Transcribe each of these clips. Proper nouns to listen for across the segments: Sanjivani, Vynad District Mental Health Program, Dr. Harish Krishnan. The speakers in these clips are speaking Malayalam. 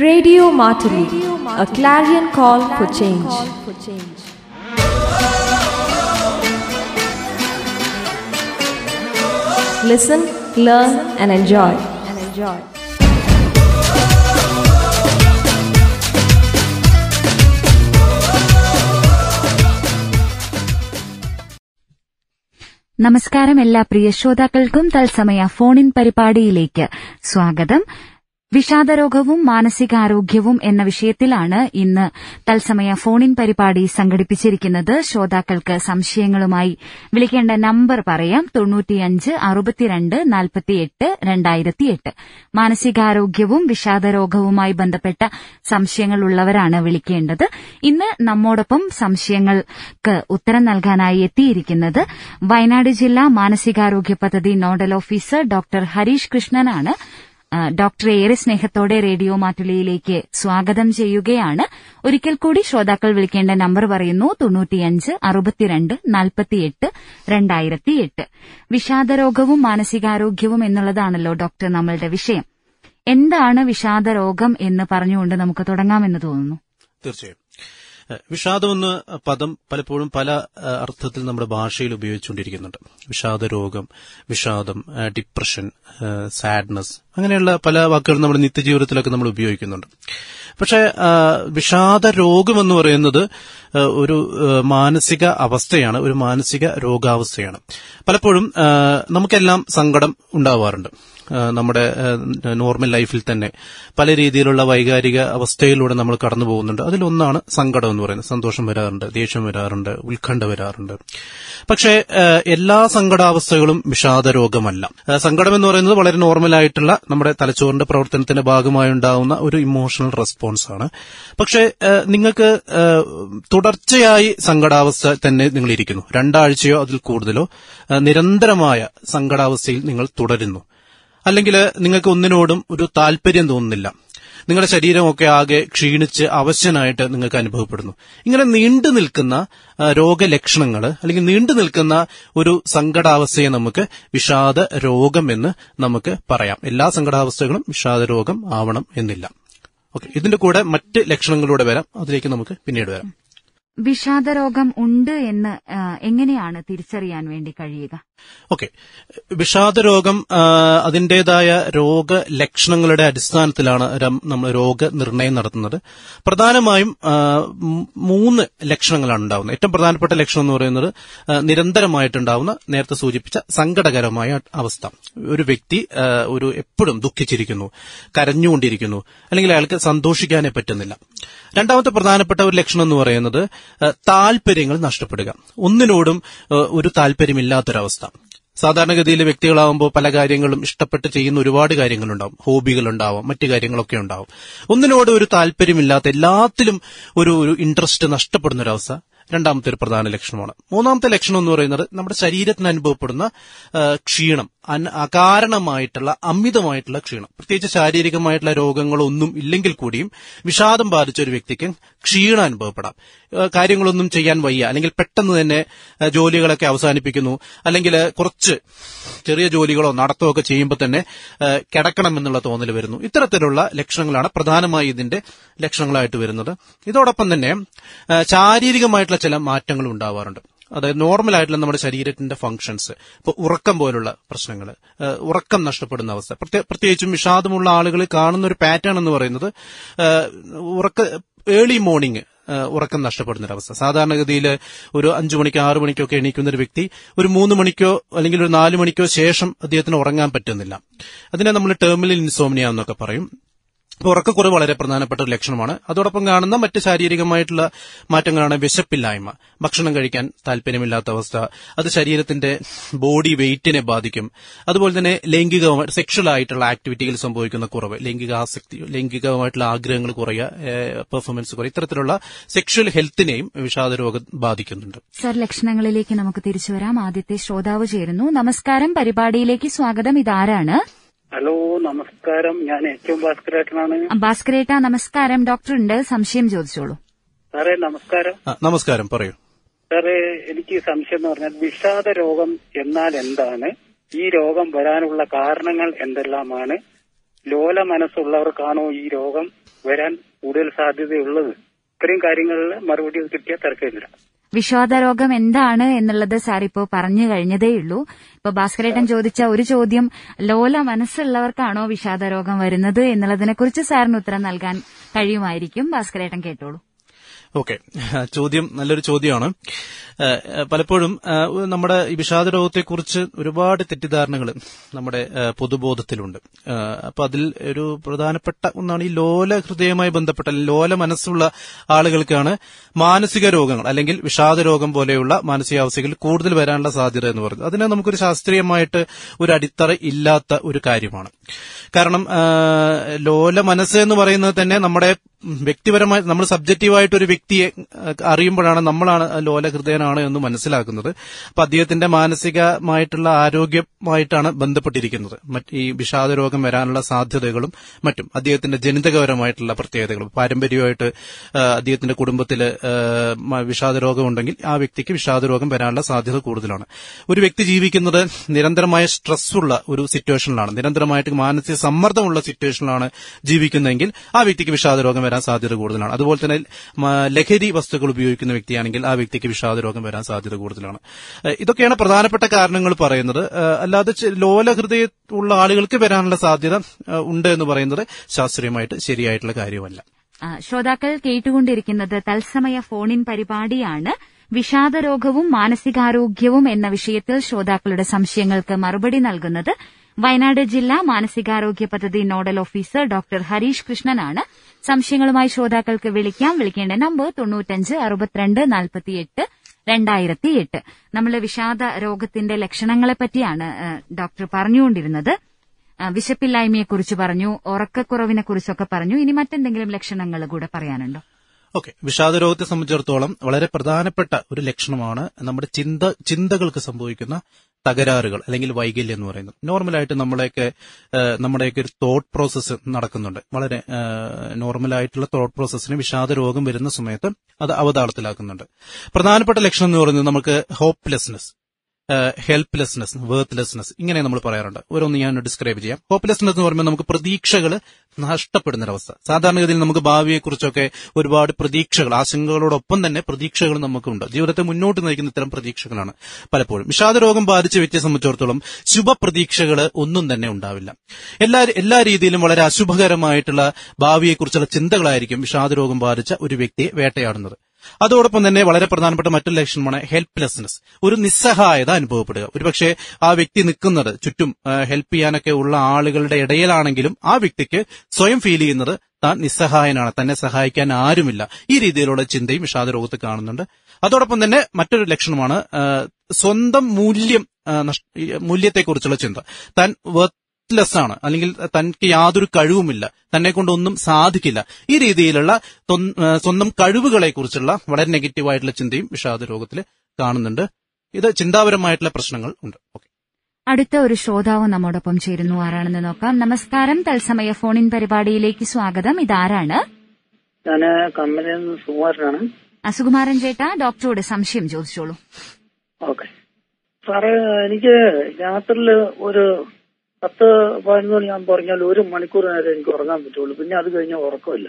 Radio Martini, a clarion call for change. Listen, learn and enjoy. നമസ്കാരം എല്ലാ പ്രിയ ശ്രോതാക്കൾക്കും തത്സമയ ഫോണിൻ പരിപാടിയിലേക്ക് സ്വാഗതം. വിഷാദരോഗവും മാനസികാരോഗ്യവും എന്ന വിഷയത്തിലാണ് ഇന്ന് തത്സമയ ഫോണിൻ പരിപാടി സംഘടിപ്പിച്ചിരിക്കുന്നത്. ശ്രോതാക്കൾക്ക് സംശയങ്ങളുമായി വിളിക്കേണ്ട നമ്പർ പറയാം: 95 62 48 2008. മാനസികാരോഗ്യവും വിഷാദരോഗവുമായി ബന്ധപ്പെട്ട സംശയങ്ങളുള്ളവരാണ് വിളിക്കേണ്ടത്. ഇന്ന് നമ്മോടൊപ്പം സംശയങ്ങൾക്ക് ഉത്തരം നൽകാനായി എത്തിയിരിക്കുന്നത് വയനാട് ജില്ലാ മാനസികാരോഗ്യ പദ്ധതി നോഡൽ ഓഫീസർ ഡോക്ടർ ഹരീഷ് കൃഷ്ണനാണ്. ഡോക്ടറെ ഏറെ സ്നേഹത്തോടെ റേഡിയോ മാറ്റുലിയിലേക്ക് സ്വാഗതം ചെയ്യുകയാണ്. ഒരിക്കൽ കൂടി ശ്രോതാക്കൾ വിളിക്കേണ്ട നമ്പർ പറയുന്നു: 95 62 48 2008. വിഷാദരോഗവും മാനസികാരോഗ്യവും എന്നുള്ളതാണല്ലോ ഡോക്ടർ നമ്മളുടെ വിഷയം. എന്താണ് വിഷാദരോഗം എന്ന് പറഞ്ഞുകൊണ്ട് നമുക്ക് തുടങ്ങാമെന്ന് തോന്നുന്നു. തീർച്ചയായും വിഷാദമെന്ന പദം പലപ്പോഴും പല അർത്ഥത്തിൽ നമ്മുടെ ഭാഷയിൽ ഉപയോഗിച്ചുകൊണ്ടിരിക്കുന്നുണ്ട്. വിഷാദരോഗം, വിഷാദം, ഡിപ്രഷൻ, സാഡ്നെസ്, അങ്ങനെയുള്ള പല വാക്കുകളും നമ്മുടെ നിത്യജീവിതത്തിലൊക്കെ നമ്മൾ ഉപയോഗിക്കുന്നുണ്ട്. പക്ഷേ വിഷാദരോഗം എന്ന് പറയുന്നത് ഒരു മാനസിക അവസ്ഥയാണ്, ഒരു മാനസിക രോഗാവസ്ഥയാണ്. പലപ്പോഴും നമുക്കെല്ലാം സങ്കടം ഉണ്ടാവാറുണ്ട്. നമ്മുടെ നോർമൽ ലൈഫിൽ തന്നെ പല രീതിയിലുള്ള വൈകാരിക അവസ്ഥയിലൂടെ നമ്മൾ കടന്നു പോകുന്നുണ്ട്. അതിലൊന്നാണ് സങ്കടം എന്ന് പറയുന്നത്. സന്തോഷം വരാറുണ്ട്, ദേഷ്യം വരാറുണ്ട്, ഉത്കണ്ഠ വരാറുണ്ട്. പക്ഷേ എല്ലാ സങ്കടാവസ്ഥകളും വിഷാദരോഗമല്ല. സങ്കടം എന്ന് പറയുന്നത് വളരെ നോർമലായിട്ടുള്ള നമ്മുടെ തലച്ചോറിന്റെ പ്രവർത്തനത്തിന്റെ ഭാഗമായുണ്ടാവുന്ന ഒരു ഇമോഷണൽ റെസ്പോൺസ് ആണ്. പക്ഷേ നിങ്ങൾക്ക് തുടർച്ചയായി സങ്കടാവസ്ഥ തന്നെ നിങ്ങളിരിക്കുന്നു, 2 ആഴ്ചയോ അതിൽ കൂടുതലോ നിരന്തരമായ സങ്കടാവസ്ഥയിൽ നിങ്ങൾ തുടരുന്നു, അല്ലെങ്കിൽ നിങ്ങൾക്ക് ഒന്നിനോടും ഒരു താല്പര്യം തോന്നുന്നില്ല, നിങ്ങളുടെ ശരീരമൊക്കെ ആകെ ക്ഷീണിച്ച് അവശനായിട്ട് നിങ്ങൾക്ക് അനുഭവപ്പെടുന്നു. ഇങ്ങനെ നീണ്ടു നിൽക്കുന്ന രോഗലക്ഷണങ്ങൾ അല്ലെങ്കിൽ നീണ്ടു നിൽക്കുന്ന ഒരു സങ്കടാവസ്ഥയെ നമുക്ക് വിഷാദ രോഗം എന്ന് നമുക്ക് പറയാം. എല്ലാ സങ്കടാവസ്ഥകളും വിഷാദരോഗം ആവണം എന്നില്ല. ഓക്കെ, ഇതിന്റെ കൂടെ മറ്റ് ലക്ഷണങ്ങളിലൂടെ വരാം, അതിലേക്ക് നമുക്ക് പിന്നീട് വരാം. വിഷാദരോഗം ഉണ്ട് എന്ന് എങ്ങനെയാണ് തിരിച്ചറിയാൻ വേണ്ടി കഴിയുക? ഓക്കെ, വിഷാദരോഗം അതിന്റേതായ രോഗലക്ഷണങ്ങളുടെ അടിസ്ഥാനത്തിലാണ് നമ്മൾ രോഗനിർണയം നടത്തുന്നത്. പ്രധാനമായും 3 ലക്ഷണങ്ങളാണ് ഉണ്ടാവുന്നത്. ഏറ്റവും പ്രധാനപ്പെട്ട ലക്ഷണം എന്ന് പറയുന്നത് നിരന്തരമായിട്ടുണ്ടാവുന്ന, നേരത്തെ സൂചിപ്പിച്ച സങ്കടകരമായ അവസ്ഥ. ഒരു വ്യക്തി എപ്പോഴും ദുഃഖിച്ചിരിക്കുന്നു, കരഞ്ഞുകൊണ്ടിരിക്കുന്നു, അല്ലെങ്കിൽ അയാൾക്ക് സന്തോഷിക്കാനേ പറ്റുന്നില്ല. 2ാമത്തെ പ്രധാനപ്പെട്ട ഒരു ലക്ഷണം എന്ന് പറയുന്നത് താല്പര്യങ്ങൾ നഷ്ടപ്പെടുക, ഒന്നിനോടും ഒരു താല്പര്യമില്ലാത്തൊരവസ്ഥ. സാധാരണഗതിയിൽ വ്യക്തികളാവുമ്പോൾ പല കാര്യങ്ങളും ഇഷ്ടപ്പെട്ട് ചെയ്യുന്ന ഒരുപാട് കാര്യങ്ങളുണ്ടാവും, ഹോബികളുണ്ടാവും, മറ്റു കാര്യങ്ങളൊക്കെ ഉണ്ടാവും. ഒന്നിനോടും ഒരു താല്പര്യമില്ലാത്ത, എല്ലാത്തിലും ഒരു ഇൻട്രസ്റ്റ് നഷ്ടപ്പെടുന്നൊരവസ്ഥ 2ാമത്തെ ഒരു പ്രധാന ലക്ഷണമാണ്. 3ാമത്തെ ലക്ഷണം എന്ന് പറയുന്നത് നമ്മുടെ ശരീരത്തിന് അനുഭവപ്പെടുന്ന ക്ഷീണം, അകാരണമായിട്ടുള്ള അമിതമായിട്ടുള്ള ക്ഷീണം. പ്രത്യേകിച്ച് ശാരീരികമായിട്ടുള്ള രോഗങ്ങളൊന്നും ഇല്ലെങ്കിൽ കൂടിയും വിഷാദം ബാധിച്ച ഒരു വ്യക്തിക്ക് ക്ഷീണം അനുഭവപ്പെടാം. കാര്യങ്ങളൊന്നും ചെയ്യാൻ വയ്യ, അല്ലെങ്കിൽ പെട്ടെന്ന് തന്നെ ജോലികളൊക്കെ അവസാനിപ്പിക്കുന്നു, അല്ലെങ്കിൽ കുറച്ച് ചെറിയ ജോലികളോ നടത്തമൊക്കെ ചെയ്യുമ്പോൾ തന്നെ കിടക്കണമെന്നുള്ള തോന്നൽ വരുന്നു. ഇത്തരത്തിലുള്ള ലക്ഷണങ്ങളാണ് പ്രധാനമായി ഇതിന്റെ ലക്ഷണങ്ങളായിട്ട് വരുന്നത്. ഇതോടൊപ്പം തന്നെ ശാരീരികമായിട്ടുള്ള ചില മാറ്റങ്ങൾ ഉണ്ടാവാറുണ്ട്. അതായത് നോർമലായിട്ടുള്ള നമ്മുടെ ശരീരത്തിന്റെ ഫംഗ്ഷൻസ്, ഇപ്പോൾ ഉറക്കം പോലുള്ള പ്രശ്നങ്ങൾ, ഉറക്കം നഷ്ടപ്പെടുന്ന അവസ്ഥ. പ്രത്യേകിച്ചും വിഷാദമുള്ള ആളുകൾ കാണുന്ന ഒരു പാറ്റേൺ എന്ന് പറയുന്നത് ഏർലി മോർണിംഗ് ഉറക്കം നഷ്ടപ്പെടുന്നൊരവസ്ഥ. സാധാരണഗതിയിൽ ഒരു 5 മണിക്ക് 6 മണിക്കോ ഒക്കെ എണീക്കുന്ന ഒരു വ്യക്തി ഒരു 3 മണിക്കോ അല്ലെങ്കിൽ ഒരു 4 മണിക്കോ ശേഷം അദ്ദേഹത്തിന് ഉറങ്ങാൻ പറ്റുന്നില്ല. അതിനെ നമ്മൾ ടെർമിനൽ ഇൻസോംനിയ എന്നൊക്കെ പറയും. ഉറക്കക്കുറവ് വളരെ പ്രധാനപ്പെട്ട ഒരു ലക്ഷണമാണ്. അതോടൊപ്പം കാണുന്ന മറ്റ് ശാരീരികമായിട്ടുള്ള മാറ്റങ്ങളാണ് വിശപ്പില്ലായ്മ, ഭക്ഷണം കഴിക്കാൻ താല്പര്യമില്ലാത്ത അവസ്ഥ. അത് ശരീരത്തിന്റെ ബോഡി വെയ്റ്റിനെ ബാധിക്കും. അതുപോലെ തന്നെ ലൈംഗികമായിട്ട്, സെക്ഷൽ ആയിട്ടുള്ള ആക്ടിവിറ്റിയിൽ സംഭവിക്കുന്ന കുറവ്, ലൈംഗികാസക്തി, ലൈംഗികമായിട്ടുള്ള ആഗ്രഹങ്ങൾ കുറയുക, പെർഫോമൻസ് കുറയുക, ഇത്തരത്തിലുള്ള സെക്ഷൽ ഹെൽത്തിനെയും വിഷാദരോഗം ബാധിക്കുന്നുണ്ട്. സർ, ലക്ഷണങ്ങളിലേക്ക് നമുക്ക് തിരിച്ചു വരാം. ആദ്യത്തെ ശ്രോതാവ് ചേരുന്നു. നമസ്കാരം, പരിപാടിയിലേക്ക് സ്വാഗതം. ഇതാരാണ്? ഹലോ, നമസ്കാരം. ഞാൻ ഏറ്റവും ഭാസ്കരേട്ടനാണ്. ഭാസ്കരേട്ടാ നമസ്കാരം. ഡോക്ടറുണ്ട്, സംശയം ചോദിച്ചോളൂ. സാറേ നമസ്കാരം. നമസ്കാരം, പറയൂ. സാറേ, എനിക്ക് സംശയം എന്ന് പറഞ്ഞാൽ വിഷാദ രോഗം എന്നാൽ എന്താണ്, ഈ രോഗം വരാനുള്ള കാരണങ്ങൾ എന്തെല്ലാമാണ്, ലോല മനസ്സുള്ളവർക്കാണോ ഈ രോഗം വരാൻ കൂടുതൽ സാധ്യതയുള്ളത്? ഇത്രയും കാര്യങ്ങളിൽ മറുപടി കിട്ടിയാൽ തർക്കമില്ല. വിഷാദരോഗം എന്താണ് എന്നുള്ളത് സാറിപ്പോ പറഞ്ഞു കഴിഞ്ഞതേയുള്ളൂ. ഇപ്പൊ ഭാസ്കരേട്ടൻ ചോദിച്ച ഒരു ചോദ്യം, ലോല മനസ്സുള്ളവർക്കാണോ വിഷാദരോഗം വരുന്നത് എന്നുള്ളതിനെ കുറിച്ച് സാറിന് ഉത്തരം നൽകാൻ കഴിയുമായിരിക്കും. ഭാസ്കരേട്ടൻ കേട്ടോളൂ. ഓക്കെ, ചോദ്യം നല്ലൊരു ചോദ്യമാണ്. പലപ്പോഴും നമ്മുടെ ഈ വിഷാദരോഗത്തെക്കുറിച്ച് ഒരുപാട് തെറ്റിദ്ധാരണകൾ നമ്മുടെ പൊതുബോധത്തിലുണ്ട്. അപ്പൊ അതിൽ ഒരു പ്രധാനപ്പെട്ട ഒന്നാണ് ഈ ലോല ഹൃദയവുമായി ബന്ധപ്പെട്ട ലോല മനസ്സുള്ള ആളുകൾക്കാണ് മാനസിക രോഗങ്ങൾ അല്ലെങ്കിൽ വിഷാദരോഗം പോലെയുള്ള മാനസികാവസ്ഥകൾ കൂടുതൽ വരാനുള്ള സാധ്യത എന്ന് പറയുന്നത്. അതിന് നമുക്കൊരു ശാസ്ത്രീയമായിട്ട് ഒരു അടിത്തറ ഇല്ലാത്ത ഒരു കാര്യമാണ്. കാരണം ലോല മനസ്സ് എന്ന് പറയുന്നത് തന്നെ നമ്മുടെ വ്യക്തിപരമായി നമ്മൾ സബ്ജക്റ്റീവായിട്ടൊരു വ്യക്തിയെ അറിയുമ്പോഴാണ് നമ്മളാണ് ലോല ഹൃദയനാണ് എന്ന് മനസ്സിലാക്കുന്നത്. അപ്പൊ അദ്ദേഹത്തിന്റെ മാനസികമായിട്ടുള്ള ആരോഗ്യമായിട്ടാണ് ബന്ധപ്പെട്ടിരിക്കുന്നത് ഈ വിഷാദരോഗം വരാനുള്ള സാധ്യതകളും മറ്റും. അദ്ദേഹത്തിന്റെ ജനിതകപരമായിട്ടുള്ള പ്രത്യേകതകളും, പാരമ്പര്യമായിട്ട് അദ്ദേഹത്തിന്റെ കുടുംബത്തിൽ വിഷാദരോഗം ഉണ്ടെങ്കിൽ ആ വ്യക്തിക്ക് വിഷാദരോഗം വരാനുള്ള സാധ്യത കൂടുതലാണ്. ഒരു വ്യക്തി ജീവിക്കുന്നത് നിരന്തരമായ സ്ട്രെസ്സുള്ള ഒരു സിറ്റുവേഷനിലാണ്, നിരന്തരമായിട്ട് മാനസിക സമ്മർദ്ദമുള്ള സിറ്റുവേഷനിലാണ് ജീവിക്കുന്നതെങ്കിൽ ആ വ്യക്തിക്ക് വിഷാദരോഗം വരാൻ സാധ്യത കൂടുതലാണ്. അതുപോലെ തന്നെ ലഹരി വസ്തുക്കൾ ഉപയോഗിക്കുന്ന വ്യക്തിയാണെങ്കിൽ ആ വ്യക്തിക്ക് വിഷാദരോഗം വരാൻ സാധ്യത കൂടുതലാണ്. ഇതൊക്കെയാണ് പ്രധാനപ്പെട്ട കാരണങ്ങൾ പറയുന്നത്. അല്ലാതെ ലോല ഹൃദയ ഉള്ള ആളുകൾക്ക് വരാനുള്ള സാധ്യത ഉണ്ട് എന്ന് പറയുന്നത് ശാസ്ത്രീയമായിട്ട് ശരിയായിട്ടുള്ള കാര്യമല്ല. ശ്രോതാക്കൾ കേട്ടുകൊണ്ടിരിക്കുന്നത് തത്സമയ ഫോണിൻ പരിപാടിയാണ്. വിഷാദരോഗവും മാനസികാരോഗ്യവും എന്ന വിഷയത്തിൽ ശ്രോതാക്കളുടെ സംശയങ്ങൾക്ക് മറുപടി നൽകുന്നത് വയനാട് ജില്ലാ മാനസികാരോഗ്യ പദ്ധതി നോഡൽ ഓഫീസർ ഡോക്ടർ ഹരീഷ് കൃഷ്ണനാണ്. സംശയങ്ങളുമായി ശ്രോതാക്കൾക്ക് വിളിക്കാം. വിളിക്കേണ്ട നമ്പർ 9562 48 2008. നമ്മൾ വിഷാദ രോഗത്തിന്റെ ലക്ഷണങ്ങളെപ്പറ്റിയാണ് ഡോക്ടർ പറഞ്ഞുകൊണ്ടിരുന്നത്. വിശപ്പില്ലായ്മയെക്കുറിച്ച് പറഞ്ഞു, ഉറക്കക്കുറവിനെക്കുറിച്ചൊക്കെ പറഞ്ഞു. ഇനി മറ്റെന്തെങ്കിലും ലക്ഷണങ്ങൾ കൂടെ പറയാനുണ്ടോ? ഓക്കെ, വിഷാദരോഗത്തെ സംബന്ധിച്ചിടത്തോളം വളരെ പ്രധാനപ്പെട്ട ഒരു ലക്ഷണമാണ് നമ്മുടെ ചിന്തകൾക്ക് സംഭവിക്കുന്ന തകരാറുകൾ അല്ലെങ്കിൽ വൈകല്യം എന്ന് പറയുന്നത്. നോർമലായിട്ട് നമ്മുടെയൊക്കെ ഒരു തോട്ട് പ്രോസസ്സ് നടക്കുന്നുണ്ട്. വളരെ നോർമലായിട്ടുള്ള തോട്ട് പ്രോസസ്സിന് വിഷാദരോഗം വരുന്ന സമയത്ത് അത് അവതാളത്തിലാക്കുന്നുണ്ട്. പ്രധാനപ്പെട്ട ലക്ഷണം എന്ന് പറയുന്നത് നമുക്ക് ഹോപ്പ്ലെസ്നെസ്, ഹെൽപ്ലെസ്നെസ്, വേർത്ത്ലെസ്നെസ് ഇങ്ങനെ നമ്മൾ പറയാറുണ്ട്. ഓരോന്ന് ഞാൻ ഡിസ്ക്രൈബ് ചെയ്യാം. ഹോപ്പ്ലെസ്നെസ് എന്ന് പറയുമ്പോൾ നമുക്ക് പ്രതീക്ഷകൾ നഷ്ടപ്പെടുന്നൊരവസ്ഥ. സാധാരണഗതിയിൽ നമുക്ക് ഭാവിയെക്കുറിച്ചൊക്കെ ഒരുപാട് പ്രതീക്ഷകൾ, ആശങ്കകളോടൊപ്പം തന്നെ പ്രതീക്ഷകൾ നമുക്കുണ്ട്. ജീവിതത്തെ മുന്നോട്ട് നയിക്കുന്ന ഇത്തരം പ്രതീക്ഷകളാണ് പലപ്പോഴും. വിഷാദരോഗം ബാധിച്ച വ്യക്തിയെ സംബന്ധിച്ചിടത്തോളം ശുഭപ്രതീക്ഷകൾ ഒന്നും തന്നെ ഉണ്ടാവില്ല. എല്ലാ രീതിയിലും വളരെ അശുഭകരമായിട്ടുള്ള ഭാവിയെക്കുറിച്ചുള്ള ചിന്തകളായിരിക്കും വിഷാദരോഗം ബാധിച്ച ഒരു വ്യക്തിയെ വേട്ടയാടുന്നത്. അതോടൊപ്പം തന്നെ വളരെ പ്രധാനപ്പെട്ട മറ്റൊരു ലക്ഷണമാണ് ഹെൽപ്ലെസ്നെസ്, ഒരു നിസ്സഹായത അനുഭവപ്പെടുക. ഒരുപക്ഷെ ആ വ്യക്തി നിൽക്കുന്നത് ചുറ്റും ഹെൽപ്പ് ചെയ്യാനൊക്കെ ഉള്ള ആളുകളുടെ ഇടയിലാണെങ്കിലും ആ വ്യക്തിക്ക് സ്വയം ഫീൽ ചെയ്യുന്നത് താൻ നിസ്സഹായനാണ്, തന്നെ സഹായിക്കാൻ ആരുമില്ല. ഈ രീതിയിലുള്ള ചിന്തയും വിഷാദരോഗത്ത് കാണുന്നുണ്ട്. അതോടൊപ്പം തന്നെ മറ്റൊരു ലക്ഷണമാണ് സ്വന്തം മൂല്യത്തെക്കുറിച്ചുള്ള ചിന്ത. താൻ ാണ് അല്ലെങ്കിൽ തനിക്ക് യാതൊരു കഴിവുമില്ല, തന്നെ കൊണ്ടൊന്നും സാധിക്കില്ല, ഈ രീതിയിലുള്ള സ്വന്തം കഴിവുകളെ കുറിച്ചുള്ള വളരെ നെഗറ്റീവായിട്ടുള്ള ചിന്തയും വിഷാദരോഗത്തിൽ കാണുന്നുണ്ട്. ഇത് ചിന്താപരമായിട്ടുള്ള പ്രശ്നങ്ങൾ ഉണ്ട്. അടുത്ത ഒരു ശ്രോതാവ് നമ്മോടൊപ്പം ചേരുന്നു. ആരാണെന്ന് നോക്കാം. നമസ്കാരം, തത്സമയ ഫോണിൻ പരിപാടിയിലേക്ക് സ്വാഗതം. ഇതാരാണ്? ഞാൻ കമ്പനിയിൽ നിന്ന് സുകുമാരനാണ്. സുകുമാരൻ ചേട്ടാ, ഡോക്ടറോട് സംശയം ചോദിച്ചോളൂ. സാറേ, എനിക്ക് രാത്രിയിൽ ഒരു 10-11 ഞാൻ പറഞ്ഞാൽ 1 മണിക്കൂർ നേരം എനിക്ക് ഉറങ്ങാൻ പറ്റുള്ളൂ. പിന്നെ അത് കഴിഞ്ഞാൽ ഉറക്കമില്ല.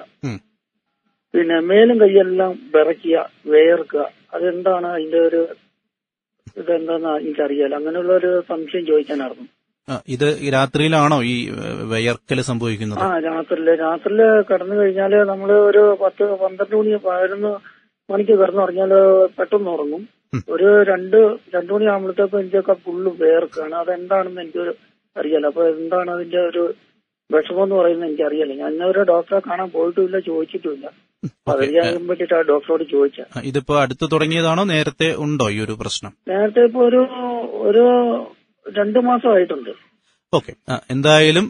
പിന്നെ മേലും കൈയെല്ലാം വിറയ്ക്കുക, വേർക്കുക. അതെന്താണ് അതിന്റെ ഒരു ഇതെന്താന്ന് എനിക്കറിയാലോ. അങ്ങനെയുള്ള ഒരു സംശയം ചോദിക്കാനായിരുന്നു. ഇത് രാത്രിയിലാണോ ഈ വിയർക്കല് സംഭവിക്കുന്നത്? രാത്രിയില് കിടന്നു കഴിഞ്ഞാല് നമ്മള് ഒരു 10-12 മണി 11 മണിക്ക് കിടന്നുറങ്ങിയാല് പെട്ടെന്ന് ഉറങ്ങും. ഒരു 2 മണി ആകുമ്പോഴത്തേക്കും എനിക്കൊക്കെ ഫുള്ള് വേർക്കാണ്. അതെന്താണെന്ന് എനിക്കൊരു അറിയാലോ. അപ്പൊ എന്താണ് അതിന്റെ ഒരു വിഷമം എന്ന് പറയുന്നത് എനിക്കറിയാലോ. ഞാൻ ഒരു ഡോക്ടറെ കാണാൻ പോയിട്ടുമില്ല, ചോദിച്ചിട്ടുമില്ല. അതറിയാൻ പറ്റിയിട്ടാണ് ഡോക്ടറോട് ചോദിച്ചത്. ഇതിപ്പോ അടുത്ത് തുടങ്ങിയതാണോ, നേരത്തെ ഉണ്ടോ ഈ ഒരു പ്രശ്നം? നേരത്തെ ഇപ്പൊ ഒരു 2 മാസമായിട്ടുണ്ട്. ഓക്കെ, എന്തായാലും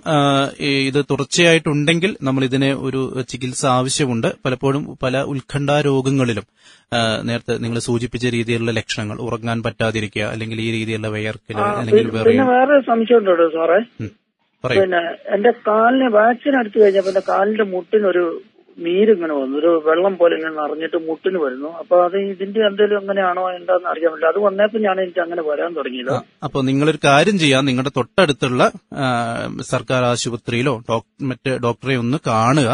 ഇത് തുടർച്ചയായിട്ടുണ്ടെങ്കിൽ നമ്മൾ ഇതിനെ ഒരു ചികിത്സ ആവശ്യമുണ്ട്. പലപ്പോഴും പല ഉത്കണ്ഠാ രോഗങ്ങളിലും നേരത്തെ നിങ്ങൾ സൂചിപ്പിച്ച രീതിയിലുള്ള ലക്ഷണങ്ങൾ, ഉറങ്ങാൻ പറ്റാതിരിക്കുക, അല്ലെങ്കിൽ ഈ രീതിയിലുള്ള വിയർക്കല്, അല്ലെങ്കിൽ വേറെ സംശയം ഉണ്ടോ സാറേ? പിന്നെ എന്റെ കാലിന് വാക്സിൻ എടുത്തു കഴിഞ്ഞപ്പോ എന്റെ കാലിന്റെ മുട്ടിനൊരു നീരിങ്ങനെ വന്നു, ഒരു വെള്ളം പോലെ ഇങ്ങനെ നിറഞ്ഞിട്ട് മുട്ടിന് വരുന്നു. അപ്പൊ അത് ഇതിന്റെ എന്തെങ്കിലും അങ്ങനെയാണോ എന്താന്ന് അറിയാൻ പറ്റില്ല. അത് വന്നപ്പോഴാണ് എനിക്ക് അങ്ങനെ വരാൻ തുടങ്ങിയത്. അപ്പൊ നിങ്ങളൊരു കാര്യം ചെയ്യാം, നിങ്ങളുടെ തൊട്ടടുത്തുള്ള സർക്കാർ ആശുപത്രിയിലോ മറ്റ് ഡോക്ടറെ ഒന്ന് കാണുക.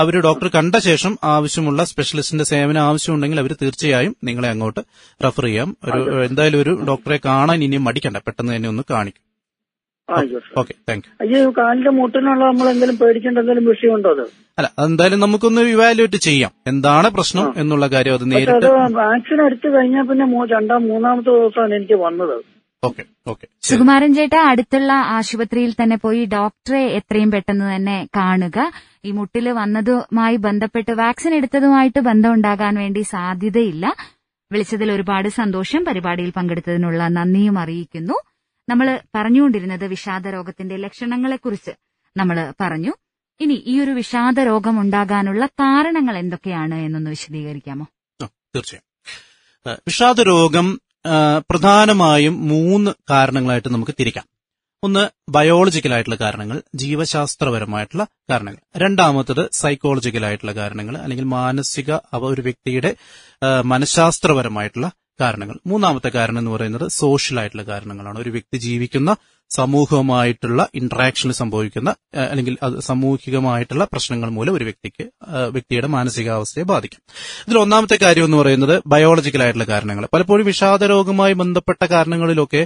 അവർ ഡോക്ടർ കണ്ട ശേഷം ആവശ്യമുള്ള സ്പെഷ്യലിസ്റ്റിന്റെ സേവനം ആവശ്യമുണ്ടെങ്കിൽ അവർ തീർച്ചയായും നിങ്ങളെ അങ്ങോട്ട് റഫർ ചെയ്യാം. എന്തായാലും ഒരു ഡോക്ടറെ കാണാൻ ഇനിയും മടിക്കണ്ട, പെട്ടെന്ന് തന്നെ ഒന്ന് കാണിക്കും. കാലിന്റെ മുട്ടിനുള്ള നമ്മൾ എന്തെങ്കിലും പേടിക്കേണ്ട എന്തെങ്കിലും വിഷയമുണ്ടോ? അത് അല്ല, എന്തായാലും നമുക്കൊന്ന് ഇവാലുവേറ്റ് ചെയ്യാം എന്താണ് പ്രശ്നം എന്നുള്ള കാര്യം. അത് നേരിട്ട് വാക്സിൻ എടുത്തു കഴിഞ്ഞാൽ പിന്നെ രണ്ടാം മൂന്നാമത്തെ ദിവസമാണ് എനിക്ക് വന്നത്. സുകുമാരൻ ചേട്ടാ, അടുത്തുള്ള ആശുപത്രിയിൽ തന്നെ പോയി ഡോക്ടറെ എത്രയും പെട്ടെന്ന് തന്നെ കാണുക. ഈ മുട്ടിൽ വന്നതുമായി ബന്ധപ്പെട്ട് വാക്സിൻ എടുത്തതുമായിട്ട് ബന്ധമുണ്ടാകാൻ വേണ്ടി സാധ്യതയില്ല. വിളിച്ചതിൽ ഒരുപാട് സന്തോഷം. പരിപാടിയിൽ പങ്കെടുത്തതിനുള്ള നന്ദിയും അറിയിക്കുന്നു. നമ്മൾ പറഞ്ഞുകൊണ്ടിരുന്നത് വിഷാദരോഗത്തിന്റെ ലക്ഷണങ്ങളെക്കുറിച്ച് നമ്മൾ പറഞ്ഞു. ഇനി ഈ ഒരു വിഷാദരോഗം ഉണ്ടാകാനുള്ള കാരണങ്ങൾ എന്തൊക്കെയാണ് എന്നൊന്ന് വിശദീകരിക്കാമോ? തീർച്ചയായും. വിഷാദരോഗം പ്രധാനമായും 3 കാരണങ്ങളായിട്ട് നമുക്ക് തിരിക്കാം. ഒന്ന് ബയോളജിക്കലായിട്ടുള്ള കാരണങ്ങൾ, ജീവശാസ്ത്രപരമായിട്ടുള്ള കാരണങ്ങൾ. 2ാമത്തേത് സൈക്കോളജിക്കലായിട്ടുള്ള കാരണങ്ങൾ, അല്ലെങ്കിൽ മാനസിക ഒരു വ്യക്തിയുടെ മനഃശാസ്ത്രപരമായിട്ടുള്ള കാരണങ്ങൾ. 3ാമത്തെ കാരണം എന്ന് പറയുന്നത് സോഷ്യലായിട്ടുള്ള കാരണങ്ങളാണ്. ഒരു വ്യക്തി ജീവിക്കുന്ന സമൂഹവുമായിട്ടുള്ള ഇന്ററാക്ഷനിൽ സംഭവിക്കുന്ന അല്ലെങ്കിൽ സാമൂഹികമായിട്ടുള്ള പ്രശ്നങ്ങൾ മൂലം ഒരു വ്യക്തിയുടെ മാനസികാവസ്ഥയെ ബാധിക്കും. ഇതിൽ 1ാമത്തെ കാര്യം എന്ന് പറയുന്നത് ബയോളജിക്കലായിട്ടുള്ള കാരണങ്ങൾ. പലപ്പോഴും വിഷാദരോഗവുമായി ബന്ധപ്പെട്ട കാരണങ്ങളിലൊക്കെ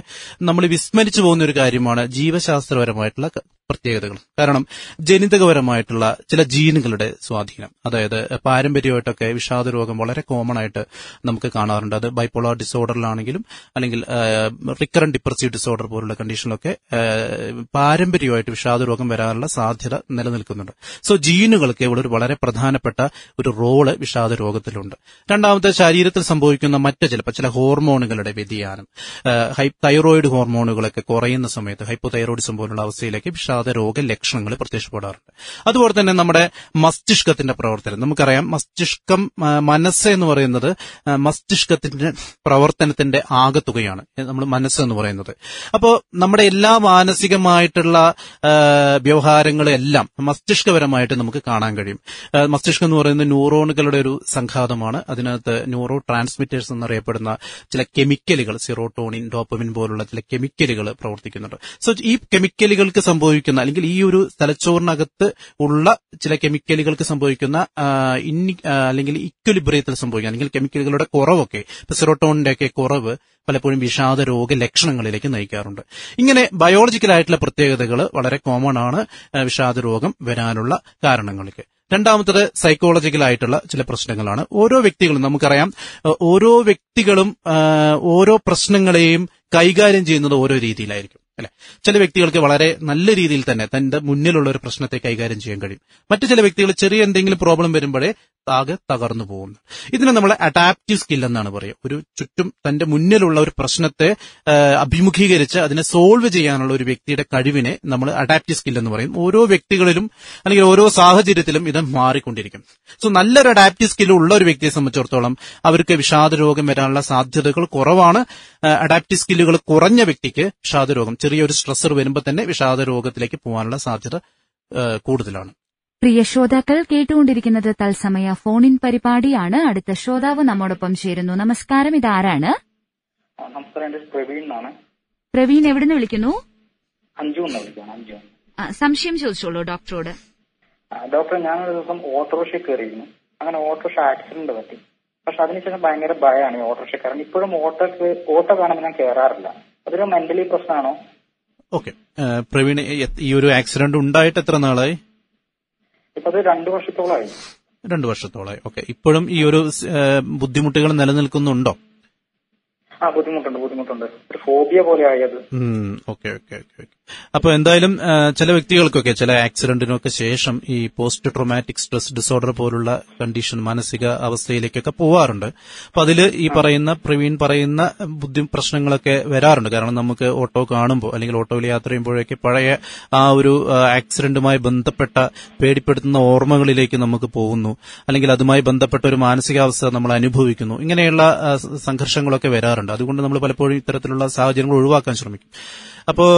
നമ്മൾ വിസ്മരിച്ചു പോകുന്ന ഒരു കാര്യമാണ് ജീവശാസ്ത്രപരമായിട്ടുള്ള പ്രത്യേകതകൾ. കാരണം ജനിതകപരമായിട്ടുള്ള ചില ജീനുകളുടെ സ്വാധീനം, അതായത് പാരമ്പര്യമായിട്ടൊക്കെ വിഷാദരോഗം വളരെ കോമൺ ആയിട്ട് നമുക്ക് കാണാറുണ്ട്. അത് ബൈപോളാർ ഡിസോർഡറിലാണെങ്കിലും അല്ലെങ്കിൽ റിക്കറന്റ് ഡിപ്രസീവ് ഡിസോർഡർ പോലുള്ള കണ്ടീഷനിലൊക്കെ പാരമ്പര്യമായിട്ട് വിഷാദരോഗം വരാനുള്ള സാധ്യത നിലനിൽക്കുന്നുണ്ട്. സോ ജീനുകൾക്ക് ഇവിടെ ഒരു വളരെ പ്രധാനപ്പെട്ട ഒരു റോള് വിഷാദരോഗത്തിലുണ്ട്. 2ാമത്തെ ശരീരത്തിൽ സംഭവിക്കുന്ന മറ്റ് ചില ഹോർമോണുകളുടെ വ്യതിയാനം. തൈറോയിഡ് ഹോർമോണുകളൊക്കെ കുറയുന്ന സമയത്ത് ഹൈപ്പോതൈറോയിഡിസം പോലുള്ള അവസ്ഥയിലേക്ക് രോഗ ലക്ഷണങ്ങൾ പ്രത്യക്ഷപ്പെടാറുണ്ട്. അതുപോലെ തന്നെ നമ്മുടെ മസ്തിഷ്കത്തിന്റെ പ്രവർത്തനം. നമുക്കറിയാം മസ്തിഷ്കം, മനസ്സ് എന്ന് പറയുന്നത് മസ്തിഷ്കത്തിന്റെ പ്രവർത്തനത്തിന്റെ ആകെത്തുകയാണ് നമ്മൾ മനസ്സ് എന്ന് പറയുന്നത്. അപ്പോൾ നമ്മുടെ എല്ലാ മാനസികമായിട്ടുള്ള വ്യവഹാരങ്ങളെല്ലാം മസ്തിഷ്കപരമായിട്ട് നമുക്ക് കാണാൻ കഴിയും. മസ്തിഷ്കം എന്ന് പറയുന്നത് ന്യൂറോണുകളുടെ ഒരു സംഘാതമാണ്. അതിനകത്ത് ന്യൂറോ ട്രാൻസ്മിറ്റേഴ്സ് എന്നറിയപ്പെടുന്ന ചില കെമിക്കലുകൾ, സിറോട്ടോണിൻ, ഡോപ്പമിൻ പോലുള്ള ചില കെമിക്കലുകൾ പ്രവർത്തിക്കുന്നുണ്ട്. സോ ഈ കെമിക്കലുകൾക്ക് അല്ലെങ്കിൽ ഈ ഒരു തലച്ചോറിനകത്ത് ഉള്ള ചില കെമിക്കലുകൾക്ക് സംഭവിക്കുന്ന അല്ലെങ്കിൽ ഇക്വലിബ്രിയത്തിൽ സംഭവിക്കുക അല്ലെങ്കിൽ കെമിക്കലുകളുടെ കുറവൊക്കെ, സെറോട്ടോണിന്റെ ഒക്കെ കുറവ് പലപ്പോഴും വിഷാദ രോഗ ലക്ഷണങ്ങളിലേക്ക് നയിക്കാറുണ്ട്. ഇങ്ങനെ ബയോളജിക്കലായിട്ടുള്ള പ്രത്യേകതകൾ വളരെ കോമൺ ആണ് വിഷാദ രോഗം വരാനുള്ള കാരണങ്ങൾക്ക്. 2ാമത്തേത് സൈക്കോളജിക്കലായിട്ടുള്ള ചില പ്രശ്നങ്ങളാണ്. ഓരോ വ്യക്തികളും, നമുക്കറിയാം ഓരോ വ്യക്തികളും ഓരോ പ്രശ്നങ്ങളെയും കൈകാര്യം ചെയ്യുന്നത് ഓരോ രീതിയിലായിരിക്കും അല്ലെ. ചില വ്യക്തികൾക്ക് വളരെ നല്ല രീതിയിൽ തന്നെ തന്റെ മുന്നിലുള്ള ഒരു പ്രശ്നത്തെ കൈകാര്യം ചെയ്യാൻ കഴിയും. മറ്റു ചില വ്യക്തികൾ ചെറിയ എന്തെങ്കിലും പ്രോബ്ലം വരുമ്പോഴേ ആകെ തകർന്നു പോകുന്നു. ഇതിനെ നമ്മൾ അഡാപ്റ്റീവ് സ്കിൽ എന്നാണ് പറയുക. ഒരു ചുറ്റും തന്റെ മുന്നിലുള്ള ഒരു പ്രശ്നത്തെ അഭിമുഖീകരിച്ച് അതിനെ സോൾവ് ചെയ്യാനുള്ള ഒരു വ്യക്തിയുടെ കഴിവിനെ നമ്മൾ അഡാപ്റ്റീവ് സ്കിൽ എന്ന് പറയും. ഓരോ വ്യക്തികളിലും അല്ലെങ്കിൽ ഓരോ സാഹചര്യത്തിലും ഇത് മാറിക്കൊണ്ടിരിക്കും. സോ നല്ലൊരു അഡാപ്റ്റീവ് സ്കിൽ ഉള്ള ഒരു വ്യക്തിയെ സംബന്ധിച്ചിടത്തോളം അവർക്ക് വിഷാദരോഗം വരാനുള്ള സാധ്യതകൾ കുറവാണ്. അഡാപ്റ്റീവ് സ്കില്ലുകൾ കുറഞ്ഞ വ്യക്തിക്ക് വിഷാദരോഗം, ചെറിയൊരു സ്ട്രെസ്സർ വരുമ്പോൾ തന്നെ വിഷാദരോഗത്തിലേക്ക് പോകാനുള്ള സാധ്യത കൂടുതലാണ്. പ്രിയ ശ്രോതാക്കൾ, കേട്ടുകൊണ്ടിരിക്കുന്നത് തത്സമയ ഫോണിൻ പരിപാടിയാണ്. അടുത്ത ശ്രോതാവ് നമ്മോടൊപ്പം ചേരുന്നു. നമസ്കാരം, ഇതാരാണ്? പ്രവീൺ, എവിടുന്ന് വിളിക്കുന്നു? സംശയം ചോദിച്ചോളൂ ഡോക്ടറോട്. ഡോക്ടർ, ഞാനൊരു ദിവസം ഓട്ടോറിക്ഷ കയറിയിരുന്നു. അങ്ങനെ ഓട്ടോറിക്ഷ ആക്സിഡന്റ് പറ്റി. പക്ഷെ അതിനുശേഷം ഭയങ്കര ഭയമാണ് ഓട്ടോറിക്ഷ കയറാൻ. ഇപ്പോഴും ഓട്ടോ കാണുമ്പോൾ ഞാൻ കയറാറില്ല. അതൊരു മെന്റലി പ്രശ്നമാണോ? ഓക്കെ പ്രവീൺ, ഈ ഒരു ആക്സിഡന്റ് ഉണ്ടായിട്ട് എത്ര നാളായി? അത് 2 വർഷത്തോളായി. 2 വർഷത്തോളായി. ഓക്കെ, ഇപ്പോഴും ഈ ഒരു ബുദ്ധിമുട്ടുകൾ നിലനിൽക്കുന്നുണ്ടോ? ആ, ബുദ്ധിമുട്ടുണ്ട്. ഒരു ഫോബിയ പോലെ ആയത്. Okay okay okay. അപ്പൊ എന്തായാലും ചില വ്യക്തികൾക്കൊക്കെ ചില ആക്സിഡന്റിനൊക്കെ ശേഷം ഈ പോസ്റ്റ് ട്രോമാറ്റിക് സ്ട്രെസ് ഡിസോർഡർ പോലുള്ള കണ്ടീഷൻ, മാനസിക അവസ്ഥയിലേക്കൊക്കെ പോവാറുണ്ട്. അപ്പൊ അതില് ഈ പറയുന്ന പ്രവീൺ പറയുന്ന പ്രശ്നങ്ങളൊക്കെ വരാറുണ്ട്. കാരണം നമുക്ക് ഓട്ടോ കാണുമ്പോൾ അല്ലെങ്കിൽ ഓട്ടോയിൽ യാത്ര ചെയ്യുമ്പോഴൊക്കെ പഴയ ആ ഒരു ആക്സിഡന്റുമായി ബന്ധപ്പെട്ട പേടിപ്പെടുത്തുന്ന ഓർമ്മകളിലേക്ക് നമുക്ക് പോകുന്നു. അല്ലെങ്കിൽ അതുമായി ബന്ധപ്പെട്ട ഒരു മാനസികാവസ്ഥ നമ്മൾ അനുഭവിക്കുന്നു. ഇങ്ങനെയുള്ള സംഘർഷങ്ങളൊക്കെ വരാറുണ്ട്. അതുകൊണ്ട് നമ്മൾ പലപ്പോഴും ഇത്തരത്തിലുള്ള സാഹചര്യങ്ങൾ ഒഴിവാക്കാൻ ശ്രമിക്കും. അപ്പോൾ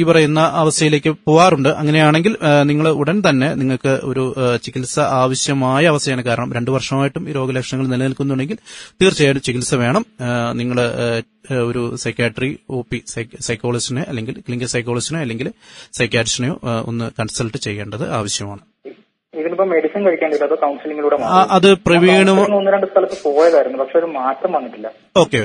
ഇവ പറയുന്ന അവസ്ഥയിലേക്ക് പോവാറുണ്ട്. അങ്ങനെയാണെങ്കിൽ നിങ്ങൾ ഉടൻ തന്നെ നിങ്ങൾക്ക് ഒരു ചികിത്സ ആവശ്യമായ അവസ്ഥയാണ്. കാരണം 2 വർഷമായിട്ടും ഈ രോഗലക്ഷണങ്ങൾ നിലനിൽക്കുന്നുണ്ടെങ്കിൽ തീർച്ചയായും ചികിത്സ വേണം. നിങ്ങൾ ഒരു സൈക്യാട്രി OP സൈക്കോളജിസ്റ്റിനെ അല്ലെങ്കിൽ ക്ലിനിക്കൽ സൈക്കോളജിസ്റ്റിനെ അല്ലെങ്കിൽ സൈക്യാട്രിസ്റ്റിനെയോ ഒന്ന് കൺസൾട്ട് ചെയ്യേണ്ടത് ആവശ്യമാണ്. ഇതിനിപ്പോ മെഡിസിൻ കഴിക്കാണ്ടില്ല, അതോ കൌൺസിലിംഗിലൂടെ അത് പ്രവീണും 1-2 സ്ഥലത്ത് പോയതായിരുന്നു, പക്ഷെ ഒരു മാറ്റം വന്നിട്ടില്ല. ഓക്കെ.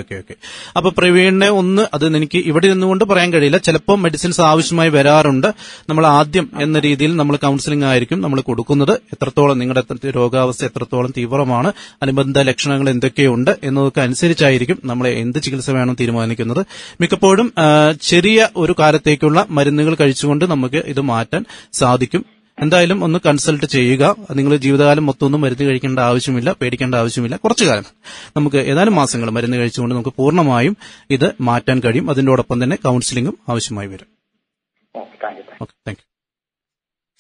അപ്പൊ പ്രവീണിനെ ഒന്ന് അത് എനിക്ക് ഇവിടെ നിന്നുകൊണ്ട് പറയാൻ കഴിയില്ല. ചിലപ്പോൾ മെഡിസിൻസ് ആവശ്യമായി വരാറുണ്ട്. നമ്മൾ ആദ്യം എന്ന രീതിയിൽ നമ്മൾ കൌൺസിലിംഗ് ആയിരിക്കും നമ്മൾ കൊടുക്കുന്നത്. എത്രത്തോളം നിങ്ങളുടെ രോഗാവസ്ഥ എത്രത്തോളം തീവ്രമാണ്, അനുബന്ധ ലക്ഷണങ്ങൾ എന്തൊക്കെയുണ്ട് എന്നതൊക്കെ അനുസരിച്ചായിരിക്കും നമ്മൾ എന്ത് ചികിത്സ വേണം തീരുമാനിക്കുന്നത്. മിക്കപ്പോഴും ചെറിയ ഒരു കാലത്തേക്കുള്ള മരുന്നുകൾ കഴിച്ചുകൊണ്ട് നമുക്ക് ഇത് മാറ്റാൻ സാധിക്കും. എന്തായാലും ഒന്ന് കൺസൾട്ട് ചെയ്യുക. നിങ്ങൾ ജീവിതകാലം മൊത്തമൊന്നും മരുന്ന് കഴിക്കേണ്ട ആവശ്യമില്ല, പേടിക്കേണ്ട ആവശ്യമില്ല. കുറച്ചു കാലം നമുക്ക് ഏതാനും മാസങ്ങൾ മരുന്ന് കഴിച്ചുകൊണ്ട് നമുക്ക് പൂർണ്ണമായും ഇത് മാറ്റാൻ കഴിയും. അതിന്റോടൊപ്പം തന്നെ കൌൺസിലിംഗും ആവശ്യമായി വരും.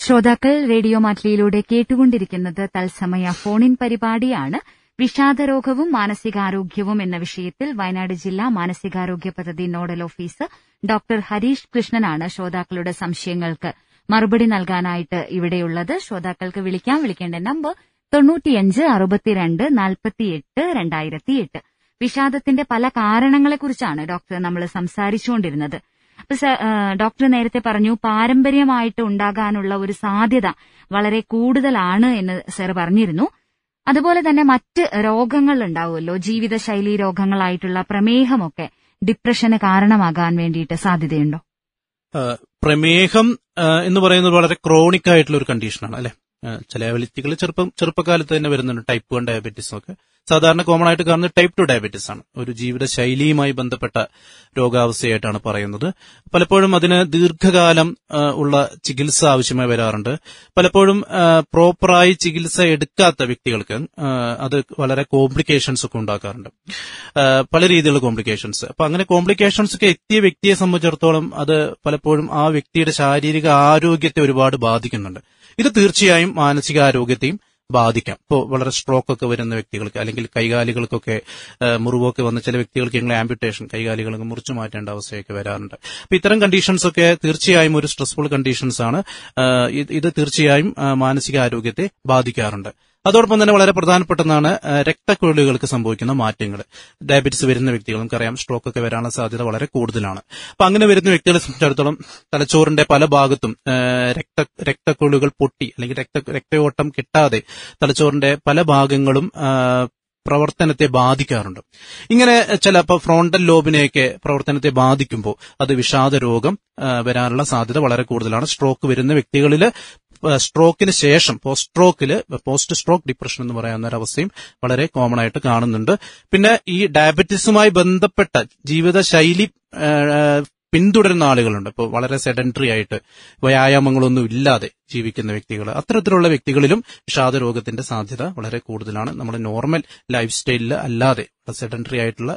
ശ്രോതാക്കൾ, റേഡിയോ മാറ്റിലൂടെ കേട്ടുകൊണ്ടിരിക്കുന്നത് തത്സമയ ഫോണിൻ പരിപാടിയാണ്. വിഷാദരോഗവും മാനസികാരോഗ്യവും എന്ന വിഷയത്തിൽ വയനാട് ജില്ലാ മാനസികാരോഗ്യ പദ്ധതി നോഡൽ ഓഫീസർ ഡോക്ടർ ഹരീഷ് കൃഷ്ണനാണ് ശ്രോതാക്കളുടെ സംശയങ്ങൾക്ക് മറുപടി നൽകാനായിട്ട് ഇവിടെയുള്ളത്. ശ്രോതാക്കൾക്ക് വിളിക്കേണ്ട നമ്പർ 9562 48 2008. വിഷാദത്തിന്റെ പല കാരണങ്ങളെക്കുറിച്ചാണ് ഡോക്ടർ നമ്മൾ സംസാരിച്ചുകൊണ്ടിരുന്നത്. ഡോക്ടർ നേരത്തെ പറഞ്ഞു പാരമ്പര്യമായിട്ട് ഉണ്ടാകാനുള്ള ഒരു സാധ്യത വളരെ കൂടുതലാണ് എന്ന് സർ പറഞ്ഞിരുന്നു. അതുപോലെ തന്നെ മറ്റ് രോഗങ്ങൾ ഉണ്ടാവുമല്ലോ, ജീവിതശൈലി രോഗങ്ങളായിട്ടുള്ള പ്രമേഹമൊക്കെ ഡിപ്രഷന് കാരണമാകാൻ വേണ്ടിയിട്ട് സാധ്യതയുണ്ടോ? പ്രമേഹം എന്ന് പറയുന്നത് വളരെ ക്രോണിക് ആയിട്ടുള്ള ഒരു കണ്ടീഷനാണ് അല്ലെ. ചില വ്യക്തികൾ ചെറുപ്പകാലത്ത് തന്നെ വരുന്നുണ്ട്. ടൈപ്പ് 1 ഡയബറ്റീസ് ഒക്കെ സാധാരണ കോമൺ ആയിട്ട് കാണുന്നത് ടൈപ്പ് 2 ഡയബറ്റീസ് ആണ്. ഒരു ജീവിതശൈലിയുമായി ബന്ധപ്പെട്ട രോഗാവസ്ഥയായിട്ടാണ് പറയുന്നത്. പലപ്പോഴും അതിന് ദീർഘകാലം ഉള്ള ചികിത്സ ആവശ്യമായി വരാറുണ്ട്. പലപ്പോഴും പ്രോപ്പറായി ചികിത്സ എടുക്കാത്ത വ്യക്തികൾക്ക് അത് വളരെ കോംപ്ലിക്കേഷൻസ് ഒക്കെ ഉണ്ടാക്കാറുണ്ട്, പല രീതിയിലുള്ള കോംപ്ലിക്കേഷൻസ്. അപ്പൊ അങ്ങനെ കോംപ്ലിക്കേഷൻസ് ഒക്കെ എത്തിയ വ്യക്തിയെ സംബന്ധിച്ചിടത്തോളം അത് പലപ്പോഴും ആ വ്യക്തിയുടെ ശാരീരിക ആരോഗ്യത്തെ ഒരുപാട് ബാധിക്കുന്നുണ്ട്. ഇത് തീർച്ചയായും മാനസികാരോഗ്യത്തെയും ബാധിക്കാം. ഇപ്പോൾ വളരെ സ്ട്രോക്ക് ഒക്കെ വരുന്ന വ്യക്തികൾക്ക് അല്ലെങ്കിൽ കൈകാലുകൾക്കൊക്കെ മുറിവൊക്കെ വന്ന ചില വ്യക്തികൾക്ക് ഞങ്ങൾ ആംപ്യൂട്ടേഷൻ, കൈകാലുകളൊക്കെ മുറിച്ചു മാറ്റേണ്ട അവസ്ഥയൊക്കെ വരാറുണ്ട്. അപ്പൊ ഇത്തരം കണ്ടീഷൻസ് ഒക്കെ തീർച്ചയായും ഒരു സ്ട്രെസ്ഫുൾ കണ്ടീഷൻസ് ആണ്. ഇത് തീർച്ചയായും മാനസികാരോഗ്യത്തെ ബാധിക്കാറുണ്ട്. അതോടൊപ്പം തന്നെ വളരെ പ്രധാനപ്പെട്ടതാണ് രക്തക്കുഴലുകൾക്ക് സംഭവിക്കുന്ന മാറ്റങ്ങൾ. ഡയബറ്റീസ് വരുന്ന വ്യക്തികൾ നമുക്കറിയാം സ്ട്രോക്ക് ഒക്കെ വരാനുള്ള സാധ്യത വളരെ കൂടുതലാണ്. അപ്പൊ അങ്ങനെ വരുന്ന വ്യക്തികളെ സംബന്ധിച്ചിടത്തോളം തലച്ചോറിന്റെ പല ഭാഗത്തും രക്തക്കുഴലുകൾ പൊട്ടി അല്ലെങ്കിൽ രക്തയോട്ടം കിട്ടാതെ തലച്ചോറിന്റെ പല ഭാഗങ്ങളും പ്രവർത്തനത്തെ ബാധിക്കാറുണ്ട്. ഇങ്ങനെ ചിലപ്പോൾ ഫ്രോണ്ടൽ ലോബിനെയൊക്കെ പ്രവർത്തനത്തെ ബാധിക്കുമ്പോൾ അത് വിഷാദ രോഗം വരാനുള്ള സാധ്യത വളരെ കൂടുതലാണ്. സ്ട്രോക്ക് വരുന്ന വ്യക്തികളിൽ സ്ട്രോക്കിന് ശേഷം പോസ്റ്റ് സ്ട്രോക്ക് ഡിപ്രഷൻ എന്ന് പറയുന്ന ഒരവസ്ഥയും വളരെ കോമൺ ആയിട്ട് കാണുന്നുണ്ട്. പിന്നെ ഈ ഡയബറ്റീസുമായി ബന്ധപ്പെട്ട ജീവിതശൈലി പിന്തുടരുന്ന ആളുകളുണ്ട്. ഇപ്പോൾ വളരെ സെഡന്ററി ആയിട്ട് വ്യായാമങ്ങളൊന്നും ഇല്ലാതെ ജീവിക്കുന്ന വ്യക്തികൾ, അത്തരത്തിലുള്ള വ്യക്തികളിലും വിഷാദരോഗത്തിന്റെ സാധ്യത വളരെ കൂടുതലാണ്. നമ്മുടെ നോർമൽ ലൈഫ് സ്റ്റൈലിൽ അല്ലാതെ സെഡന്ററി ആയിട്ടുള്ള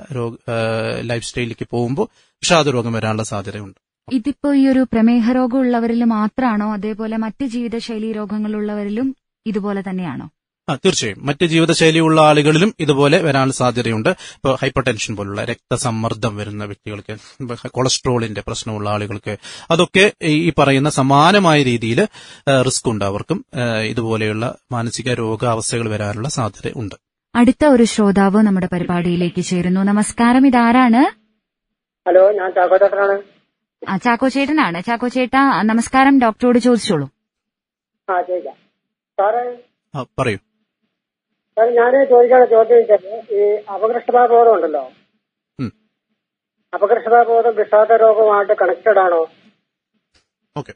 ലൈഫ് സ്റ്റൈലിലേക്ക് പോകുമ്പോൾ വിഷാദരോഗം വരാനുള്ള സാധ്യതയുണ്ട്. ഇതിപ്പോ ഈ ഒരു പ്രമേഹ രോഗമുള്ളവരിൽ മാത്രമാണോ, അതേപോലെ മറ്റ് ജീവിതശൈലി രോഗങ്ങളുള്ളവരിലും ഇതുപോലെ തന്നെയാണോ? തീർച്ചയായും മറ്റ് ജീവിതശൈലിയുള്ള ആളുകളിലും ഇതുപോലെ വരാനുള്ള സാധ്യതയുണ്ട്. ഇപ്പോൾ ഹൈപ്പർ ടെൻഷൻ പോലുള്ള രക്തസമ്മർദ്ദം വരുന്ന വ്യക്തികൾക്ക്, കൊളസ്ട്രോളിന്റെ പ്രശ്നമുള്ള ആളുകൾക്ക്, അതൊക്കെ ഈ പറയുന്ന സമാനമായ രീതിയിൽ റിസ്ക് ഉണ്ട്. അവർക്കും ഇതുപോലെയുള്ള മാനസിക രോഗാവസ്ഥകൾ വരാനുള്ള സാധ്യത ഉണ്ട്. അടുത്ത ഒരു ശ്രോതാവ് നമ്മുടെ പരിപാടിയിലേക്ക് ചേരുന്നു. നമസ്കാരം, ഇതാരാണ്? ഹലോ, ഞാൻ ചാക്കോചേട്ടനാണ്. ചാക്കോചേട്ടനാണ്. ചാക്കോചേട്ടാ നമസ്കാരം, ഡോക്ടറോട് ചോദിച്ചോളൂ. പറയൂ. ഞാൻ ചോദിക്കാനുള്ള ചോദ്യം വെച്ചാല് ഈ അപകർഷതാബോധം ഉണ്ടല്ലോ, അപകർഷതാബോധം വിഷാദ രോഗമായിട്ട് കണക്റ്റഡ് ആണോ? ഓക്കെ,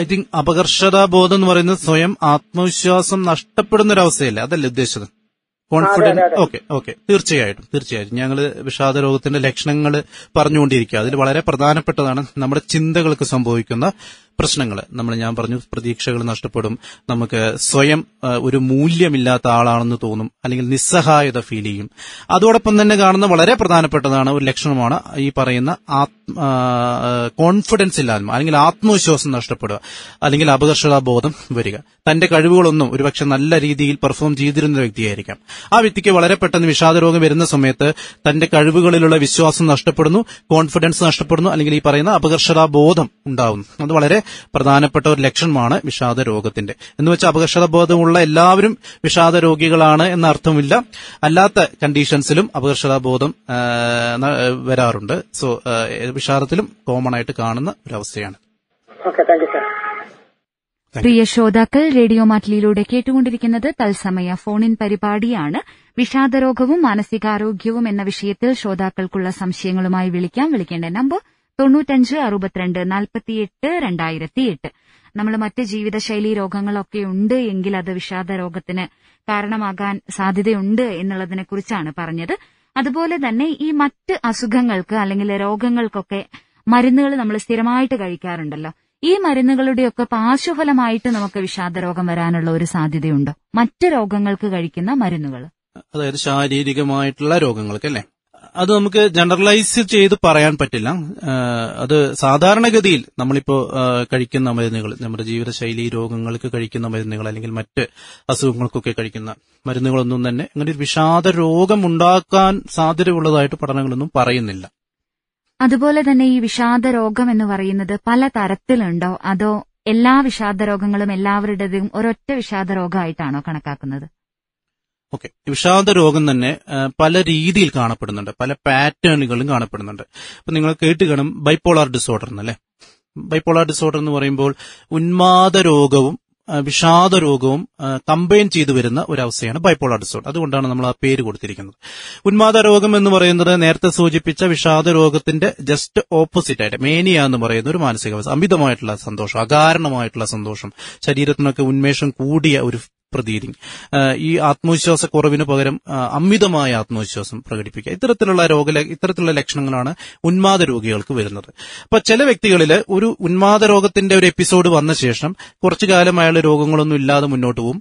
ഐ തിങ്ക് അപകർഷതാബോധം എന്ന് പറയുന്നത് സ്വയം ആത്മവിശ്വാസം നഷ്ടപ്പെടുന്ന ഒരവസ്ഥയല്ലേ, അതല്ലേ ഉദ്ദേശിച്ചത്? കോൺഫിഡൻസ്. ഓക്കെ, തീർച്ചയായിട്ടും ഞങ്ങൾ വിഷാദ രോഗത്തിന്റെ ലക്ഷണങ്ങൾ പറഞ്ഞുകൊണ്ടിരിക്കുക. അതിൽ വളരെ പ്രധാനപ്പെട്ടതാണ് നമ്മുടെ ചിന്തകൾക്ക് സംഭവിക്കുന്ന പ്രശ്നങ്ങൾ ഞാൻ പറഞ്ഞു, പ്രതീക്ഷകൾ നഷ്ടപ്പെടും, നമുക്ക് സ്വയം ഒരു മൂല്യമില്ലാത്ത ആളാണെന്ന് തോന്നും, അല്ലെങ്കിൽ നിസ്സഹായത ഫീൽ ചെയ്യും. അതോടൊപ്പം തന്നെ കാണുന്ന വളരെ പ്രധാനപ്പെട്ടതാണ് ഒരു ലക്ഷണമാണ് ഈ പറയുന്ന കോൺഫിഡൻസ് ഇല്ലായ്മ, അല്ലെങ്കിൽ ആത്മവിശ്വാസം നഷ്ടപ്പെടുക, അല്ലെങ്കിൽ അപകർഷതാബോധം വരിക. തന്റെ കഴിവുകളൊന്നും ഒരുപക്ഷെ നല്ല രീതിയിൽ പെർഫോം ചെയ്തിരുന്ന വ്യക്തിയായിരിക്കാം, ആ വ്യക്തിക്ക് വളരെ പെട്ടെന്ന് വിഷാദരോഗം വരുന്ന സമയത്ത് തന്റെ കഴിവുകളിലുള്ള വിശ്വാസം നഷ്ടപ്പെടുന്നു, കോൺഫിഡൻസ് നഷ്ടപ്പെടുന്നു, അല്ലെങ്കിൽ ഈ പറയുന്ന അപകർഷതാബോധം ഉണ്ടാകുന്നു. അത് വളരെ പ്രധാനപ്പെട്ട ഒരു ലക്ഷണമാണ് വിഷാദ രോഗത്തിന്റെ. എന്ന് വെച്ചാൽ അപകർഷതാബോധമുള്ള എല്ലാവരും വിഷാദ രോഗികളാണ് എന്ന അർത്ഥമില്ല, അല്ലാത്ത കണ്ടീഷൻസിലും അപകർഷതാബോധം വരാറുണ്ട്. സോ വിഷാദത്തിലും കോമൺ ആയിട്ട് കാണുന്ന ഒരവസ്ഥയാണ്. പ്രിയ ശ്രോതാക്കൾ, റേഡിയോ മാറ്റിലൂടെ കേട്ടുകൊണ്ടിരിക്കുന്നത് തത്സമയ ഫോണിൻ പരിപാടിയാണ്. വിഷാദരോഗവും മാനസികാരോഗ്യവും എന്ന വിഷയത്തിൽ ശ്രോതാക്കൾക്കുള്ള സംശയങ്ങളുമായി വിളിക്കേണ്ട നമ്പർ 95 62 48 2008. നമ്മൾ മറ്റ് ജീവിതശൈലി രോഗങ്ങളൊക്കെ ഉണ്ട് എങ്കിൽ അത് വിഷാദരോഗത്തിന് കാരണമാകാൻ സാധ്യതയുണ്ട് എന്നുള്ളതിനെക്കുറിച്ചാണ് പറഞ്ഞത്. അതുപോലെ തന്നെ ഈ മറ്റ് അസുഖങ്ങൾക്ക് അല്ലെങ്കിൽ രോഗങ്ങൾക്കൊക്കെ മരുന്നുകൾ നമ്മൾ സ്ഥിരമായിട്ട് കഴിക്കാറുണ്ടല്ലോ, ഈ മരുന്നുകളുടെയൊക്കെ പാർശ്വഫലമായിട്ട് നമുക്ക് വിഷാദരോഗം വരാനുള്ള ഒരു സാധ്യതയുണ്ടോ മറ്റ് രോഗങ്ങൾക്ക് കഴിക്കുന്ന മരുന്നുകൾ? അതായത് ശാരീരികമായിട്ടുള്ള രോഗങ്ങൾക്ക് അല്ലേ, അത് നമുക്ക് ജനറലൈസ് ചെയ്ത് പറയാൻ പറ്റില്ല. അത് സാധാരണഗതിയിൽ നമ്മളിപ്പോൾ കഴിക്കുന്ന മരുന്നുകൾ, നമ്മുടെ ജീവിതശൈലി രോഗങ്ങൾക്ക് കഴിക്കുന്ന മരുന്നുകൾ അല്ലെങ്കിൽ മറ്റ് അസുഖങ്ങൾക്കൊക്കെ കഴിക്കുന്ന മരുന്നുകളൊന്നും തന്നെ അങ്ങനെ ഒരു വിഷാദ രോഗം ഉണ്ടാക്കാൻ സാധ്യതയുള്ളതായിട്ട് പഠനങ്ങളൊന്നും പറയുന്നില്ല. അതുപോലെ തന്നെ ഈ വിഷാദ രോഗം എന്ന് പറയുന്നത് പല തരത്തിലുണ്ടോ, അതോ എല്ലാ വിഷാദരോഗങ്ങളും എല്ലാവരുടേതും ഒരൊറ്റ വിഷാദ രോഗമായിട്ടാണോ കണക്കാക്കുന്നത്? ഓക്കെ, വിഷാദ രോഗം തന്നെ പല രീതിയിൽ കാണപ്പെടുന്നുണ്ട്, പല പാറ്റേണുകളും കാണപ്പെടുന്നുണ്ട്. അപ്പൊ നിങ്ങൾ കേട്ട് കാണും ബൈപോളാർ ഡിസോർഡർ എന്നല്ലേ. ബൈപോളാർ ഡിസോർഡർ എന്ന് പറയുമ്പോൾ ഉന്മാദ രോഗവും വിഷാദ രോഗവും കമ്പൈൻ ചെയ്തു വരുന്ന ഒരവസ്ഥയാണ് ബൈപോളാർ ഡിസോർഡർ. അതുകൊണ്ടാണ് നമ്മൾ ആ പേര് കൊടുത്തിരിക്കുന്നത്. ഉന്മാദ രോഗം എന്ന് പറയുന്നത് നേരത്തെ സൂചിപ്പിച്ച വിഷാദ രോഗത്തിന്റെ ജസ്റ്റ് ഓപ്പോസിറ്റ് ആയിട്ട് മേനിയ എന്ന് പറയുന്ന ഒരു മാനസികാവസ്ഥ, അമിതമായിട്ടുള്ള സന്തോഷം, അകാരണമായിട്ടുള്ള സന്തോഷം, ശരീരത്തിനൊക്കെ ഉന്മേഷം കൂടിയ ഒരു പ്രതീതി, ഈ ആത്മവിശ്വാസ കുറവിന് പകരം അമിതമായ ആത്മവിശ്വാസം പ്രകടിപ്പിക്കുക. ഇത്തരത്തിലുള്ള ലക്ഷണങ്ങളാണ് ഉന്മാദ രോഗികൾക്ക് വരുന്നത്. അപ്പൊ ചില വ്യക്തികളിൽ ഒരു ഉന്മാദ രോഗത്തിന്റെ ഒരു എപ്പിസോഡ് വന്ന ശേഷം കുറച്ചു കാലം അയാൾ രോഗങ്ങളൊന്നും ഇല്ലാതെ മുന്നോട്ട് പോകും.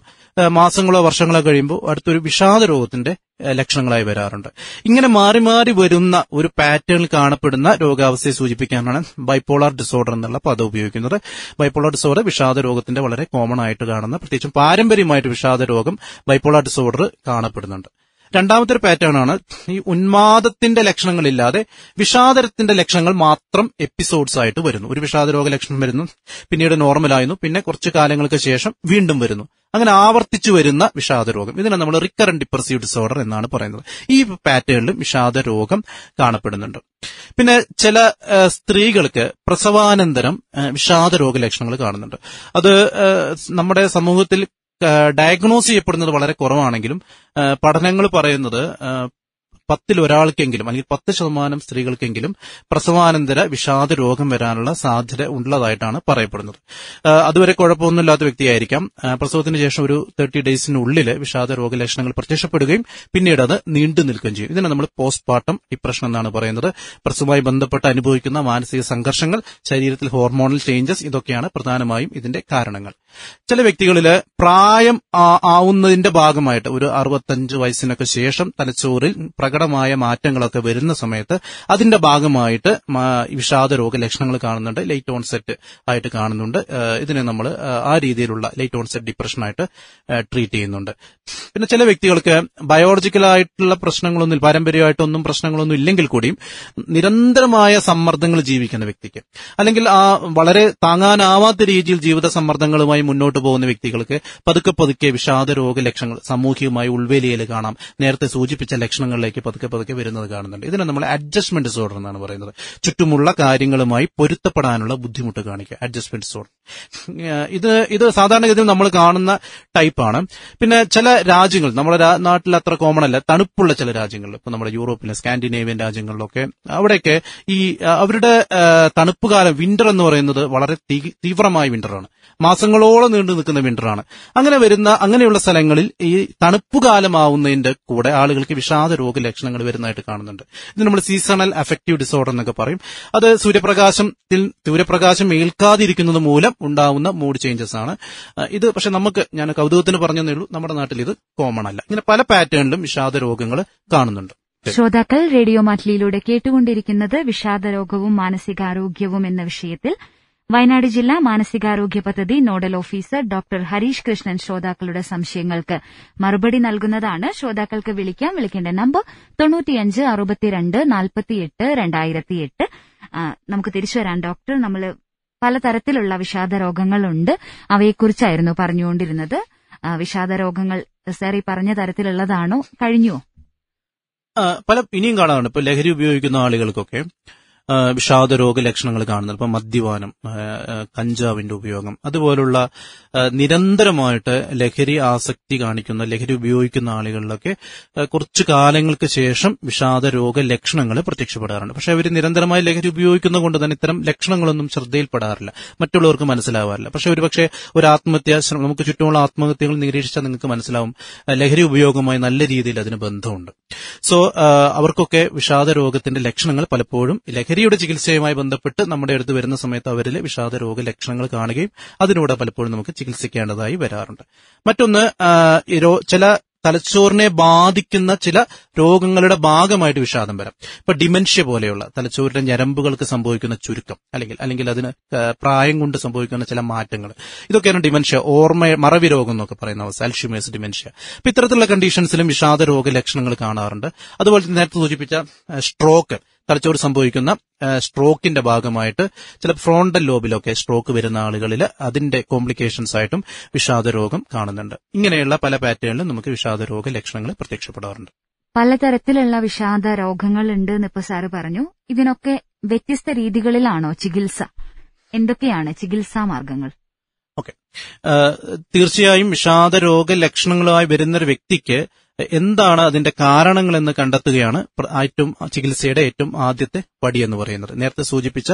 മാസങ്ങളോ വർഷങ്ങളോ കഴിയുമ്പോൾ അടുത്തൊരു വിഷാദ രോഗത്തിന്റെ ലക്ഷണങ്ങളായി വരാറുണ്ട്. ഇങ്ങനെ മാറി മാറി വരുന്ന ഒരു പാറ്റേണിൽ കാണപ്പെടുന്ന രോഗാവസ്ഥയെ സൂചിപ്പിക്കാനാണ് ബൈപോളാർ ഡിസോർഡർ എന്നുള്ള പദം ഉപയോഗിക്കുന്നത്. ബൈപോളാർ ഡിസോർഡർ വിഷാദ രോഗത്തിന്റെ വളരെ കോമൺ ആയിട്ട് കാണുന്ന, പ്രത്യേകിച്ചും പാരമ്പര്യമായിട്ട് വിഷാദ രോഗം ബൈപോളാർ ഡിസോർഡർ കാണപ്പെടുന്നുണ്ട്. രണ്ടാമത്തെ ഒരു പാറ്റേൺ ആണ് ഈ ഉന്മാദത്തിന്റെ ലക്ഷണങ്ങളില്ലാതെ വിഷാദത്തിന്റെ ലക്ഷണങ്ങൾ മാത്രം എപ്പിസോഡ്സ് ആയിട്ട് വരുന്നു. ഒരു വിഷാദ രോഗ ലക്ഷണം വരുന്നു, പിന്നീട് നോർമലായിരുന്നു, പിന്നെ കുറച്ച് കാലങ്ങൾക്ക് ശേഷം വീണ്ടും വരുന്നു, അങ്ങനെ ആവർത്തിച്ചു വരുന്ന വിഷാദ രോഗം, ഇതിനെ നമ്മൾ റിക്കറന്റ് ഡിപ്രസീവ് ഡിസോർഡർ എന്നാണ് പറയുന്നത്. ഈ പാറ്റേണിലും വിഷാദ രോഗം കാണപ്പെടുന്നുണ്ട്. പിന്നെ ചില സ്ത്രീകൾക്ക് പ്രസവാനന്തരം വിഷാദ രോഗ ലക്ഷണങ്ങൾ കാണുന്നുണ്ട്. അത് നമ്മുടെ സമൂഹത്തിൽ ഡയഗ്നോസ് ചെയ്യപ്പെടുന്നത് വളരെ കുറവാണെങ്കിലും പഠനങ്ങൾ പറയുന്നത് 10ൽ ഒരാൾക്കെങ്കിലും അല്ലെങ്കിൽ 10% സ്ത്രീകൾക്കെങ്കിലും പ്രസവാനന്തര വിഷാദ രോഗം വരാനുള്ള സാധ്യത ഉള്ളതായിട്ടാണ് പറയപ്പെടുന്നത്. അതുവരെ കുഴപ്പമൊന്നുമില്ലാത്ത വ്യക്തിയായിരിക്കാം, പ്രസവത്തിന് ശേഷം ഒരു 30 ഡേയ്സിനുള്ളിൽ വിഷാദ രോഗ ലക്ഷണങ്ങൾ പ്രത്യക്ഷപ്പെടുകയും പിന്നീട് അത് നീണ്ടു നിൽക്കുകയും ചെയ്യും. ഇതിനെ നമ്മൾ പോസ്റ്റ്പാർട്ടം ഡിപ്രഷൻ എന്നാണ് പറയുന്നത്. പ്രസവവുമായി ബന്ധപ്പെട്ട് അനുഭവിക്കുന്ന മാനസിക സംഘർഷങ്ങൾ, ശരീരത്തിൽ ഹോർമോണൽ ചേഞ്ചസ്, ഇതൊക്കെയാണ് പ്രധാനമായും ഇതിന്റെ കാരണങ്ങൾ. ചില വ്യക്തികളിൽ പ്രായം ആവുന്നതിന്റെ ഭാഗമായിട്ട് ഒരു 65 വയസ്സിനൊക്കെ ശേഷം തലച്ചോറിൽ പ്രകടമായ മാറ്റങ്ങളൊക്കെ വരുന്ന സമയത്ത് അതിന്റെ ഭാഗമായിട്ട് വിഷാദ രോഗ ലക്ഷണങ്ങൾ കാണുന്നുണ്ട്, ലൈറ്റ് ഓൺസെറ്റ് ആയിട്ട് കാണുന്നുണ്ട്. ഇതിനെ നമ്മൾ ആ രീതിയിലുള്ള ലൈറ്റ് ഓൺസെറ്റ് ഡിപ്രഷനായിട്ട് ട്രീറ്റ് ചെയ്യുന്നുണ്ട്. പിന്നെ ചില വ്യക്തികൾക്ക് ബയോളജിക്കലായിട്ടുള്ള പ്രശ്നങ്ങളൊന്നും, പാരമ്പര്യമായിട്ടൊന്നും പ്രശ്നങ്ങളൊന്നും ഇല്ലെങ്കിൽ കൂടിയും നിരന്തരമായ സമ്മർദ്ദങ്ങൾ ജീവിക്കുന്ന വ്യക്തിക്ക്, അല്ലെങ്കിൽ ആ വളരെ താങ്ങാനാവാത്ത രീതിയിൽ ജീവിത സമ്മർദ്ദങ്ങളുമായി മുന്നോട്ട് പോകുന്ന വ്യക്തികൾക്ക് പതുക്കെ വിഷാദ രോഗ ലക്ഷണങ്ങൾ സാമൂഹികമായി ഉൾവേലിയൽ കാണാം. നേരത്തെ സൂചിപ്പിച്ച ലക്ഷണങ്ങളിലേക്ക് പതുക്കെ വരുന്നത് കാണുന്നുണ്ട്. ഇതിനെ നമ്മൾ അഡ്ജസ്റ്റ്മെന്റ് ഡിസോർഡർ എന്നാണ് പറയുന്നത്. ചുറ്റുമുള്ള കാര്യങ്ങളുമായി പൊരുത്തപ്പെടാനുള്ള ബുദ്ധിമുട്ട് കാണിക്കുക, അഡ്ജസ്റ്റ്മെന്റ് ഡിസോർഡർ. ഇത് സാധാരണഗതിയിൽ നമ്മൾ കാണുന്ന ടൈപ്പാണ്. പിന്നെ ചില രാജ്യങ്ങൾ, നമ്മുടെ നാട്ടിൽ അത്ര കോമൺ അല്ല, തണുപ്പുള്ള ചില രാജ്യങ്ങളിൽ, ഇപ്പോൾ നമ്മുടെ യൂറോപ്പിലെ സ്കാൻഡിനേവിയൻ രാജ്യങ്ങളിലൊക്കെ, അവിടെയൊക്കെ ഈ അവരുടെ തണുപ്പ് കാലം, വിന്റർ എന്ന് പറയുന്നത് വളരെ തീവ്രമായ വിന്ററാണ്, മാസങ്ങളോളം നീണ്ടു നിൽക്കുന്ന വിന്ററാണ്. അങ്ങനെയുള്ള സ്ഥലങ്ങളിൽ ഈ തണുപ്പ് കാലമാവുന്നതിന്റെ കൂടെ ആളുകൾക്ക് വിഷാദ രോഗ ലക്ഷണങ്ങൾ വരുന്നതായിട്ട് കാണുന്നുണ്ട്. ഇത് നമ്മൾ സീസണൽ അഫക്റ്റീവ് ഡിസോർഡർ എന്നൊക്കെ പറയും. അത് സൂര്യപ്രകാശം ഏൽക്കാതിരിക്കുന്നത് മൂലം ഉണ്ടാവുന്ന മൂഡ് ചേഞ്ചസ് ആണ് ഇത്. പക്ഷെ നമുക്ക്, ഞാൻ കൗതുകത്തിന് പറഞ്ഞതേ ഉള്ളൂ, നമ്മുടെ നാട്ടിൽ ഇത് കോമൺ അല്ല. ഇങ്ങനെ പല പാറ്റേണിലും വിഷാദ രോഗങ്ങൾ കാണുന്നുണ്ട്. ശ്രോതാക്കൾ, റേഡിയോ മാറ്റിലൂടെ കേട്ടുകൊണ്ടിരിക്കുന്നത് വിഷാദരോഗവും മാനസികാരോഗ്യവും എന്ന വിഷയത്തിൽ വയനാട് ജില്ലാ മാനസികാരോഗ്യ പദ്ധതി nodal officer doctor Harish Krishnan ശ്രോതാക്കളുടെ സംശയങ്ങൾക്ക് മറുപടി നൽകുന്നതാണ്. ശ്രോതാക്കൾക്ക് വിളിക്കേണ്ട നമ്പർ 9562 48 2008. നമുക്ക് തിരിച്ചു വരാം ഡോക്ടർ. നമ്മൾ പലതരത്തിലുള്ള വിഷാദരോഗങ്ങളുണ്ട്, അവയെക്കുറിച്ചായിരുന്നു പറഞ്ഞുകൊണ്ടിരുന്നത്. വിഷാദരോഗങ്ങൾ സാർ ഈ പറഞ്ഞ തരത്തിലുള്ളതാണോ? കഴിഞ്ഞോ? പല ഇനിയും കാണാറുണ്ട്. ഇപ്പൊ ലഹരി ഉപയോഗിക്കുന്ന ആളുകൾക്കൊക്കെ വിഷാദരോഗ ലക്ഷണങ്ങൾ കാണുന്നത്. ഇപ്പം മദ്യപാനം, കഞ്ചാവിന്റെ ഉപയോഗം, അതുപോലുള്ള നിരന്തരമായിട്ട് ലഹരി ആസക്തി കാണിക്കുന്ന, ലഹരി ഉപയോഗിക്കുന്ന ആളുകളിലൊക്കെ കുറച്ചു കാലങ്ങൾക്ക് ശേഷം വിഷാദരോഗ ലക്ഷണങ്ങൾ പ്രത്യക്ഷപ്പെടാറുണ്ട്. പക്ഷെ അവർ നിരന്തരമായി ലഹരി ഉപയോഗിക്കുന്നത് കൊണ്ട് തന്നെ ഇത്തരം ലക്ഷണങ്ങളൊന്നും ശ്രദ്ധയിൽപ്പെടാറില്ല, മറ്റുള്ളവർക്ക് മനസ്സിലാവാറില്ല. പക്ഷെ ഒരുപക്ഷെ ഒരു ആത്മഹത്യ, നമുക്ക് ചുറ്റുമുള്ള ആത്മഹത്യകൾ നിരീക്ഷിച്ചാൽ നിങ്ങൾക്ക് മനസ്സിലാവും, ലഹരി ഉപയോഗവുമായി നല്ല രീതിയിൽ അതിന് ബന്ധമുണ്ട്. സോ അവർക്കൊക്കെ വിഷാദരോഗത്തിന്റെ ലക്ഷണങ്ങൾ പലപ്പോഴും ലഹരിയുടെ ചികിത്സയുമായി ബന്ധപ്പെട്ട് നമ്മുടെ അടുത്ത് വരുന്ന സമയത്ത് അവരിൽ വിഷാദരോഗ ലക്ഷണങ്ങൾ കാണുകയും അതിനൂടെ പലപ്പോഴും നമുക്ക് ചികിത്സിക്കേണ്ടതായി വരാറുണ്ട്. മറ്റൊന്ന്, ചില തലച്ചോറിനെ ബാധിക്കുന്ന ചില രോഗങ്ങളുടെ ഭാഗമായിട്ട് വിഷാദം വരാം. ഇപ്പൊ ഡിമെൻഷ്യ പോലെയുള്ള തലച്ചോറിലെ ഞരമ്പുകൾക്ക് സംഭവിക്കുന്ന ചുരുക്കം, അല്ലെങ്കിൽ അതിന് പ്രായം കൊണ്ട് സംഭവിക്കുന്ന ചില മാറ്റങ്ങൾ, ഇതൊക്കെയാണ് ഡിമെൻഷ്യ, മറവി രോഗം എന്നൊക്കെ പറയുന്ന അവസ്ഥ, അൽഷിമേഴ്സ് ഡിമെൻഷ്യ. അപ്പൊ ഇത്തരത്തിലുള്ള കണ്ടീഷൻസിലും വിഷാദ രോഗ ലക്ഷണങ്ങൾ കാണാറുണ്ട്. അതുപോലെ നേരത്തെ സൂചിപ്പിച്ച സ്ട്രോക്ക്, തലച്ചോറ് സംഭവിക്കുന്ന സ്ട്രോക്കിന്റെ ഭാഗമായിട്ട് ചില ഫ്രോണ്ടൽ ലോബിലൊക്കെ സ്ട്രോക്ക് വരുന്ന ആളുകളിൽ അതിന്റെ കോംപ്ലിക്കേഷൻസ് ആയിട്ടും വിഷാദരോഗം കാണുന്നുണ്ട്. ഇങ്ങനെയുള്ള പല പാറ്റേണിലും നമുക്ക് വിഷാദരോഗ ലക്ഷണങ്ങൾ പ്രത്യക്ഷപ്പെടാറുണ്ട്. പലതരത്തിലുള്ള വിഷാദ രോഗങ്ങൾ ഉണ്ട് എന്ന് ഇപ്പൊ സാറ് പറഞ്ഞു. ഇതിനൊക്കെ വ്യത്യസ്ത രീതികളിലാണോ ചികിത്സ? എന്തൊക്കെയാണ് ചികിത്സാ മാർഗങ്ങൾ? ഓക്കെ, തീർച്ചയായും വിഷാദരോഗ ലക്ഷണങ്ങളുമായി വരുന്നൊരു വ്യക്തിക്ക് എന്താണ് അതിന്റെ കാരണങ്ങളെന്ന് കണ്ടെത്തുകയാണ് ഏറ്റവും ചികിത്സയുടെ ഏറ്റവും ആദ്യത്തെ പടി എന്ന് പറയുന്നത്. നേരത്തെ സൂചിപ്പിച്ച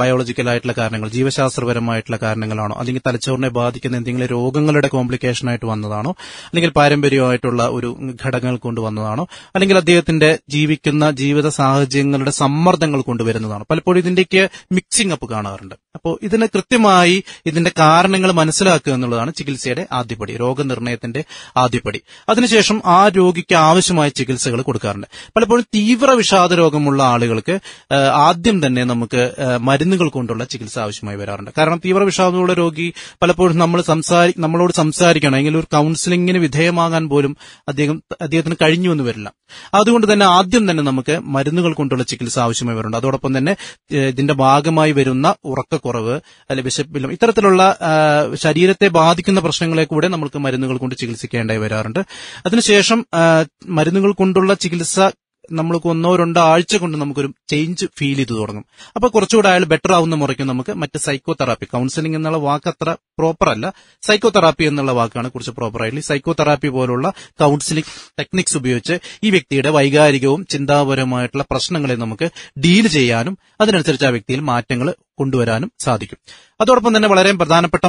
ബയോളജിക്കലായിട്ടുള്ള കാരണങ്ങൾ, ജീവശാസ്ത്രപരമായിട്ടുള്ള കാരണങ്ങളാണോ, അല്ലെങ്കിൽ തലച്ചോറിനെ ബാധിക്കുന്ന എന്തെങ്കിലും രോഗങ്ങളുടെ കോംപ്ലിക്കേഷനായിട്ട് വന്നതാണോ, അല്ലെങ്കിൽ പാരമ്പര്യമായിട്ടുള്ള ഒരു ഘടകങ്ങൾ കൊണ്ടുവന്നതാണോ, അല്ലെങ്കിൽ അദ്ദേഹത്തിന്റെ ജീവിക്കുന്ന ജീവിത സാഹചര്യങ്ങളുടെ സമ്മർദ്ദങ്ങൾ കൊണ്ടുവരുന്നതാണോ. പലപ്പോഴും ഇതിന്റെയൊക്കെ മിക്സിംഗ് അപ്പ് കാണാറുണ്ട്. അപ്പോൾ ഇതിന് കൃത്യമായി ഇതിന്റെ കാരണങ്ങൾ മനസ്സിലാക്കുക എന്നുള്ളതാണ് ചികിത്സയുടെ ആദ്യപടി, രോഗനിർണയത്തിന്റെ ആദ്യപടി. അതിനുശേഷം ആ രോഗിക്ക് ആവശ്യമായ ചികിത്സകൾ കൊടുക്കാറുണ്ട്. പലപ്പോഴും തീവ്ര വിഷാദ രോഗമുള്ള ആളുകൾക്ക് ആദ്യം തന്നെ നമുക്ക് മരുന്നുകൾ കൊണ്ടുള്ള ചികിത്സ ആവശ്യമായി വരാറുണ്ട്. കാരണം തീവ്ര വിഷാദമുള്ള രോഗി പലപ്പോഴും നമ്മളോട് സംസാരിക്കണം, അല്ലെങ്കിൽ ഒരു കൌൺസിലിംഗിന് വിധേയമാകാൻ പോലും അദ്ദേഹത്തിന് കഴിഞ്ഞു എന്ന് വരില്ല. അതുകൊണ്ട് തന്നെ ആദ്യം തന്നെ നമുക്ക് മരുന്നുകൾ കൊണ്ടുള്ള ചികിത്സ ആവശ്യമായി വരുന്നുണ്ട്. അതോടൊപ്പം തന്നെ ഇതിന്റെ ഭാഗമായി വരുന്ന ഉറക്കക്കുറവ്, അല്ലെങ്കിൽ വിശപ്പിലും ഇത്തരത്തിലുള്ള ശരീരത്തെ ബാധിക്കുന്ന പ്രശ്നങ്ങളെ കൂടെ നമുക്ക് മരുന്നുകൾ കൊണ്ട് ചികിത്സിക്കേണ്ടായി വരാറുണ്ട്. അതിനുശേഷം മരുന്നുകൾ കൊണ്ടുള്ള ചികിത്സ നമ്മൾക്ക് 1-2 ആഴ്ച കൊണ്ട് നമുക്കൊരു ചേഞ്ച് ഫീൽ ചെയ്ത് തുടങ്ങും. അപ്പൊ കുറച്ചുകൂടെ അയാൾ ബെറ്റർ ആവുന്ന മുറയ്ക്ക് നമുക്ക് മറ്റ് സൈക്കോതെറാപ്പി, കൌൺസിലിംഗ് എന്നുള്ള വാക്ക് അത്ര പ്രോപ്പർ അല്ല, സൈക്കോതെറാപ്പി എന്നുള്ള വാക്കാണ് കുറച്ച് പ്രോപ്പറായിട്ടുള്ള, സൈക്കോതെറാപ്പി പോലുള്ള കൌൺസിലിംഗ് ടെക്നിക്സ് ഉപയോഗിച്ച് ഈ വ്യക്തിയുടെ വൈകാരികവും ചിന്താപരവുമായിട്ടുള്ള പ്രശ്നങ്ങളെ നമുക്ക് ഡീൽ ചെയ്യാനും അതിനനുസരിച്ച് ആ വ്യക്തിയിൽ മാറ്റങ്ങൾ കൊണ്ടുവരാനും സാധിക്കും. അതോടൊപ്പം തന്നെ വളരെ പ്രധാനപ്പെട്ട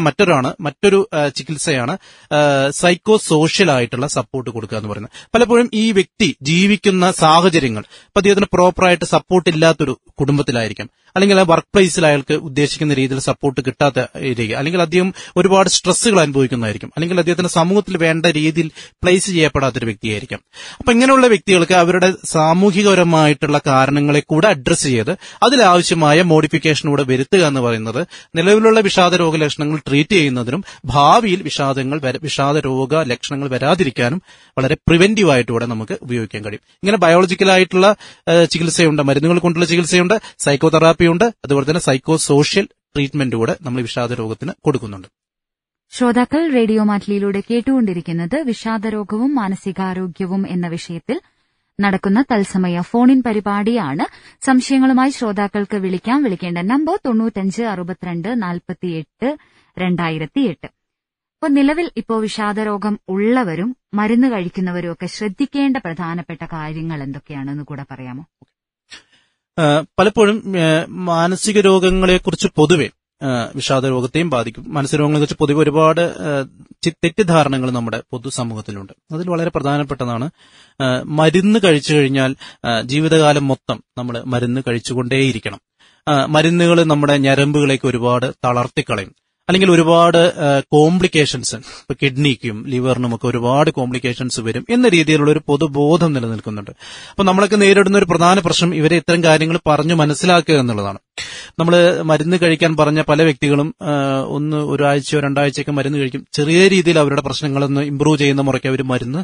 മറ്റൊരു ചികിത്സയാണ് സൈക്കോ സോഷ്യലായിട്ടുള്ള സപ്പോർട്ട് കൊടുക്കുക എന്ന് പറയുന്നത്. പലപ്പോഴും ഈ വ്യക്തി ജീവിക്കുന്ന സാഹചര്യങ്ങൾ, ഇപ്പം അദ്ദേഹത്തിന് പ്രോപ്പറായിട്ട് സപ്പോർട്ട് ഇല്ലാത്തൊരു കുടുംബത്തിലായിരിക്കാം, അല്ലെങ്കിൽ വർക്ക് പ്ലേസിൽ അയാൾക്ക് ഉദ്ദേശിക്കുന്ന രീതിയിൽ സപ്പോർട്ട് കിട്ടാത്ത ഇരിക്കുക, അല്ലെങ്കിൽ അദ്ദേഹം ഒരുപാട് സ്ട്രെസ്സുകൾ അനുഭവിക്കുന്നതായിരിക്കും, അല്ലെങ്കിൽ അദ്ദേഹത്തിന് സമൂഹത്തിൽ വേണ്ട രീതിയിൽ പ്ലേസ് ചെയ്യപ്പെടാത്തൊരു വ്യക്തിയായിരിക്കാം. അപ്പം ഇങ്ങനെയുള്ള വ്യക്തികൾക്ക് അവരുടെ സാമൂഹികപരമായിട്ടുള്ള കാരണങ്ങളെ കൂടെ അഡ്രസ്സ് ചെയ്ത് അതിലാവശ്യമായ മോഡിഫിക്കേഷനൂടെ വരുത്തുക എന്ന് പറയുന്നത് നിലവിലുള്ള വിഷാദരോഗ ലക്ഷണങ്ങൾ ട്രീറ്റ് ചെയ്യുന്നതിനും ഭാവിയിൽ വിഷാദരോഗ ലക്ഷണങ്ങൾ വരാതിരിക്കാനും വളരെ പ്രിവെന്റീവായിട്ടൂടെ നമുക്ക് ഉപയോഗിക്കാൻ കഴിയും. ഇങ്ങനെ ബയോളജിക്കലായിട്ടുള്ള ചികിത്സയുണ്ട്, മരുന്നുകൾ കൊണ്ടുള്ള ചികിത്സയുണ്ട്, സൈക്കോതെറാപ്പിയുണ്ട്, അതുപോലെ തന്നെ സൈക്കോ സോഷ്യൽ ട്രീറ്റ്മെന്റ് കൂടെ നമ്മൾ വിഷാദരോഗത്തിന് കൊടുക്കുന്നുണ്ട്. ശ്രോതാക്കൾ, റേഡിയോ മാറ്റിലൂടെ കേട്ടുകൊണ്ടിരിക്കുന്നത് വിഷാദരോഗവും മാനസികാരോഗ്യവും എന്ന വിഷയത്തിൽ നടക്കുന്ന തത്സമയ ഫോണിൻ പരിപാടിയാണ്. സംശയങ്ങളുമായി ശ്രോതാക്കൾക്ക് വിളിക്കേണ്ട നമ്പർ 9562 48 2008. അപ്പോൾ നിലവിൽ ഇപ്പോൾ വിഷാദരോഗം ഉള്ളവരും മരുന്ന് കഴിക്കുന്നവരും ഒക്കെ ശ്രദ്ധിക്കേണ്ട പ്രധാനപ്പെട്ട കാര്യങ്ങൾ എന്തൊക്കെയാണെന്ന് കൂടെ പറയാമോ? പലപ്പോഴും മാനസിക രോഗങ്ങളെക്കുറിച്ച് പൊതുവെ വിഷാദരോഗത്തെയും ബാധിക്കും. മാനസിക രോഗങ്ങളെക്കുറിച്ച് പൊതുവെ ഒരുപാട് തെറ്റിദ്ധാരണകൾ നമ്മുടെ പൊതുസമൂഹത്തിലുണ്ട്. അതിൽ വളരെ പ്രധാനപ്പെട്ടതാണ് മരുന്ന് കഴിച്ചു കഴിഞ്ഞാൽ ജീവിതകാലം മൊത്തം നമ്മൾ മരുന്ന് കഴിച്ചുകൊണ്ടേയിരിക്കണം, മരുന്നുകൾ നമ്മുടെ ഞരമ്പുകളേക്ക് ഒരുപാട് തളർത്തിക്കളയും, അല്ലെങ്കിൽ ഒരുപാട് കോംപ്ലിക്കേഷൻസ് ഇപ്പൊ കിഡ്നിക്കും ലിവറിനും ഒക്കെ ഒരുപാട് കോംപ്ലിക്കേഷൻസ് വരും എന്ന രീതിയിലുള്ള ഒരു പൊതുബോധം നിലനിൽക്കുന്നുണ്ട്. അപ്പൊ നമ്മളൊക്കെ നേരിടുന്ന ഒരു പ്രധാന പ്രശ്നം ഇവരെ ഇത്തരം കാര്യങ്ങൾ പറഞ്ഞു മനസ്സിലാക്കുക എന്നുള്ളതാണ്. നമ്മൾ മരുന്ന് കഴിക്കാൻ പറഞ്ഞ പല വ്യക്തികളും ഒരാഴ്ചയോ രണ്ടാഴ്ചയൊക്കെ മരുന്ന് കഴിക്കും, ചെറിയ രീതിയിൽ അവരുടെ പ്രശ്നങ്ങളൊന്ന് ഇമ്പ്രൂവ് ചെയ്യുന്ന മുറയ്ക്ക് അവർ മരുന്ന്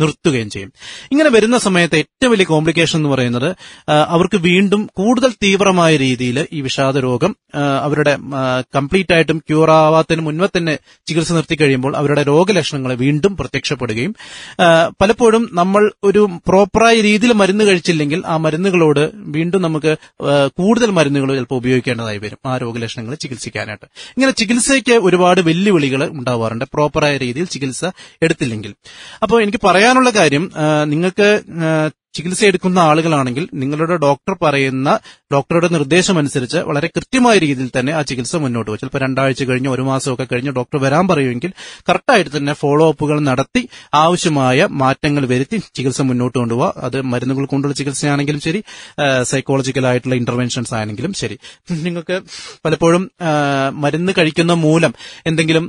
നിർത്തുകയും ചെയ്യും. ഇങ്ങനെ വരുന്ന സമയത്ത് ഏറ്റവും വലിയ കോംപ്ലിക്കേഷൻ എന്ന് പറയുന്നത് അവർക്ക് വീണ്ടും കൂടുതൽ തീവ്രമായ രീതിയിൽ ഈ വിഷാദ രോഗം അവരുടെ കംപ്ലീറ്റ് ആയിട്ടും ക്യൂർ ആവാത്തതിന് മുൻപേ തന്നെ ചികിത്സ നിർത്തി കഴിയുമ്പോൾ അവരുടെ രോഗലക്ഷണങ്ങൾ വീണ്ടും പ്രത്യക്ഷപ്പെടുകയും പലപ്പോഴും നമ്മൾ ഒരു പ്രോപ്പറായ രീതിയിൽ മരുന്ന് കഴിച്ചില്ലെങ്കിൽ ആ മരുന്നുകളോട് വീണ്ടും നമുക്ക് കൂടുതൽ മരുന്നുകൾ ചിലപ്പോൾ ഉപയോഗിക്കേണ്ടതായി വരും ആ രോഗലക്ഷണങ്ങൾ ചികിത്സിക്കാനായിട്ട്. ഇങ്ങനെ ചികിത്സയ്ക്ക് ഒരുപാട് വെല്ലുവിളികൾ ഉണ്ടാവാറുണ്ട് പ്രോപ്പറായ രീതിയിൽ ചികിത്സ എടുത്തില്ലെങ്കിൽ. അപ്പോൾ എനിക്ക് പറയാനുള്ള കാര്യം, നിങ്ങൾക്ക് ചികിത്സ എടുക്കുന്ന ആളുകളാണെങ്കിൽ നിങ്ങളുടെ ഡോക്ടർ പറയുന്ന ഡോക്ടറുടെ നിർദ്ദേശം അനുസരിച്ച് വളരെ കൃത്യമായ രീതിയിൽ തന്നെ ആ ചികിത്സ മുന്നോട്ട് പോകും. ചിലപ്പോൾ രണ്ടാഴ്ച കഴിഞ്ഞ് ഒരു മാസമൊക്കെ കഴിഞ്ഞ് ഡോക്ടർ വരാൻ പറയുമെങ്കിൽ കറക്റ്റായിട്ട് തന്നെ ഫോളോ അപ്പുകൾ നടത്തി ആവശ്യമായ മാറ്റങ്ങൾ വരുത്തി ചികിത്സ മുന്നോട്ട് കൊണ്ടുപോകുക. അത് മരുന്നുകൾ കൊണ്ടുള്ള ചികിത്സയാണെങ്കിലും ശരി, സൈക്കോളജിക്കലായിട്ടുള്ള ഇന്റർവെൻഷൻസ് ആണെങ്കിലും ശരി. നിങ്ങൾക്ക് പലപ്പോഴും മരുന്ന് കഴിക്കുന്ന മൂലം എന്തെങ്കിലും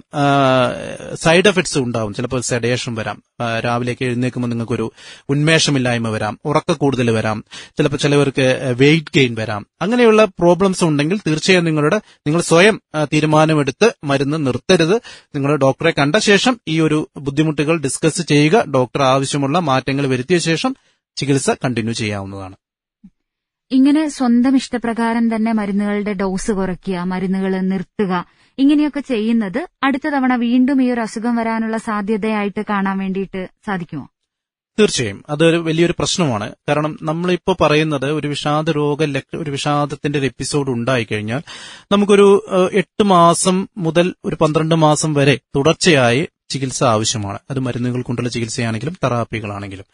സൈഡ് എഫക്ട്സ് ഉണ്ടാവും. ചിലപ്പോൾ സെഡേഷൻ വരാം, രാവിലേക്ക് എഴുന്നേൽക്കുമ്പോൾ നിങ്ങൾക്കൊരു ഉന്മേഷമില്ലായ്മ വരാം, ഉറക്ക കൂടുതൽ വരാം, ചിലപ്പോൾ ചിലവർക്ക് വെയിറ്റ് ഗെയിൻ വരാം. അങ്ങനെയുള്ള പ്രോബ്ലംസ് ഉണ്ടെങ്കിൽ തീർച്ചയായും നിങ്ങൾ സ്വയം തീരുമാനമെടുത്ത് മരുന്ന് നിർത്തരുത്. നിങ്ങൾ ഡോക്ടറെ കണ്ട ശേഷം ഈ ഒരു ബുദ്ധിമുട്ടുകൾ ഡിസ്കസ് ചെയ്യുക. ഡോക്ടർ ആവശ്യമുള്ള മാറ്റങ്ങൾ വരുത്തിയ ശേഷം ചികിത്സ കണ്ടിന്യൂ ചെയ്യാവുന്നതാണ്. ഇങ്ങനെ സ്വന്തം ഇഷ്ടപ്രകാരം തന്നെ മരുന്നുകളുടെ ഡോസ് കുറയ്ക്കുക, മരുന്നുകൾ നിർത്തുക, ഇങ്ങനെയൊക്കെ ചെയ്യുന്നത് അടുത്ത തവണ വീണ്ടും ഈ ഒരു അസുഖം വരാനുള്ള സാധ്യതയായിട്ട് കാണാൻ വേണ്ടിയിട്ട് സാധിക്കുമോ? തീർച്ചയായും അതൊരു വലിയൊരു പ്രശ്നമാണ്. കാരണം നമ്മളിപ്പോൾ പറയുന്നത് ഒരു വിഷാദത്തിന്റെ ഒരു എപ്പിസോഡ് ഉണ്ടായിക്കഴിഞ്ഞാൽ നമുക്കൊരു 8 മാസം മുതൽ ഒരു 12 മാസം വരെ തുടർച്ചയായി ചികിത്സ ആവശ്യമാണ്. അത് മരുന്നുകൾ കൊണ്ടുള്ള ചികിത്സയാണെങ്കിലും തെറാപ്പികളാണെങ്കിലും.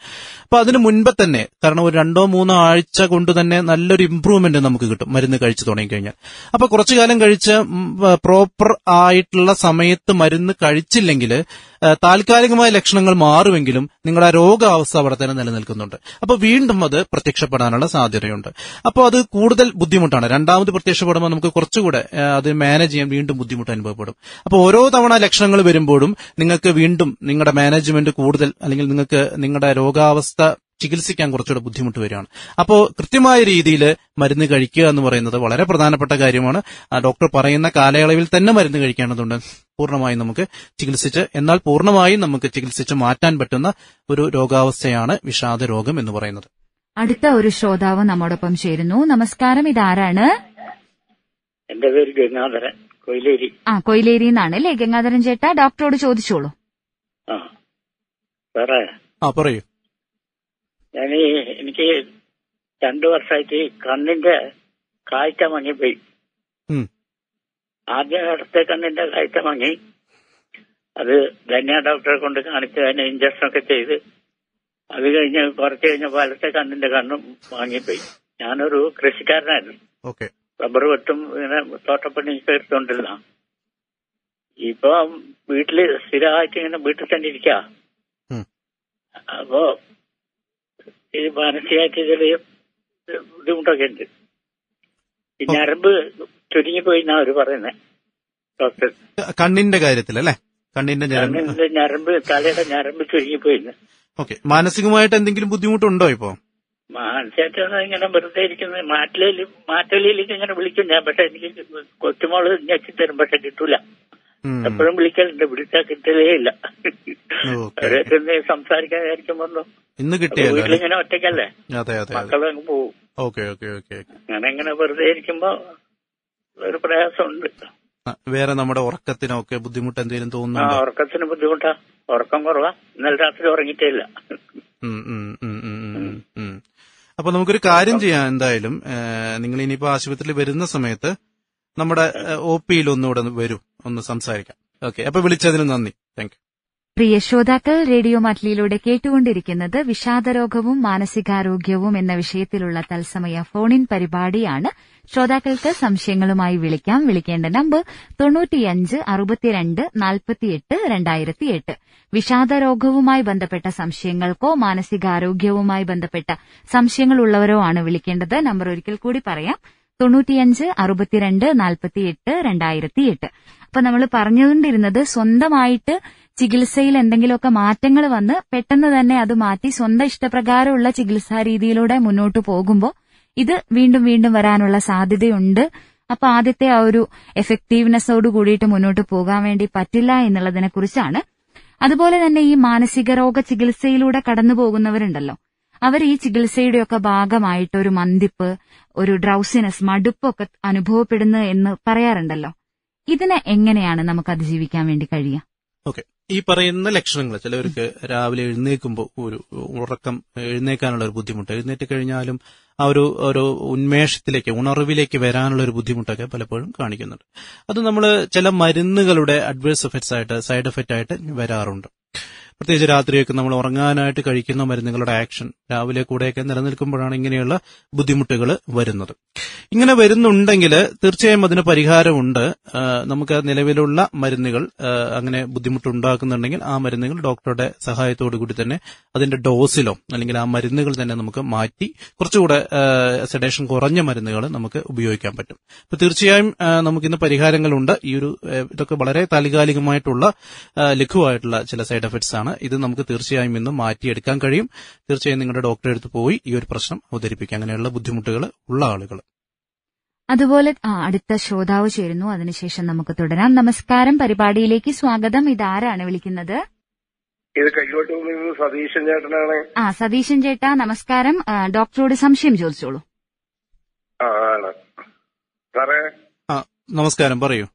അപ്പൊ അതിന് മുൻപ് തന്നെ, കാരണം ഒരു 2-3 ആഴ്ച കൊണ്ട് തന്നെ നല്ലൊരു ഇംപ്രൂവ്മെന്റ് നമുക്ക് കിട്ടും മരുന്ന് കഴിച്ചു തുടങ്ങിക്കഴിഞ്ഞാൽ. അപ്പൊ കുറച്ചു കാലം കഴിച്ച് പ്രോപ്പർ ആയിട്ടുള്ള സമയത്ത് മരുന്ന് കഴിച്ചില്ലെങ്കിൽ താൽക്കാലികമായ ലക്ഷണങ്ങൾ മാറുമെങ്കിലും നിങ്ങളുടെ രോഗാവസ്ഥ അവിടെ തന്നെ നിലനിൽക്കുന്നുണ്ട്. അപ്പൊ വീണ്ടും അത് പ്രത്യക്ഷപ്പെടാനുള്ള സാധ്യതയുണ്ട്. അപ്പോൾ അത് കൂടുതൽ ബുദ്ധിമുട്ടാണ്. രണ്ടാമത് പ്രത്യക്ഷപ്പെടുമ്പോൾ നമുക്ക് കുറച്ചുകൂടെ അത് മാനേജ് ചെയ്യാൻ വീണ്ടും ബുദ്ധിമുട്ട് അനുഭവപ്പെടും. അപ്പോൾ ഓരോ തവണ ലക്ഷണങ്ങൾ വരുമ്പോഴും നിങ്ങൾക്ക് വീണ്ടും നിങ്ങളുടെ മാനേജ്മെന്റ് കൂടുതൽ, അല്ലെങ്കിൽ നിങ്ങൾക്ക് നിങ്ങളുടെ രോഗാവസ്ഥ ചികിത്സിക്കാൻ കുറച്ചുകൂടെ ബുദ്ധിമുട്ട് വരികയാണ്. അപ്പോൾ കൃത്യമായ രീതിയിൽ മരുന്ന് കഴിക്കുക എന്ന് പറയുന്നത് വളരെ പ്രധാനപ്പെട്ട കാര്യമാണ്. ഡോക്ടർ പറയുന്ന കാലയളവിൽ തന്നെ മരുന്ന് കഴിക്കേണ്ടതുണ്ട്. പൂർണ്ണമായും നമുക്ക് ചികിത്സിച്ച്, എന്നാൽ പൂർണ്ണമായും നമുക്ക് ചികിത്സിച്ച് മാറ്റാൻ പറ്റുന്ന ഒരു രോഗാവസ്ഥയാണ് വിഷാദ രോഗം എന്ന് പറയുന്നത്. അടുത്ത ഒരു ശ്രോതാവ് നമ്മോടൊപ്പം ചേരുന്നു. നമസ്കാരം, ഇതാരാണ്? എന്റെ പേര് ഗംഗാധരൻ, കൊയിലേരി. കൊയിലേരി എന്നാണ് അല്ലേ ഗംഗാധരൻ ചേട്ടാ? ഡോക്ടറോട് ചോദിച്ചോളൂ. പറയൂ. എനിക്ക് 2 വർഷമായിട്ട് കണ്ണിന്റെ കാഴ്ച മങ്ങിപ്പോയി. ആദ്യ കാലത്തെ കണ്ണിന്റെ കാഴ്ച മങ്ങി, അത് ധന്യ ഡോക്ടറെ കൊണ്ട് കാണിച്ച് അതിന് ഇഞ്ചക്ഷനൊക്കെ ചെയ്ത്, അത് കഴിഞ്ഞ് കുറച്ച് കഴിഞ്ഞ വലത്തെ കണ്ണിന്റെ കണ്ണും വാങ്ങിപ്പോയി. ഞാനൊരു കൃഷിക്കാരനായിരുന്നു, റബ്ബർ വെട്ടും ഇങ്ങനെ തോട്ടപ്പണി എടുത്തോണ്ടിരുന്ന. ഇപ്പൊ വീട്ടില് സ്ഥിരമായിട്ട് ഇങ്ങനെ വീട്ടിൽ തന്നെ ഇരിക്ക. അപ്പോ ഈ മാനസികമായിട്ട് ചില ബുദ്ധിമുട്ടൊക്കെ ഉണ്ട്. ഈ ഞരമ്പ് ചുരുങ്ങിപ്പോയി എന്നാ അവര് പറയുന്നത് ഡോക്ടർ. കണ്ണിന്റെ കാര്യത്തിലല്ലേ? കണ്ണിന്റെ ഞരമ്പ്, തലയുടെ ഞരമ്പ് ചുരുങ്ങിപ്പോയിന്ന്. ഓക്കെ. മാനസികമായിട്ട് എന്തെങ്കിലും ബുദ്ധിമുട്ടുണ്ടോ ഇപ്പൊ? മാനസികമായിട്ട് ഇങ്ങനെ വെറുതെ ഇരിക്കുന്നത്. മാറ്റലിയിലേക്ക് ഇങ്ങനെ വിളിക്കും ഞാൻ, പക്ഷെ എനിക്ക് കൊച്ചുമോള് ഞെക്കി തരും, പക്ഷെ കിട്ടൂല. എപ്പോഴും വിളിക്കലുണ്ട്, വിളിച്ചാൽ കിട്ടലേ ഇല്ല. സംസാരിക്കാൻ വിചാരിക്കുമ്പോഴോ ഇന്ന് കിട്ടിയ വീട്ടിലിങ്ങനെ ഒറ്റയ്ക്കല്ലേ, മക്കളങ്ങ് പോവും. അങ്ങനെ ഇങ്ങനെ വെറുതെ ഇരിക്കുമ്പോ ഒരു പ്രയാസമുണ്ട്. വേറെ നമ്മുടെ ഉറക്കത്തിനൊക്കെ ബുദ്ധിമുട്ട് എന്തെങ്കിലും തോന്നുന്നു? ഉറക്കത്തിന് ബുദ്ധിമുട്ടാ, ഉറക്കം കുറവാ, ഇന്നലെ രാത്രി ഉറങ്ങിട്ടേ ഇല്ല. അപ്പൊ നമുക്കൊരു കാര്യം ചെയ്യാം. എന്തായാലും നിങ്ങൾ ഇനിയിപ്പോ ആശുപത്രിയിൽ വരുന്ന സമയത്ത് നമ്മുടെ OPയിൽ ഒന്നുകൂടെ വരും, ഒന്ന് സംസാരിക്കാം. ഓക്കെ. അപ്പൊ വിളിച്ചതിന് നന്ദി. Thank you. പ്രിയ ശ്രോതാക്കൾ, റേഡിയോ മാറ്റിലൂടെ കേട്ടുകൊണ്ടിരിക്കുന്നത് വിഷാദരോഗവും മാനസികാരോഗ്യവും എന്ന വിഷയത്തിലുള്ള തത്സമയ ഫോണിൻ പരിപാടിയാണ്. ശ്രോതാക്കൾക്ക് സംശയങ്ങളുമായി വിളിക്കാം. വിളിക്കേണ്ട നമ്പർ 9562 48 2008. വിഷാദരോഗവുമായി ബന്ധപ്പെട്ട സംശയങ്ങൾക്കോ മാനസികാരോഗ്യവുമായി ബന്ധപ്പെട്ട സംശയങ്ങളുള്ളവരോ ആണ് വിളിക്കേണ്ടത്. നമ്പർ ഒരിക്കൽ കൂടി പറയാം, 9562 48 2008. അപ്പൊ നമ്മൾ പറഞ്ഞുകൊണ്ടിരുന്നത് സ്വന്തമായിട്ട് ചികിത്സയിൽ എന്തെങ്കിലുമൊക്കെ മാറ്റങ്ങൾ വന്ന് പെട്ടെന്ന് തന്നെ അത് മാറ്റി സ്വന്തം ഇഷ്ടപ്രകാരമുള്ള ചികിത്സാ രീതിയിലൂടെ മുന്നോട്ട് പോകുമ്പോൾ ഇത് വീണ്ടും വീണ്ടും വരാനുള്ള സാധ്യതയുണ്ട്. അപ്പൊ ആദ്യത്തെ ആ ഒരു എഫക്റ്റീവ്നെസ്സോട് കൂടിയിട്ട് മുന്നോട്ട് പോകാൻ വേണ്ടി പറ്റില്ല എന്നുള്ളതിനെ കുറിച്ചാണ്. അതുപോലെ തന്നെ ഈ മാനസിക രോഗ ചികിത്സയിലൂടെ കടന്നു പോകുന്നവരുണ്ടല്ലോ, അവർ ഈ ചികിത്സയുടെയൊക്കെ ഭാഗമായിട്ട് ഒരു മന്തിപ്പ്, ഒരു ഡ്രൗസിനെസ്, മടുപ്പൊക്കെ അനുഭവപ്പെടുന്നു എന്ന് പറയാറുണ്ടല്ലോ. ഇതിനെ എങ്ങനെയാണ് നമുക്ക് അതിജീവിക്കാൻ വേണ്ടി കഴിയുക? ഓക്കെ, ഈ പറയുന്ന ലക്ഷണങ്ങൾ ചിലവർക്ക് രാവിലെ എഴുന്നേൽക്കുമ്പോൾ ഒരു ഉറക്കം, എഴുന്നേൽക്കാനുള്ള ഒരു ബുദ്ധിമുട്ട്, എഴുന്നേറ്റ് കഴിഞ്ഞാലും ആ ഒരു ഒരു ഉന്മേഷത്തിലേക്ക് ഉണർവിലേക്ക് വരാനുള്ള ഒരു ബുദ്ധിമുട്ടൊക്കെ പലപ്പോഴും കാണിക്കുന്നുണ്ട്. അത് നമ്മൾ ചില മരുന്നുകളുടെ അഡ്വേഴ്സ് എഫക്ട്സ് ആയിട്ട്, സൈഡ് എഫക്റ്റ് ആയിട്ട് വരാറുണ്ട്. പ്രത്യേകിച്ച് രാത്രിയൊക്കെ നമ്മൾ ഉറങ്ങാനായിട്ട് കഴിക്കുന്ന മരുന്നുകളുടെ ആക്ഷൻ രാവിലെ കൂടെയൊക്കെ നിലനിൽക്കുമ്പോഴാണ് ഇങ്ങനെയുള്ള ബുദ്ധിമുട്ടുകൾ വരുന്നത്. ഇങ്ങനെ വരുന്നുണ്ടെങ്കിൽ തീർച്ചയായും അതിന് പരിഹാരമുണ്ട്. നമുക്ക് നിലവിലുള്ള മരുന്നുകൾ അങ്ങനെ ബുദ്ധിമുട്ടുണ്ടാക്കുന്നുണ്ടെങ്കിൽ ആ മരുന്നുകൾ ഡോക്ടറുടെ സഹായത്തോടു കൂടി തന്നെ അതിന്റെ ഡോസിലോ അല്ലെങ്കിൽ ആ മരുന്നുകൾ തന്നെ നമുക്ക് മാറ്റി കുറച്ചുകൂടെ സെഡേഷൻ കുറഞ്ഞ മരുന്നുകൾ നമുക്ക് ഉപയോഗിക്കാൻ പറ്റും. അപ്പൊ തീർച്ചയായും നമുക്കിന്ന് പരിഹാരങ്ങളുണ്ട്. ഈ ഒരു ഇതൊക്കെ വളരെ താൽക്കാലികമായിട്ടുള്ള ലഘുവായിട്ടുള്ള ചില സൈഡ് എഫക്ട്സ് ആണ്. ഇത് നമുക്ക് തീർച്ചയായും ഇന്ന് മാറ്റിയെടുക്കാൻ കഴിയും. തീർച്ചയായും നിങ്ങളുടെ ഡോക്ടറെ അടുത്ത് പോയി ഈ ഒരു പ്രശ്നം അവതരിപ്പിക്കുക, അങ്ങനെയുള്ള ബുദ്ധിമുട്ടുകൾ ഉള്ള ആളുകൾ. അതുപോലെ അടുത്ത ശ്രോതാവ് ചേരുന്നു, അതിനുശേഷം നമുക്ക് തുടരാം. നമസ്കാരം, പരിപാടിയിലേക്ക് സ്വാഗതം. ഇതാരാണ് വിളിക്കുന്നത്? ഇത് കഴിവട്ടൂരിൽ സതീശൻ ചേട്ടനാണ്. സതീശൻ ചേട്ടാ നമസ്കാരം. ഡോക്ടറോട് സംശയം ചോദിച്ചോളൂ. നമസ്കാരം, പറയൂ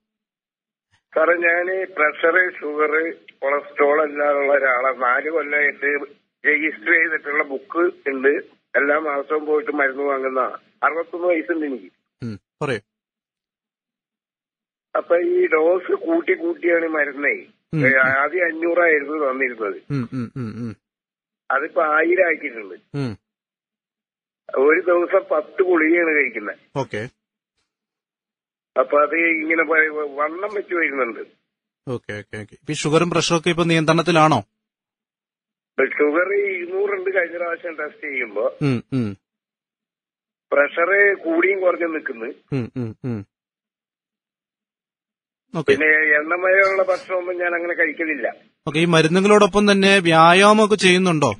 സാറേ. ഞാൻ പ്രഷർ, ഷുഗർ, കൊളസ്ട്രോൾ എല്ലാമുള്ള ഒരാളാണ്. 4 കൊല്ലമായിട്ട് രജിസ്റ്റർ ചെയ്തിട്ടുള്ള ബുക്ക് ഉണ്ട്. എല്ലാ മാസവും പോയിട്ട് മരുന്ന് വാങ്ങുന്ന 61 വയസ്സുണ്ട് എനിക്ക്. അപ്പൊ ഈ ഡോസ് കൂട്ടിയാണ് മരുന്നേ. ആദ്യം 500 ആയിരുന്നു തന്നിരുന്നത്, അതിപ്പോ 1000 ആക്കിയിട്ടുണ്ട്. ഒരു ദിവസം 10 ഗുളികയാണ് കഴിക്കുന്നത്. അപ്പൊ അത് ഇങ്ങനെ വണ്ണം വെച്ച് വരുന്നുണ്ട്. ഷുഗറും പ്രഷറൊക്കെ ഇപ്പൊ നിയന്ത്രണത്തിലാണോ? ഷുഗർ 200 ഉണ്ട് കഴിഞ്ഞ പ്രാവശ്യം ടെസ്റ്റ് ചെയ്യുമ്പോ. പ്രഷർ കൂടിയും കുറഞ്ഞും നിൽക്കുന്നു. പിന്നെ എണ്ണമയമുള്ള ഭക്ഷണമൊന്നും ഞാൻ അങ്ങനെ കഴിക്കുന്നില്ല. ഓക്കെ, ഈ മരുന്നുകളോടൊപ്പം തന്നെ വ്യായാമമൊക്കെ ചെയ്യുന്നുണ്ടോ?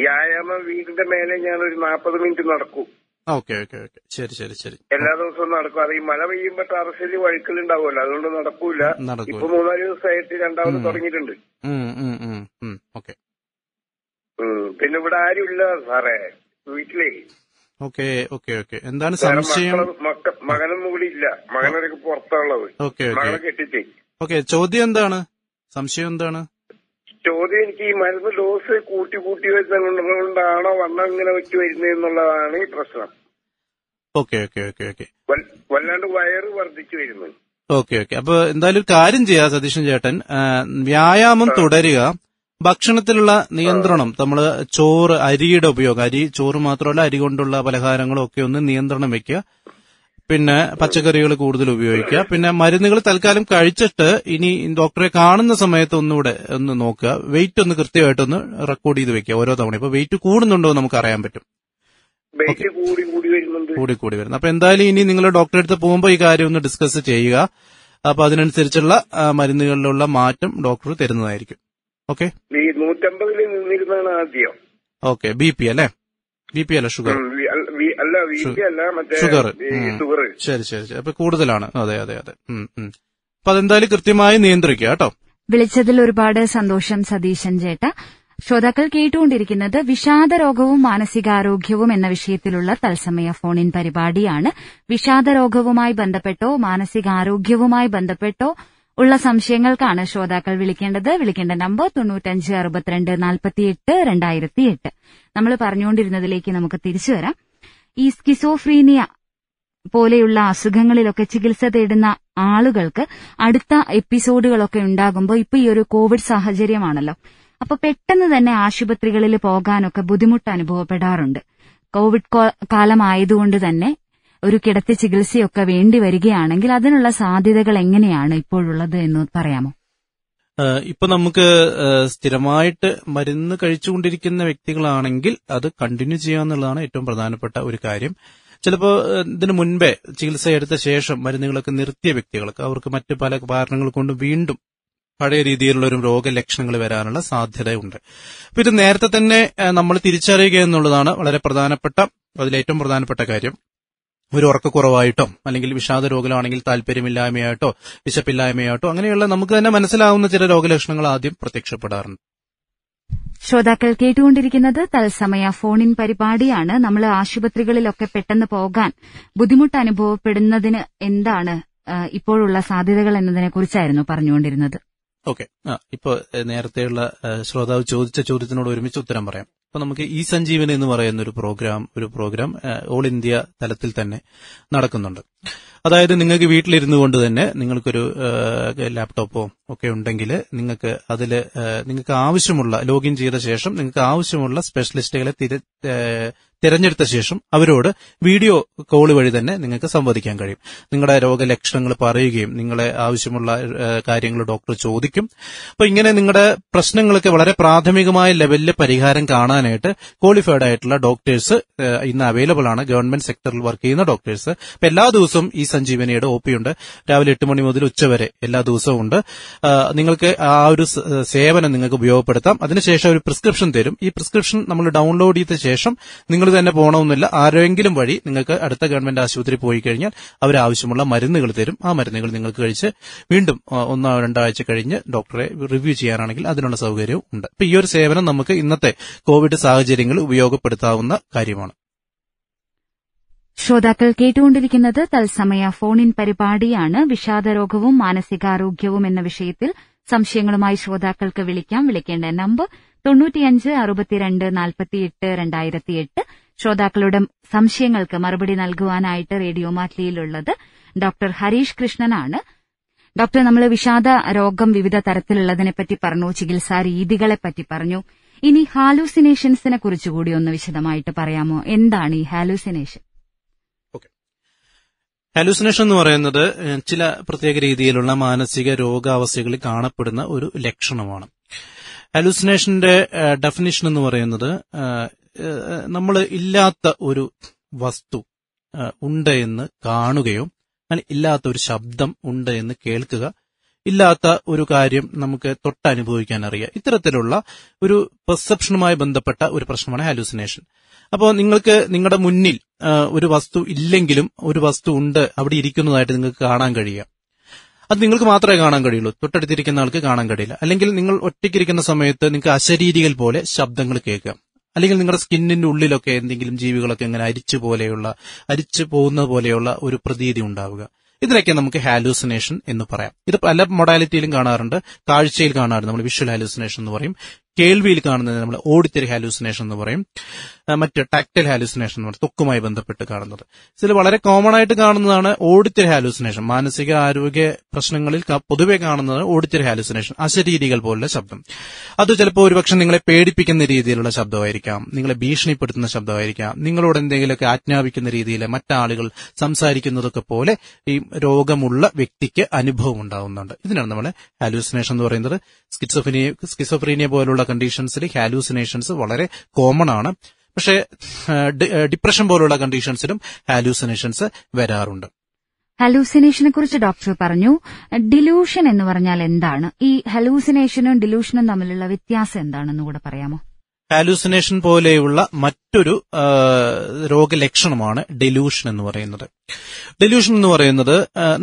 വ്യായാമം വീടിന്റെ മേലെ ഞാനൊരു 40 മിനിറ്റ് നടക്കും. ഓക്കെ ഓക്കെ ഓക്കെ, ശരി ശരി ശരി. എല്ലാ ദിവസവും നടക്കും. അത് ഈ മഴ പെയ്യുമ്പോ ടെറസിൽ വഴുക്കലുണ്ടാവുമല്ലോ, അതുകൊണ്ട് നടക്കൂല. ഇപ്പൊ 3-4 ദിവസമായിട്ട് രണ്ടാമത് തുടങ്ങിയിട്ടുണ്ട്. പിന്നെ ഇവിടെ ആരുമില്ല സാറേ വീട്ടിലേ. ഓക്കെ ഓക്കെ ഓക്കെ, എന്താണ് സംശയം? മകനൊന്നും കൂടി ഇല്ല, മകനൊക്കെ പുറത്തുള്ളത്. മകളെ കെട്ടിച്ച്. ഓക്കെ, ചോദ്യം എന്താണ്? സംശയം എന്താണ്? ചോദ്യം എനിക്ക് ഈ മരുന്ന് ഡോസ് കൂട്ടി വരുന്നതുകൊണ്ടാണോ വണ്ണം ഇങ്ങനെ വെച്ച് വരുന്നതെന്നുള്ളതാണ് ഈ പ്രശ്നം. ഓക്കെ ഓക്കെ ഓക്കെ ഓക്കെ, വല്ലാണ്ട് വയറ് വർദ്ധിച്ചു വരുന്നു. ഓക്കെ ഓക്കെ, അപ്പൊ എന്തായാലും കാര്യം ചെയ്യാ സതീശൻ ചേട്ടൻ, വ്യായാമം തുടരുക. ഭക്ഷണത്തിലുള്ള നിയന്ത്രണം, നമ്മൾ ചോറ്, അരിയുടെ ഉപയോഗം, അരി ചോറ് മാത്രമല്ല അരി കൊണ്ടുള്ള പലഹാരങ്ങളും ഒക്കെ ഒന്ന് നിയന്ത്രണം വെക്കുക. പിന്നെ പച്ചക്കറികൾ കൂടുതൽ ഉപയോഗിക്കുക. പിന്നെ മരുന്നുകൾ തൽക്കാലം കഴിച്ചിട്ട് ഇനി ഡോക്ടറെ കാണുന്ന സമയത്ത് ഒന്നുകൂടെ ഒന്ന് നോക്കുക. വെയിറ്റ് ഒന്ന് കൃത്യമായിട്ടൊന്ന് റെക്കോർഡ് ചെയ്ത് വെക്കുക ഓരോ തവണ. ഇപ്പൊ വെയിറ്റ് കൂടുന്നുണ്ടോ നമുക്ക് അറിയാൻ പറ്റും, കൂടി വരുന്നു. അപ്പൊ എന്തായാലും ഇനി നിങ്ങൾ ഡോക്ടറെ അടുത്ത് പോകുമ്പോൾ ഈ കാര്യം ഒന്ന് ഡിസ്കസ് ചെയ്യുക. അപ്പൊ അതിനനുസരിച്ചുള്ള മരുന്നുകളിലുള്ള മാറ്റം ഡോക്ടർ തരുന്നതായിരിക്കും. ഓക്കെ, 150 നിന്നിരുന്നാണ് ആദ്യം. ഓക്കെ, BP അല്ലേ? BP അല്ല, ഷുഗർ ഷുഗർ. ശരി ശരി ശരി, അപ്പൊ കൂടുതലാണ്. അതെ അതെ അതെ. അപ്പൊ അതെന്തായാലും കൃത്യമായി നിയന്ത്രിക്കുക കേട്ടോ. വിളിച്ചതിൽ ഒരുപാട് സന്തോഷം സതീശൻ ചേട്ടാ. ശ്രോതാക്കൾ കേട്ടുകൊണ്ടിരിക്കുന്നത് വിഷാദരോഗവും മാനസികാരോഗ്യവും എന്ന വിഷയത്തിലുള്ള തത്സമയ ഫോണിൻ പരിപാടിയാണ്. വിഷാദരോഗവുമായി ബന്ധപ്പെട്ടോ മാനസികാരോഗ്യവുമായി ബന്ധപ്പെട്ടോ ഉള്ള സംശയങ്ങൾക്കാണ് ശ്രോതാക്കൾ വിളിക്കേണ്ടത്. വിളിക്കേണ്ട നമ്പർ 9562 48 2008. നമ്മൾ പറഞ്ഞുകൊണ്ടിരുന്നതിലേക്ക് നമുക്ക് തിരിച്ചു വരാം. ഈ സ്കിസോഫ്രീനിയ പോലെയുള്ള അസുഖങ്ങളിലൊക്കെ ചികിത്സ തേടുന്ന ആളുകൾക്ക് അടുത്ത എപ്പിസോഡുകളൊക്കെ ഉണ്ടാകുമ്പോൾ ഇപ്പൊ ഈ ഒരു കോവിഡ് സാഹചര്യമാണല്ലോ, അപ്പൊ പെട്ടെന്ന് തന്നെ ആശുപത്രികളിൽ പോകാനൊക്കെ ബുദ്ധിമുട്ട് അനുഭവപ്പെടാറുണ്ട്. കോവിഡ് കാലമായതുകൊണ്ട് തന്നെ ഒരു കിടത്തി ചികിത്സയൊക്കെ വേണ്ടി വരികയാണെങ്കിൽ അതിനുള്ള സാധ്യതകൾ എങ്ങനെയാണ് ഇപ്പോഴുള്ളത് എന്ന് പറയാമോ? ഇപ്പൊ നമുക്ക് സ്ഥിരമായിട്ട് മരുന്ന് കഴിച്ചുകൊണ്ടിരിക്കുന്ന വ്യക്തികളാണെങ്കിൽ അത് കണ്ടിന്യൂ ചെയ്യാന്നുള്ളതാണ് ഏറ്റവും പ്രധാനപ്പെട്ട ഒരു കാര്യം. ചിലപ്പോൾ ഇതിന് മുൻപേ ചികിത്സ എടുത്ത ശേഷം മരുന്നുകളൊക്കെ നിർത്തിയ വ്യക്തികൾക്ക് അവർക്ക് മറ്റു പല കാരണങ്ങൾ കൊണ്ട് വീണ്ടും പഴയ രീതിയിലുള്ള ഒരു രോഗലക്ഷണങ്ങൾ വരാനുള്ള സാധ്യതയുണ്ട്. അപ്പൊ ഇത് നേരത്തെ തന്നെ നമ്മൾ തിരിച്ചറിയുക എന്നുള്ളതാണ് വളരെ പ്രധാനപ്പെട്ട, അതിലേറ്റവും പ്രധാനപ്പെട്ട കാര്യം. ഒരു ഉറക്കക്കുറവായിട്ടോ അല്ലെങ്കിൽ വിഷാദ രോഗമാണെങ്കിൽ താല്പര്യമില്ലായ്മയായിട്ടോ വിശപ്പില്ലായ്മയായിട്ടോ അങ്ങനെയുള്ള നമുക്ക് തന്നെ മനസ്സിലാവുന്ന ചില രോഗലക്ഷണങ്ങൾ ആദ്യം പ്രത്യക്ഷപ്പെടാറുണ്ട്. ശ്രോതാക്കൾ കേട്ടുകൊണ്ടിരിക്കുന്നത് തത്സമയ ഫോണിൻ പരിപാടിയാണ്. നമ്മൾ ആശുപത്രികളിലൊക്കെ പെട്ടെന്ന് പോകാൻ ബുദ്ധിമുട്ട് അനുഭവപ്പെടുന്നതിന് എന്താണ് ഇപ്പോഴുള്ള സാധ്യതകൾ എന്നതിനെ കുറിച്ചായിരുന്നു പറഞ്ഞുകൊണ്ടിരുന്നത്. ഓക്കെ, ഇപ്പോൾ നേരത്തെയുള്ള ശ്രോതാവ് ചോദിച്ച ചോദ്യത്തിനോട് ഒരുമിച്ച് ഉത്തരം പറയാം. ഇപ്പൊ നമുക്ക് ഈ സഞ്ജീവനി എന്ന് പറയുന്ന ഒരു പ്രോഗ്രാം ഓൾ ഇന്ത്യ തലത്തിൽ തന്നെ നടക്കുന്നുണ്ട്. അതായത് നിങ്ങൾക്ക് വീട്ടിലിരുന്നു കൊണ്ട് തന്നെ നിങ്ങൾക്കൊരു ലാപ്ടോപ്പോ ഒക്കെ ഉണ്ടെങ്കിൽ നിങ്ങൾക്ക് ആവശ്യമുള്ള ലോഗിൻ ചെയ്ത ശേഷം നിങ്ങൾക്ക് ആവശ്യമുള്ള സ്പെഷ്യലിസ്റ്റുകളെ തിരഞ്ഞെടുത്ത ശേഷം അവരോട് വീഡിയോ കോൾ വഴി തന്നെ നിങ്ങൾക്ക് സംവദിക്കാൻ കഴിയും. നിങ്ങളുടെ രോഗലക്ഷണങ്ങൾ പറയുകയും നിങ്ങളെ ആവശ്യമുള്ള കാര്യങ്ങൾ ഡോക്ടർ ചോദിക്കും. അപ്പൊ ഇങ്ങനെ നിങ്ങളുടെ പ്രശ്നങ്ങൾക്ക് വളരെ പ്രാഥമികമായ ലെവലിൽ പരിഹാരം കാണാനായിട്ട് ക്വാളിഫൈഡ് ആയിട്ടുള്ള ഡോക്ടേഴ്സ് ഇന്ന് അവൈലബിൾ ആണ്, ഗവൺമെന്റ് സെക്ടറിൽ വർക്ക് ചെയ്യുന്ന ഡോക്ടേഴ്സ്. അപ്പൊ എല്ലാ ദിവസവും ഈ സഞ്ജീവനിയുടെ ഒപിയുണ്ട്, രാവിലെ 8 മണി മുതൽ ഉച്ചവരെ എല്ലാ ദിവസവും ഉണ്ട്. നിങ്ങൾക്ക് ആ ഒരു സേവനം നിങ്ങൾക്ക് ഉപയോഗപ്പെടുത്താം. അതിനുശേഷം ഒരു പ്രിസ്ക്രിപ്ഷൻ തരും. ഈ പ്രിസ്ക്രിപ്ഷൻ നമ്മൾ ഡൌൺലോഡ് ചെയ്ത ശേഷം നിങ്ങൾ തന്നെ പോകണമെന്നില്ല, ആരെങ്കിലും വഴി നിങ്ങൾക്ക് അടുത്ത ഗവൺമെന്റ് ആശുപത്രി പോയി കഴിഞ്ഞാൽ അവരാവശ്യമുള്ള മരുന്നുകൾ തരും. ആ മരുന്നുകൾ നിങ്ങൾക്ക് കഴിച്ച് വീണ്ടും 1-2 ആഴ്ച കഴിഞ്ഞ് ഡോക്ടറെ റിവ്യൂ ചെയ്യാനാണെങ്കിൽ അതിനുള്ള സൌകര്യവും ഉണ്ട്. അപ്പൊ ഈ ഒരു സേവനം നമുക്ക് ഇന്നത്തെ കോവിഡ് സാഹചര്യങ്ങളിൽ ഉപയോഗപ്പെടുത്താവുന്ന കാര്യമാണ്. ശ്രോതാക്കൾ കേട്ടുകൊണ്ടിരിക്കുന്നത് തത്സമയ ഫോണിൻ പരിപാടിയാണ്. വിഷാദരോഗവും മാനസികാരോഗ്യവും എന്ന വിഷയത്തിൽ സംശയങ്ങളുമായി ശ്രോതാക്കൾക്ക് വിളിക്കേണ്ട നമ്പർ 9562 48 2008. ശ്രോതാക്കളുടെ സംശയങ്ങൾക്ക് മറുപടി നൽകുവാനായിട്ട് റേഡിയോ മാറ്റിലിയിലുള്ളത് ഡോക്ടർ ഹരീഷ് കൃഷ്ണനാണ്. ഡോക്ടർ, നമ്മൾ വിഷാദ രോഗം വിവിധ തരത്തിലുള്ളതിനെപ്പറ്റി പറഞ്ഞു, ചികിത്സാ രീതികളെപ്പറ്റി പറഞ്ഞു. ഇനി ഹാലൂസിനേഷൻസിനെ കുറിച്ചുകൂടി ഒന്ന് വിശദമായിട്ട് പറയാമോ? എന്താണ് ഈ ഹാലൂസിനേഷൻ? ഹാലൂസിനേഷൻ എന്ന് പറയുന്നത് ചില പ്രത്യേക രീതിയിലുള്ള മാനസിക രോഗാവസ്ഥകളിൽ കാണപ്പെടുന്ന ഒരു ലക്ഷണമാണ്. ഹാലൂസിനേഷന്റെ ഡെഫിനിഷൻ എന്ന് പറയുന്നത് നമ്മൾ ഇല്ലാത്ത ഒരു വസ്തു ഉണ്ട് എന്ന് കാണുകയോ ഇല്ലാത്ത ഒരു ശബ്ദം ഉണ്ട് എന്ന് കേൾക്കുക, ഇല്ലാത്ത ഒരു കാര്യം നമുക്ക് തൊട്ടനുഭവിക്കാൻ അറിയാം. ഇത്തരത്തിലുള്ള ഒരു പെർസെപ്ഷനുമായി ബന്ധപ്പെട്ട ഒരു പ്രശ്നമാണ് ഹാലൂസിനേഷൻ. അപ്പോൾ നിങ്ങൾക്ക് നിങ്ങളുടെ മുന്നിൽ ഒരു വസ്തു ഇല്ലെങ്കിലും ഒരു വസ്തു ഉണ്ട്, അവിടെ ഇരിക്കുന്നതായിട്ട് നിങ്ങൾക്ക് കാണാൻ കഴിയുക. അത് നിങ്ങൾക്ക് മാത്രമേ കാണാൻ കഴിയുള്ളൂ, തൊട്ടടുത്തിരിക്കുന്ന ആൾക്ക് കാണാൻ കഴിയില്ല. അല്ലെങ്കിൽ നിങ്ങൾ ഒറ്റയ്ക്കിരിക്കുന്ന സമയത്ത് നിങ്ങൾക്ക് അശരീരികൾ പോലെ ശബ്ദങ്ങൾ കേൾക്കാം. അല്ലെങ്കിൽ നിങ്ങളുടെ സ്കിന്നിന്റെ ഉള്ളിലൊക്കെ എന്തെങ്കിലും ജീവികളൊക്കെ ഇങ്ങനെ അരിച്ചു പോകുന്ന പോലെയുള്ള ഒരു പ്രതീതി ഉണ്ടാവുക. ഇതിനൊക്കെ നമുക്ക് ഹാലൂസിനേഷൻ എന്ന് പറയാം. ഇത് പല മൊഡാലിറ്റിയിലും കാണാറുണ്ട്. കാഴ്ചയിൽ കാണാറുണ്ട്, നമ്മൾ വിഷ്വൽ ഹാലൂസിനേഷൻ എന്ന് പറയും. കേൾവിയിൽ കാണുന്നത് നമ്മൾ ഓഡിറ്ററി ഹാലൂസിനേഷൻ എന്ന് പറയും. മറ്റ് ടാക്ടൈൽ ഹാലൂസിനേഷൻ എന്ന് പറയും, തൊക്കുമായി ബന്ധപ്പെട്ട് കാണുന്നത്. ഇതിൽ വളരെ കോമൺ ആയിട്ട് കാണുന്നതാണ് ഓഡിറ്ററി ഹാലൂസിനേഷൻ. മാനസിക ആരോഗ്യ പ്രശ്നങ്ങളിൽ പൊതുവെ കാണുന്നത് ഓഡിറ്ററി ഹാലൂസിനേഷൻ, അശരീരികൾ പോലുള്ള ശബ്ദം. അത് ചിലപ്പോൾ ഒരുപക്ഷെ നിങ്ങളെ പേടിപ്പിക്കുന്ന രീതിയിലുള്ള ശബ്ദമായിരിക്കാം, നിങ്ങളെ ഭീഷണിപ്പെടുത്തുന്ന ശബ്ദമായിരിക്കാം, നിങ്ങളോട് എന്തെങ്കിലുമൊക്കെ ആജ്ഞാപിക്കുന്ന രീതിയിൽ മറ്റാളുകൾ സംസാരിക്കുന്നതൊക്കെ പോലെ ഈ രോഗമുള്ള വ്യക്തിക്ക് അനുഭവം ഉണ്ടാവുന്നുണ്ട്. ഇതിനാണ് നമ്മൾ ഹാലൂസിനേഷൻ എന്ന് പറയുന്നത്. സ്കിസോഫ്രീനിയ പോലുള്ള കണ്ടീഷൻസിൽ ഹാലൂസിനേഷൻസ് വളരെ കോമൺ ആണ്. പക്ഷേ ഡിപ്രഷൻ പോലുള്ള കണ്ടീഷൻസിലും ഹാലൂസിനേഷൻസ് വരാറുണ്ട്. ഹാലൂസിനേഷനെ കുറിച്ച് ഡോക്ടർ പറഞ്ഞു. ഡിലൂഷൻ എന്ന് പറഞ്ഞാൽ എന്താണ്? ഈ ഹാലൂസിനേഷനും ഡിലൂഷനും തമ്മിലുള്ള വ്യത്യാസം എന്താണെന്ന് കൂടെ പറയാമോ? ഹാലൂസിനേഷൻ പോലെയുള്ള മറ്റൊരു രോഗലക്ഷണമാണ് ഡെലൂഷൻ എന്ന് പറയുന്നത്. ഡെലൂഷൻ എന്ന് പറയുന്നത്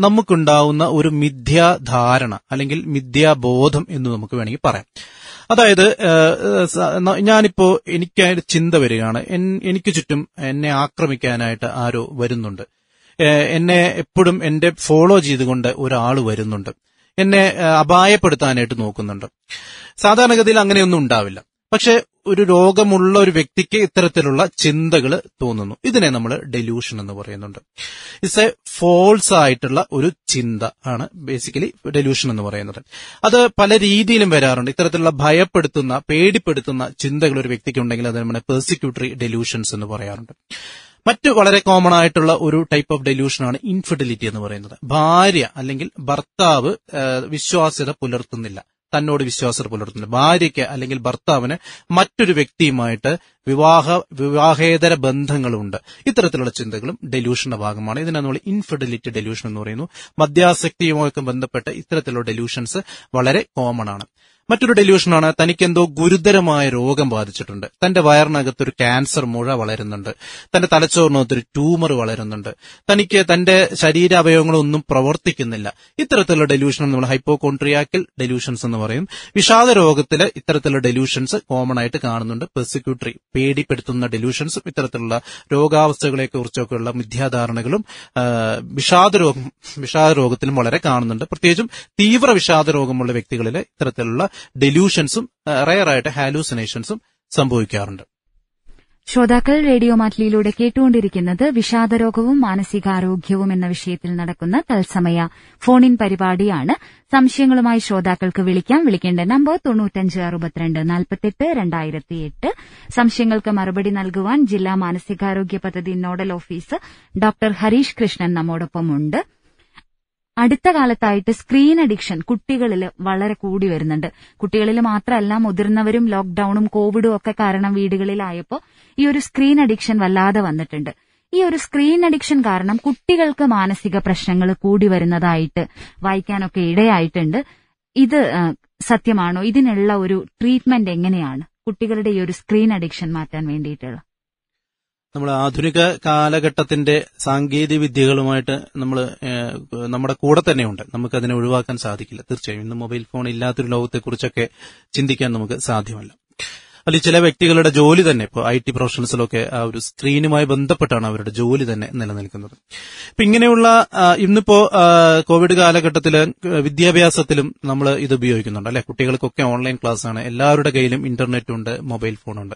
നമുക്കുണ്ടാവുന്ന ഒരു മിഥ്യാധാരണ അല്ലെങ്കിൽ മിഥ്യാബോധം എന്ന് നമുക്ക് വേണമെങ്കിൽ പറയാം. അതായത് ഞാനിപ്പോ എനിക്കൊരു ചിന്ത വരികയാണ്, എനിക്ക് ചുറ്റും എന്നെ ആക്രമിക്കാനായിട്ട് ആരോ വരുന്നുണ്ട്, എന്നെ എപ്പോഴും എന്റെ ഫോളോ ചെയ്തുകൊണ്ട് ഒരാൾ വരുന്നുണ്ട്, എന്നെ അപായപ്പെടുത്താനായിട്ട് നോക്കുന്നുണ്ട്. സാധാരണഗതിയിൽ അങ്ങനെയൊന്നും ഉണ്ടാവില്ല. പക്ഷെ ഒരു രോഗമുള്ള ഒരു വ്യക്തിക്ക് ഇത്തരത്തിലുള്ള ചിന്തകൾ തോന്നുന്നു. ഇതിനെ നമ്മൾ ഡെലൂഷൻ എന്ന് പറയുന്നുണ്ട്. ഇറ്റ്സ് എ ഫോൾസ് ആയിട്ടുള്ള ഒരു ചിന്ത ആണ് ബേസിക്കലി ഡെലൂഷൻ എന്ന് പറയുന്നത്. അത് പല രീതിയിലും വരാറുണ്ട്. ഇത്തരത്തിലുള്ള ഭയപ്പെടുത്തുന്ന, പേടിപ്പെടുത്തുന്ന ചിന്തകൾ ഒരു വ്യക്തിക്ക് ഉണ്ടെങ്കിൽ അത് നമ്മുടെ പെർസിക്യൂട്ടറി ഡെലൂഷൻസ് എന്ന് പറയാറുണ്ട്. മറ്റു വളരെ കോമൺ ആയിട്ടുള്ള ഒരു ടൈപ്പ് ഓഫ് ഡെലൂഷനാണ് ഇൻഫിഡിലിറ്റി എന്ന് പറയുന്നത്. ഭാര്യ അല്ലെങ്കിൽ ഭർത്താവ് വിശ്വാസ്യത പുലർത്തുന്നില്ല, തന്നോട് വിശ്വാസ്യത പുലർത്തുന്നില്ല. ഭാര്യയ്ക്ക് അല്ലെങ്കിൽ ഭർത്താവിന് മറ്റൊരു വ്യക്തിയുമായിട്ട് വിവാഹേതര ബന്ധങ്ങളുണ്ട്. ഇത്തരത്തിലുള്ള ചിന്തകളും ഡെലൂഷന്റെ ഭാഗമാണ്. ഇതിനെ നമ്മൾ ഇൻഫിഡിലിറ്റി ഡെലൂഷൻ എന്ന് പറയുന്നു. മദ്യാസക്തിയുമൊക്കെ ബന്ധപ്പെട്ട് ഇത്തരത്തിലുള്ള ഡെലൂഷൻസ് വളരെ കോമൺ ആണ്. മറ്റൊരു ഡെലൂഷനാണ് തനിക്കെന്തോ ഗുരുതരമായ രോഗം ബാധിച്ചിട്ടുണ്ട്, തന്റെ വയറിനകത്തൊരു ക്യാൻസർ മുഴ വളരുന്നുണ്ട്, തന്റെ തലച്ചോറിനകത്തൊരു ട്യൂമർ വളരുന്നുണ്ട്, തനിക്ക് തന്റെ ശരീര അവയവങ്ങളൊന്നും പ്രവർത്തിക്കുന്നില്ല. ഇത്തരത്തിലുള്ള ഡെലൂഷൻ നമ്മൾ ഹൈപ്പോകോൺട്രിയാക്കൽ ഡെലൂഷൻസ് എന്ന് പറയും. വിഷാദ രോഗത്തിൽ ഇത്തരത്തിലുള്ള ഡെലൂഷൻസ് കോമൺ ആയിട്ട് കാണുന്നുണ്ട്. പെർസിക്യൂട്ടറി, പേടിപ്പെടുത്തുന്ന ഡെലൂഷൻസും ഇത്തരത്തിലുള്ള രോഗാവസ്ഥകളെക്കുറിച്ചൊക്കെയുള്ള മിഥ്യാധാരണകളും വിഷാദ രോഗത്തിലും വളരെ കാണുന്നുണ്ട്. പ്രത്യേകിച്ചും തീവ്ര വിഷാദ രോഗമുള്ള വ്യക്തികളിൽ ഇത്തരത്തിലുള്ള ഡെലൂഷൻസും റയറായിട്ട് ഹാലൂസിനേഷൻസും സംഭവിക്കാറുണ്ട്. ശ്രോതാക്കൾ, റേഡിയോ മാറ്റിലിയിലൂടെ കേട്ടുകൊണ്ടിരിക്കുന്നത് വിഷാദരോഗവും മാനസികാരോഗ്യവും എന്ന വിഷയത്തിൽ നടക്കുന്ന തത്സമയ ഫോണിൻ പരിപാടിയാണ്. സംശയങ്ങളുമായി ശ്രോതാക്കൾക്ക് വിളിക്കാം. വിളിക്കേണ്ട നമ്പർ 9562448208. സംശയങ്ങൾക്ക് മറുപടി നൽകുവാൻ ജില്ലാ മാനസികാരോഗ്യ പദ്ധതി nodal officer doctor Harish Krishnan നമ്മോടൊപ്പമുണ്ട്. അടുത്ത കാലത്തായിട്ട് സ്ക്രീൻ അഡിക്ഷൻ കുട്ടികളിൽ വളരെ കൂടി വരുന്നുണ്ട്. കുട്ടികളിൽ മാത്രമല്ല, മുതിർന്നവരും ലോക്ക്ഡൌണും കോവിഡും ഒക്കെ കാരണം വീടുകളിലായപ്പോൾ ഈ ഒരു സ്ക്രീൻ അഡിക്ഷൻ വല്ലാതെ വന്നിട്ടുണ്ട്. ഈ ഒരു സ്ക്രീൻ അഡിക്ഷൻ കാരണം കുട്ടികൾക്ക് മാനസിക പ്രശ്നങ്ങൾ കൂടി വരുന്നതായിട്ട് വായിക്കാനൊക്കെ ഇടയായിട്ടുണ്ട്. ഇത് സത്യമാണോ? ഇതിനുള്ള ഒരു ട്രീറ്റ്മെന്റ് എങ്ങനെയാണ് കുട്ടികളുടെ ഈ ഒരു സ്ക്രീൻ അഡിക്ഷൻ മാറ്റാൻ വേണ്ടിയിട്ടുള്ള? നമ്മൾ ആധുനിക കാലഘട്ടത്തിന്റെ സാങ്കേതിക വിദ്യകളുമായിട്ട് നമ്മുടെ കൂടെ തന്നെയുണ്ട്. നമുക്കതിനെ ഒഴിവാക്കാൻ സാധിക്കില്ല. തീർച്ചയായും ഇന്ന് മൊബൈൽ ഫോൺ ഇല്ലാത്തൊരു ലോകത്തെക്കുറിച്ചൊക്കെ ചിന്തിക്കാൻ നമുക്ക് സാധ്യമല്ല. അതിൽ ചില വ്യക്തികളുടെ ജോലി തന്നെ, ഇപ്പോൾ IT പ്രൊഫഷണൽസിലൊക്കെ ആ ഒരു സ്ക്രീനുമായി ബന്ധപ്പെട്ടാണ് അവരുടെ ജോലി തന്നെ നിലനിൽക്കുന്നത്. ഇപ്പം ഇങ്ങനെയുള്ള ഇന്നിപ്പോ കോവിഡ് കാലഘട്ടത്തിൽ വിദ്യാഭ്യാസത്തിലും നമ്മൾ ഇത് ഉപയോഗിക്കുന്നുണ്ട് അല്ലെ. കുട്ടികൾക്കൊക്കെ ഓൺലൈൻ ക്ലാസ് ആണ്, എല്ലാവരുടെ കയ്യിലും ഇന്റർനെറ്റ് ഉണ്ട്, മൊബൈൽ ഫോണുണ്ട്.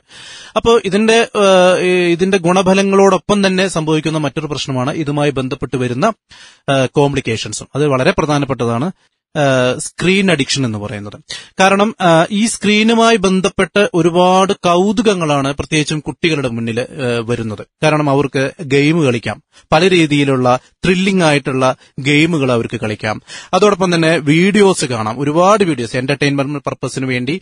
അപ്പോൾ ഇതിന്റെ ഗുണഫലങ്ങളോടൊപ്പം തന്നെ സംഭവിക്കുന്ന മറ്റൊരു പ്രശ്നമാണ് ഇതുമായി ബന്ധപ്പെട്ട് വരുന്ന കോംപ്ലിക്കേഷൻസും. അത് വളരെ പ്രധാനപ്പെട്ടതാണ്, സ്ക്രീൻ അഡിക്ഷൻ എന്ന് പറയുന്നത്. കാരണം ഈ സ്ക്രീനുമായി ബന്ധപ്പെട്ട് ഒരുപാട് കൗതുകങ്ങളാണ് പ്രത്യേകിച്ചും കുട്ടികളുടെ മുന്നിൽ വരുന്നത്. കാരണം അവർക്ക് ഗെയിം കളിക്കാം, പല രീതിയിലുള്ള ത്രില്ലിംഗ് ആയിട്ടുള്ള ഗെയിമുകൾ അവർക്ക് കളിക്കാം. അതോടൊപ്പം തന്നെ വീഡിയോസ് കാണാം, ഒരുപാട് വീഡിയോസ് എന്റർടൈൻമെന്റ് പർപ്പസിന് വേണ്ടി.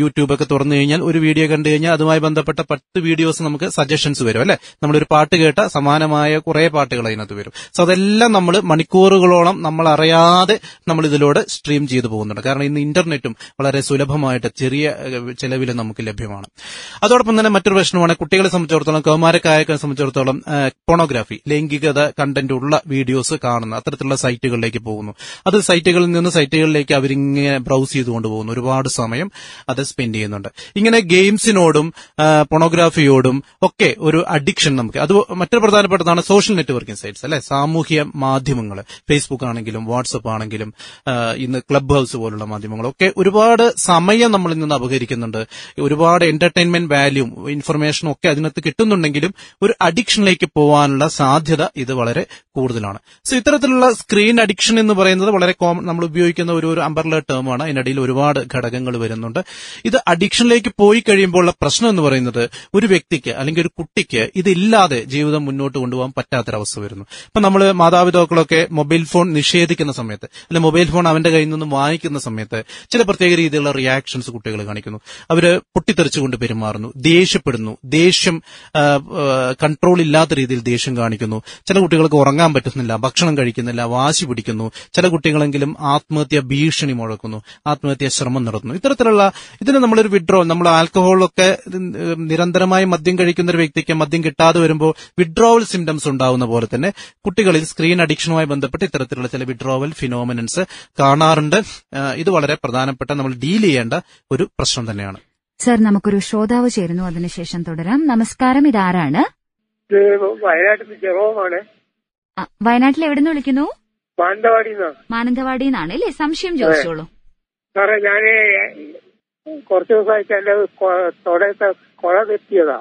യൂട്യൂബൊക്കെ തുറന്നു കഴിഞ്ഞാൽ ഒരു വീഡിയോ കണ്ടു കഴിഞ്ഞാൽ അതുമായി ബന്ധപ്പെട്ട 10 വീഡിയോസ് നമുക്ക് സജഷൻസ് വരും അല്ലെ. നമ്മളൊരു പാട്ട് കേട്ട സമാനമായ കുറെ പാട്ടുകൾ അതിനകത്ത് വരും. സോ അതെല്ലാം നമ്മൾ മണിക്കൂറുകളോളം നമ്മളറിയാതെ നമ്മളിതിലൂടെ സ്ട്രീം ചെയ്തു പോകുന്നുണ്ട്. കാരണം ഇന്ന് ഇന്റർനെറ്റും വളരെ സുലഭമായിട്ട് ചെറിയ ചെലവിൽ നമുക്ക് ലഭ്യമാണ്. അതോടൊപ്പം തന്നെ മറ്റൊരു പ്രശ്നമാണ് കുട്ടികളെ സംബന്ധിച്ചിടത്തോളം, കൗമാരക്കാരെ സംബന്ധിച്ചിടത്തോളം പോണോഗ്രാഫി, ലൈംഗികത കണ്ടന്റ് ഉള്ള വീഡിയോസ് കാണുന്ന അത്തരത്തിലുള്ള സൈറ്റുകളിലേക്ക് പോകുന്നു. അത് സൈറ്റുകളിലേക്ക് അവരിങ്ങനെ ബ്രൗസ് ചെയ്തുകൊണ്ട് പോകുന്നു, ഒരുപാട് സമയം അത് സ്പെൻഡ് ചെയ്യുന്നുണ്ട്. ഇങ്ങനെ ഗെയിംസിനോടും പോണോഗ്രാഫിയോടും ഒക്കെ ഒരു അഡിക്ഷൻ നമുക്ക്. അത് മറ്റൊരു പ്രധാനപ്പെട്ടതാണ് സോഷ്യൽ നെറ്റ്വർക്കിംഗ് സൈറ്റ്സ് അല്ലെ, സാമൂഹ്യ മാധ്യമങ്ങൾ. ഫേസ്ബുക്ക് ആണെങ്കിലും വാട്സപ്പ് ആണെങ്കിലും ഇന്ന് ക്ലബ് ഹൌസ് പോലുള്ള മാധ്യമങ്ങളൊക്കെ ഒരുപാട് സമയം നമ്മളിൽ നിന്ന് അപഹരിക്കുന്നുണ്ട്. ഒരുപാട് എന്റർടൈൻമെന്റ് വാല്യൂ, ഇൻഫർമേഷനും ഒക്കെ അതിനകത്ത് കിട്ടുന്നുണ്ടെങ്കിലും ഒരു അഡിക്ഷനിലേക്ക് പോകാനുള്ള സാധ്യത ഇത് വളരെ കൂടുതലാണ്. സോ ഇത്തരത്തിലുള്ള സ്ക്രീൻ അഡിക്ഷൻ എന്ന് പറയുന്നത് വളരെ കോമൺ, നമ്മൾ ഉപയോഗിക്കുന്ന ഒരു അമ്പർല ടേമാണ്. അതിനിടയിൽ ഒരുപാട് ഘടകങ്ങൾ വരുന്നുണ്ട്. ഇത് അഡിക്ഷനിലേക്ക് പോയി കഴിയുമ്പോഴുള്ള പ്രശ്നം എന്ന് പറയുന്നത് ഒരു വ്യക്തിക്ക് അല്ലെങ്കിൽ ഒരു കുട്ടിക്ക് ഇതില്ലാതെ ജീവിതം മുന്നോട്ട് കൊണ്ടുപോകാൻ പറ്റാത്തൊരവസ്ഥ വരുന്നു. ഇപ്പൊ നമ്മൾ മാതാപിതാക്കളൊക്കെ മൊബൈൽ ഫോൺ നിഷേധിക്കുന്ന സമയത്ത്, മൊബൈൽ ഫോൺ അവന്റെ കയ്യിൽ നിന്നും വാങ്ങിക്കുന്ന സമയത്ത് ചില പ്രത്യേക രീതിയിലുള്ള റിയാക്ഷൻസ് കുട്ടികൾ കാണിക്കുന്നു. അവര് പൊട്ടിത്തെറിച്ചുകൊണ്ട് പെരുമാറുന്നു, ദേഷ്യപ്പെടുന്നു, ദേഷ്യം കൺട്രോൾ ഇല്ലാത്ത രീതിയിൽ ദേഷ്യം കാണിക്കുന്നു. ചില കുട്ടികൾക്ക് ഉറങ്ങാൻ പറ്റുന്നില്ല, ഭക്ഷണം കഴിക്കുന്നില്ല, വാശി പിടിക്കുന്നു. ചില കുട്ടികളെങ്കിലും ആത്മഹത്യാ ഭീഷണി മുഴക്കുന്നു, ആത്മഹത്യാ ശ്രമം നടത്തുന്നു. ഇത്തരത്തിലുള്ള ഇതിന് നമ്മളൊരു വിഡ്രോൾ, നമ്മൾ ആൽക്കഹോളൊക്കെ നിരന്തരമായി മദ്യം കഴിക്കുന്ന ഒരു വ്യക്തിക്ക് മദ്യം കിട്ടാതെ വരുമ്പോൾ വിഡ്രോവൽ സിംറ്റംസ് ഉണ്ടാവുന്ന പോലെ തന്നെ കുട്ടികളിൽ സ്ക്രീൻ അഡിക്ഷനുമായി ബന്ധപ്പെട്ട് ഇത്തരത്തിലുള്ള ചില വിഡ്രോവൽ ഫിനോമിന കാണാറുണ്ട്. ഇത് വളരെ പ്രധാനപ്പെട്ട, നമ്മൾ ഡീൽ ചെയ്യേണ്ട ഒരു പ്രശ്നം തന്നെയാണ്. സർ, നമുക്കൊരു ശ്രോതാവ് ചേരുന്നു, അതിനുശേഷം തുടരാം. നമസ്കാരം, ഇതാരാണ്? വയനാട്ടിൽ എവിടെ നിന്ന് വിളിക്കുന്നു? മാനന്തവാടിയിൽ നിന്നാണ് അല്ലേ? സംശയം ചോദിച്ചോളൂ. സാറേ, ഞാൻ കുറച്ച് ദിവസമായിട്ട് എന്റെ തൊടയത്തെ കുഴ തെറ്റിയതാ.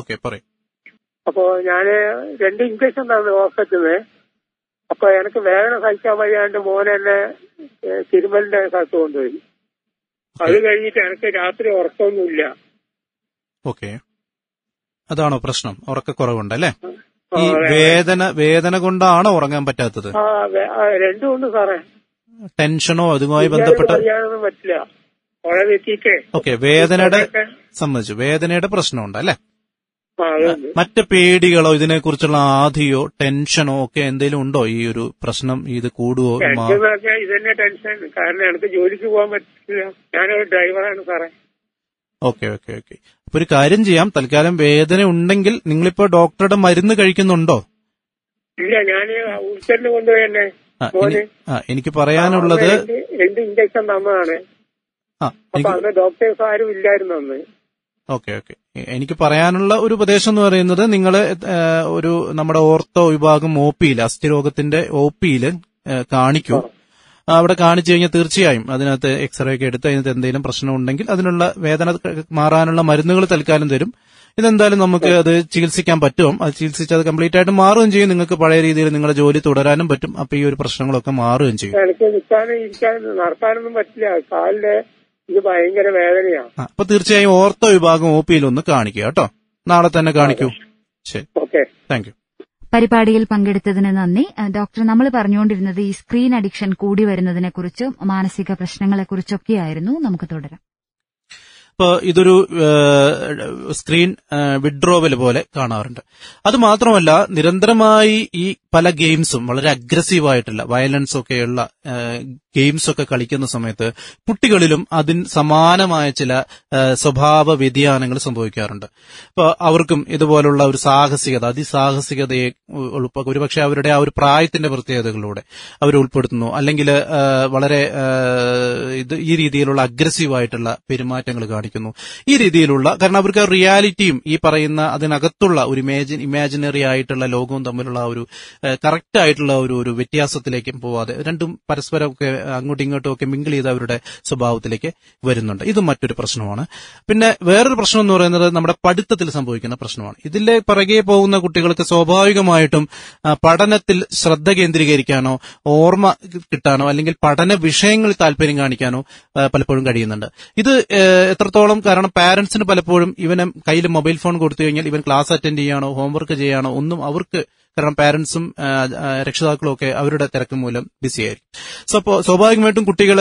ഓക്കെ, പറയും. അപ്പോ ഞാന് 2 ഇഞ്ചക്ഷൻ തന്നു ഹോസ്പിറ്റലിൽ. അപ്പൊ എനിക്ക് വേദന സഹിക്കാൻ വയ്യാണ്ട് മോനെ എന്നെ തിരുമലിന്റെ സ്ഥലത്ത് കൊണ്ടുപോയി. അത് കഴിഞ്ഞിട്ട് എനിക്ക് രാത്രി ഉറക്കമൊന്നുമില്ല. ഓക്കെ, അതാണോ പ്രശ്നം? ഉറക്കക്കുറവുണ്ടല്ലേ? ഈ വേദന കൊണ്ടാണോ ഉറങ്ങാൻ പറ്റാത്തത്? രണ്ടും ഉണ്ട് സാറേ. ടെൻഷനോ അതുമായി ബന്ധപ്പെട്ട പറ്റില്ല. ഓക്കെ, വേദനയുടെ സംബന്ധിച്ചു വേദനയുടെ പ്രശ്നമുണ്ട് അല്ലെ? മറ്റ് പേടികളോ ഇതിനെ കുറിച്ചുള്ള ആധിയോ ടെൻഷനോ ഒക്കെ എന്തെങ്കിലും ഉണ്ടോ? ഈ ഒരു പ്രശ്നം ഇത് കൂടുവോ? ഇതന്നെ ടെൻഷൻ, കാരണം എനിക്ക് ജോലിക്ക് പോകാൻ പറ്റില്ല. ഞാനൊരു ഡ്രൈവറാണ് സാറേ. Okay okay okay. അപ്പൊ ഒരു കാര്യം ചെയ്യാം, തൽക്കാലം വേദന ഉണ്ടെങ്കിൽ നിങ്ങളിപ്പോ ഡോക്ടറുടെ മരുന്ന് കഴിക്കുന്നുണ്ടോ? ഇല്ല, ഞാൻ ഉച്ചരിന് കൊണ്ടുപോയെന്നെ. എനിക്ക് പറയാനുള്ളത് ഇഞ്ചക്ഷൻ തന്നതാണ്. ഡോക്ടേഴ്സ് ആരും ഇല്ലായിരുന്നു അന്ന്. Okay okay. എനിക്ക് പറയാനുള്ള ഒരു ഉപദേശം എന്ന് പറയുന്നത്, നിങ്ങൾ ഒരു നമ്മുടെ ഓർത്തോ വിഭാഗം ഒ പിയിൽ, അസ്ഥിരോഗത്തിന്റെ ഒ പിയിൽ കാണിക്കൂ. അവിടെ കാണിച്ചു കഴിഞ്ഞാൽ തീർച്ചയായും അതിനകത്ത് എക്സ്റേ ഒക്കെ എടുത്ത് അതിനകത്ത് എന്തെങ്കിലും പ്രശ്നം ഉണ്ടെങ്കിൽ അതിനുള്ള വേദന മാറാനുള്ള മരുന്നുകൾ തൽക്കാലം തരും. ഇതെന്തായാലും നമുക്ക് അത് ചികിത്സിക്കാൻ പറ്റും. അത് ചികിത്സിച്ച് അത് കംപ്ലീറ്റ് ആയിട്ട് മാറുകയും ചെയ്യും. നിങ്ങൾക്ക് പഴയ രീതിയിൽ നിങ്ങളുടെ ജോലി തുടരാനും പറ്റും. അപ്പൊ ഈ ഒരു പ്രശ്നങ്ങളൊക്കെ മാറുകയും ചെയ്യും. നടത്താനൊന്നും പറ്റില്ല, കാലില് ഇത് ഭയങ്കര വേദനയാണ്. അപ്പൊ തീർച്ചയായും ഓർത്തോ വിഭാഗം ഒ പിയിൽ ഒന്ന് കാണിക്കുക കേട്ടോ. നാളെ തന്നെ കാണിക്കൂ. ശരി, ഓക്കെ, താങ്ക് യു. പരിപാടിയിൽ പങ്കെടുത്തതിന് നന്ദി. ഡോക്ടർ, നമ്മൾ പറഞ്ഞുകൊണ്ടിരുന്നത് ഈ സ്ക്രീൻ അഡിക്ഷൻ കൂടി വരുന്നതിനെക്കുറിച്ചും മാനസിക പ്രശ്നങ്ങളെക്കുറിച്ചൊക്കെയായിരുന്നു. നമുക്ക് തുടരാം. ഇപ്പോൾ ഇതൊരു സ്ക്രീൻ വിഡ്രോവൽ പോലെ കാണാറുണ്ട്. അത് മാത്രമല്ല, നിരന്തരമായി ഈ പല ഗെയിംസും വളരെ അഗ്രസീവായിട്ടുള്ള വയലൻസ് ഒക്കെയുള്ള ഗെയിംസൊക്കെ കളിക്കുന്ന സമയത്ത് കുട്ടികളിലും അതിന് സമാനമായ ചില സ്വഭാവ വ്യതിയാനങ്ങൾ സംഭവിക്കാറുണ്ട്. ഇപ്പോൾ അവർക്കും ഇതുപോലുള്ള ഒരു സാഹസികത, അതിസാഹസികതയെ ഒരുപക്ഷെ അവരുടെ ആ ഒരു പ്രായത്തിന്റെ പ്രത്യേകതകളിലൂടെ അവർ ഉൾപ്പെടുത്തുന്നു. അല്ലെങ്കിൽ വളരെ ഈ രീതിയിലുള്ള അഗ്രസീവായിട്ടുള്ള പെരുമാറ്റങ്ങൾ കാണിക്കുന്നു. ഈ രീതിയിലുള്ള, കാരണം അവർക്ക് റിയാലിറ്റിയും ഈ പറയുന്ന അതിനകത്തുള്ള ഒരു ഇമാജിനറി ആയിട്ടുള്ള ലോകവും തമ്മിലുള്ള ഒരു കറക്റ്റ് ആയിട്ടുള്ള ഒരു വ്യത്യാസത്തിലേക്കും പോവാതെ രണ്ടും പരസ്പരമൊക്കെ അങ്ങോട്ടും ഇങ്ങോട്ടും ഒക്കെ മിങ്കിൾ ചെയ്ത് അവരുടെ സ്വഭാവത്തിലേക്ക് വരുന്നുണ്ട്. ഇത് മറ്റൊരു പ്രശ്നമാണ്. പിന്നെ വേറൊരു പ്രശ്നം എന്ന് പറയുന്നത് നമ്മുടെ പഠിത്തത്തിൽ സംഭവിക്കുന്ന പ്രശ്നമാണ്. ഇതിലെ പിറകെ പോകുന്ന കുട്ടികൾക്ക് സ്വാഭാവികമായിട്ടും പഠനത്തിൽ ശ്രദ്ധ കേന്ദ്രീകരിക്കാനോ ഓർമ്മ കിട്ടാനോ അല്ലെങ്കിൽ പഠന വിഷയങ്ങളിൽ താല്പര്യം കാണിക്കാനോ പലപ്പോഴും കഴിയുന്നുണ്ട്. ഇത് എത്രത്തോളം, കാരണം പാരന്റ്സിന് പലപ്പോഴും ഇവനെ കയ്യിൽ മൊബൈൽ ഫോൺ കൊടുത്തു കഴിഞ്ഞാൽ ഇവൻ ക്ലാസ് അറ്റൻഡ് ചെയ്യാനോ ഹോംവർക്ക് ചെയ്യാനോ ഒന്നും അവർക്ക്, കാരണം പാരന്റ്സും രക്ഷിതാക്കളും ഒക്കെ അവരുടെ തിരക്ക് മൂലം ബിസിയായിരിക്കും. സോ അപ്പോൾ സ്വാഭാവികമായിട്ടും കുട്ടികൾ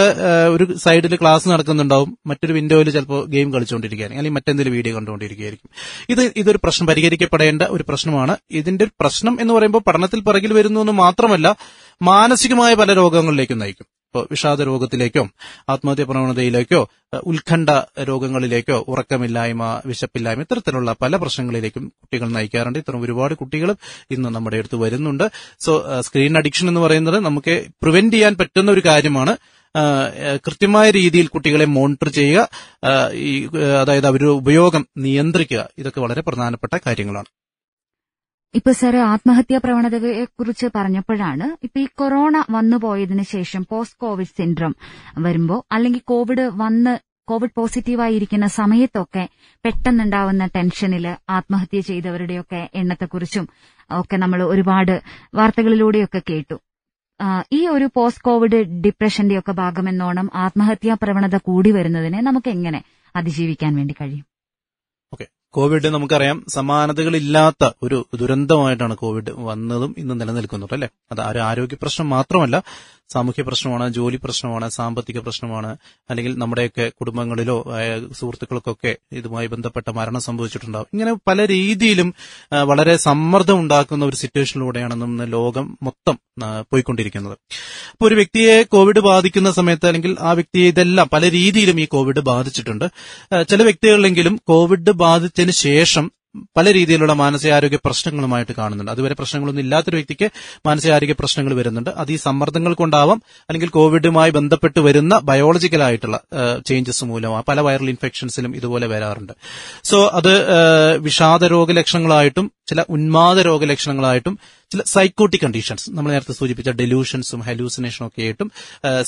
ഒരു സൈഡിൽ ക്ലാസ് നടക്കുന്നുണ്ടാവും, മറ്റൊരു വിൻഡോയിൽ ചിലപ്പോൾ ഗെയിം കളിച്ചുകൊണ്ടിരിക്കുകയായിരിക്കും, അല്ലെങ്കിൽ മറ്റെന്തെങ്കിലും വീഡിയോ കണ്ടുകൊണ്ടിരിക്കുകയായിരിക്കും. ഇതൊരു പ്രശ്നം, പരിഹരിക്കപ്പെടേണ്ട ഒരു പ്രശ്നമാണ്. ഇതിന്റെ ഒരു പ്രശ്നം എന്ന് പറയുമ്പോൾ പഠനത്തിൽ പിറകിൽ വരുന്നു എന്ന് മാത്രമല്ല, മാനസികമായ പല രോഗങ്ങളിലേക്കും നയിക്കും. ഇപ്പോൾ വിഷാദ രോഗത്തിലേക്കോ ആത്മഹത്യ പ്രവണതയിലേക്കോ ഉത്കണ്ഠ രോഗങ്ങളിലേക്കോ ഉറക്കമില്ലായ്മ, വിശപ്പില്ലായ്മ, ഇത്തരത്തിലുള്ള പല പ്രശ്നങ്ങളിലേക്കും കുട്ടികൾ നയിക്കാറുണ്ട്. ഇത്തരം ഒരുപാട് കുട്ടികൾ ഇന്ന് നമ്മുടെ അടുത്ത് വരുന്നുണ്ട്. സോ സ്ക്രീൻ അഡിക്ഷൻ എന്ന് പറയുന്നത് നമുക്ക് പ്രിവെന്റ് ചെയ്യാൻ പറ്റുന്ന ഒരു കാര്യമാണ്. കൃത്യമായ രീതിയിൽ കുട്ടികളെ മോണിറ്റർ ചെയ്യുക, അതായത് അവരുടെ ഉപയോഗം നിയന്ത്രിക്കുക. ഇതൊക്കെ വളരെ പ്രധാനപ്പെട്ട കാര്യങ്ങളാണ്. ഇപ്പൊ സാർ ആത്മഹത്യാ പ്രവണതയെക്കുറിച്ച് പറഞ്ഞപ്പോഴാണ്, ഇപ്പൊ ഈ കൊറോണ വന്നുപോയതിനു ശേഷം പോസ്റ്റ് കോവിഡ് സിൻഡ്രോം വരുമ്പോൾ, അല്ലെങ്കിൽ കോവിഡ് പോസിറ്റീവായിരിക്കുന്ന സമയത്തൊക്കെ പെട്ടെന്നുണ്ടാവുന്ന ടെൻഷനിൽ ആത്മഹത്യ ചെയ്തവരുടെയൊക്കെ എണ്ണത്തെക്കുറിച്ചും ഒക്കെ നമ്മൾ ഒരുപാട് വാർത്തകളിലൂടെയൊക്കെ കേട്ടു. ഈ ഒരു പോസ്റ്റ് കോവിഡ് ഡിപ്രഷന്റെയൊക്കെ ഭാഗമെന്നോണം ആത്മഹത്യാ പ്രവണത കൂടി വരുന്നതിനെ നമുക്ക് എങ്ങനെ അതിജീവിക്കാൻ വേണ്ടി കഴിയും? കോവിഡ് നമുക്കറിയാം സമാനതകളില്ലാത്ത ഒരു ദുരന്തമായിട്ടാണ് കോവിഡ് വന്നതും ഇന്ന് നിലനിൽക്കുന്നത് അല്ലെ. അത് ഒരു ആരോഗ്യ പ്രശ്നം മാത്രമല്ല, സാമൂഹ്യ പ്രശ്നമാണ്, ജോലി പ്രശ്നമാണ്, സാമ്പത്തിക പ്രശ്നമാണ്, അല്ലെങ്കിൽ നമ്മുടെയൊക്കെ കുടുംബങ്ങളിലോ സുഹൃത്തുക്കൾക്കൊക്കെ ഇതുമായി ബന്ധപ്പെട്ട മരണം സംഭവിച്ചിട്ടുണ്ടാകും. ഇങ്ങനെ പല രീതിയിലും വളരെ സമ്മർദ്ദം ഉണ്ടാക്കുന്ന ഒരു സിറ്റുവേഷനിലൂടെയാണ് ഇന്ന് ലോകം മൊത്തം പോയിക്കൊണ്ടിരിക്കുന്നത്. അപ്പോൾ ഒരു വ്യക്തിയെ കോവിഡ് ബാധിക്കുന്ന സമയത്ത്, അല്ലെങ്കിൽ ആ വ്യക്തിയെ ഇതെല്ലാം പല രീതിയിലും ഈ കോവിഡ് ബാധിച്ചിട്ടുണ്ട്. ചില വ്യക്തികളിലെങ്കിലും കോവിഡ് ബാധിച്ചതിന് ശേഷം പല രീതിയിലുള്ള മാനസികാരോഗ്യ പ്രശ്നങ്ങളുമായിട്ട് കാണുന്നുണ്ട്. അതുവരെ പ്രശ്നങ്ങളൊന്നും ഇല്ലാത്തൊരു വ്യക്തിക്ക് മാനസികാരോഗ്യ പ്രശ്നങ്ങൾ വരുന്നുണ്ട്. അത് ഈ സമ്മർദ്ദങ്ങൾ കൊണ്ടാവാം, അല്ലെങ്കിൽ കോവിഡുമായി ബന്ധപ്പെട്ട് വരുന്ന ബയോളജിക്കലായിട്ടുള്ള ചേഞ്ചസ് മൂലമാണ്. പല വൈറൽ ഇൻഫെക്ഷൻസിലും ഇതുപോലെ വരാറുണ്ട്. സോ അത് വിഷാദ രോഗലക്ഷണങ്ങളായിട്ടും ചില ഉന്മാദ രോഗലക്ഷണങ്ങളായിട്ടും ചില സൈക്കോട്ടിക് കണ്ടീഷൻസ്, നമ്മൾ നേരത്തെ സൂചിപ്പിച്ച ഡെലൂഷൻസും ഹലൂസിനേഷനും ഒക്കെ ആയിട്ടും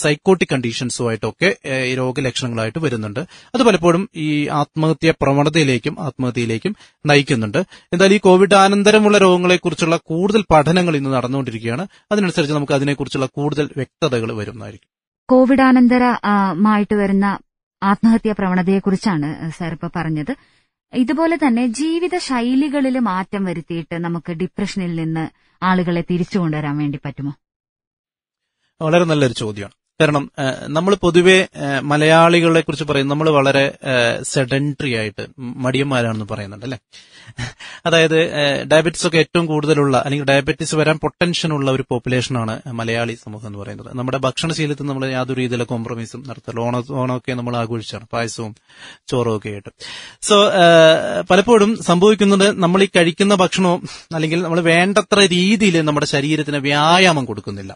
സൈക്കോട്ടിക് കണ്ടീഷൻസുമായിട്ടൊക്കെ ഈ രോഗലക്ഷണങ്ങളായിട്ട് വരുന്നുണ്ട്. അത് പലപ്പോഴും ഈ ആത്മഹത്യ പ്രവണതയിലേക്കും ആത്മഹത്യയിലേക്കും നയിക്കുന്നുണ്ട്. എന്തായാലും ഈ കോവിഡ് അനന്തരമുള്ള രോഗങ്ങളെക്കുറിച്ചുള്ള കൂടുതൽ പഠനങ്ങൾ ഇന്ന് നടന്നുകൊണ്ടിരിക്കുകയാണ്. അതിനനുസരിച്ച് നമുക്ക് അതിനെക്കുറിച്ചുള്ള കൂടുതൽ വ്യക്തതകൾ വരുന്നതായിരിക്കും. കോവിഡാനന്തരമായിട്ട് വരുന്ന ആത്മഹത്യാ പ്രവണതയെക്കുറിച്ചാണ് സാർ ഇപ്പോൾ പറഞ്ഞത്. ഇതുപോലെ തന്നെ ജീവിത ശൈലികളിൽ മാറ്റം വരുത്തിയിട്ട് നമുക്ക് ഡിപ്രഷനിൽ നിന്ന് ആളുകളെ തിരിച്ചു കൊണ്ടുവരാൻ വേണ്ടി പറ്റുമോ? വളരെ നല്ലൊരു ചോദ്യമാണ്. കാരണം നമ്മൾ പൊതുവെ മലയാളികളെ കുറിച്ച് പറയും, നമ്മൾ വളരെ സെഡൻട്രി ആയിട്ട് മടിയന്മാരാണെന്ന് പറയുന്നുണ്ട് അല്ലെ. അതായത് ഡയബറ്റിസ് ഒക്കെ ഏറ്റവും കൂടുതലുള്ള, അല്ലെങ്കിൽ ഡയബറ്റിസ് വരാൻ പൊട്ടൻഷ്യനുള്ള ഒരു പോപ്പുലേഷനാണ് മലയാളി സമൂഹം എന്ന് പറയുന്നത്. നമ്മുടെ ഭക്ഷണശീലത്തിൽ നമ്മൾ യാതൊരു രീതിയിലുള്ള കോംപ്രമൈസും നടത്തില്ല. ഓണമൊക്കെ നമ്മൾ ആഘോഷിച്ചാണ്, പായസവും ചോറും ഒക്കെ ആയിട്ട്. സോ പലപ്പോഴും സംഭവിക്കുന്നത്, നമ്മൾ ഈ കഴിക്കുന്ന ഭക്ഷണവും അല്ലെങ്കിൽ നമ്മൾ വേണ്ടത്ര രീതിയിൽ നമ്മുടെ ശരീരത്തിന് വ്യായാമം കൊടുക്കുന്നില്ല.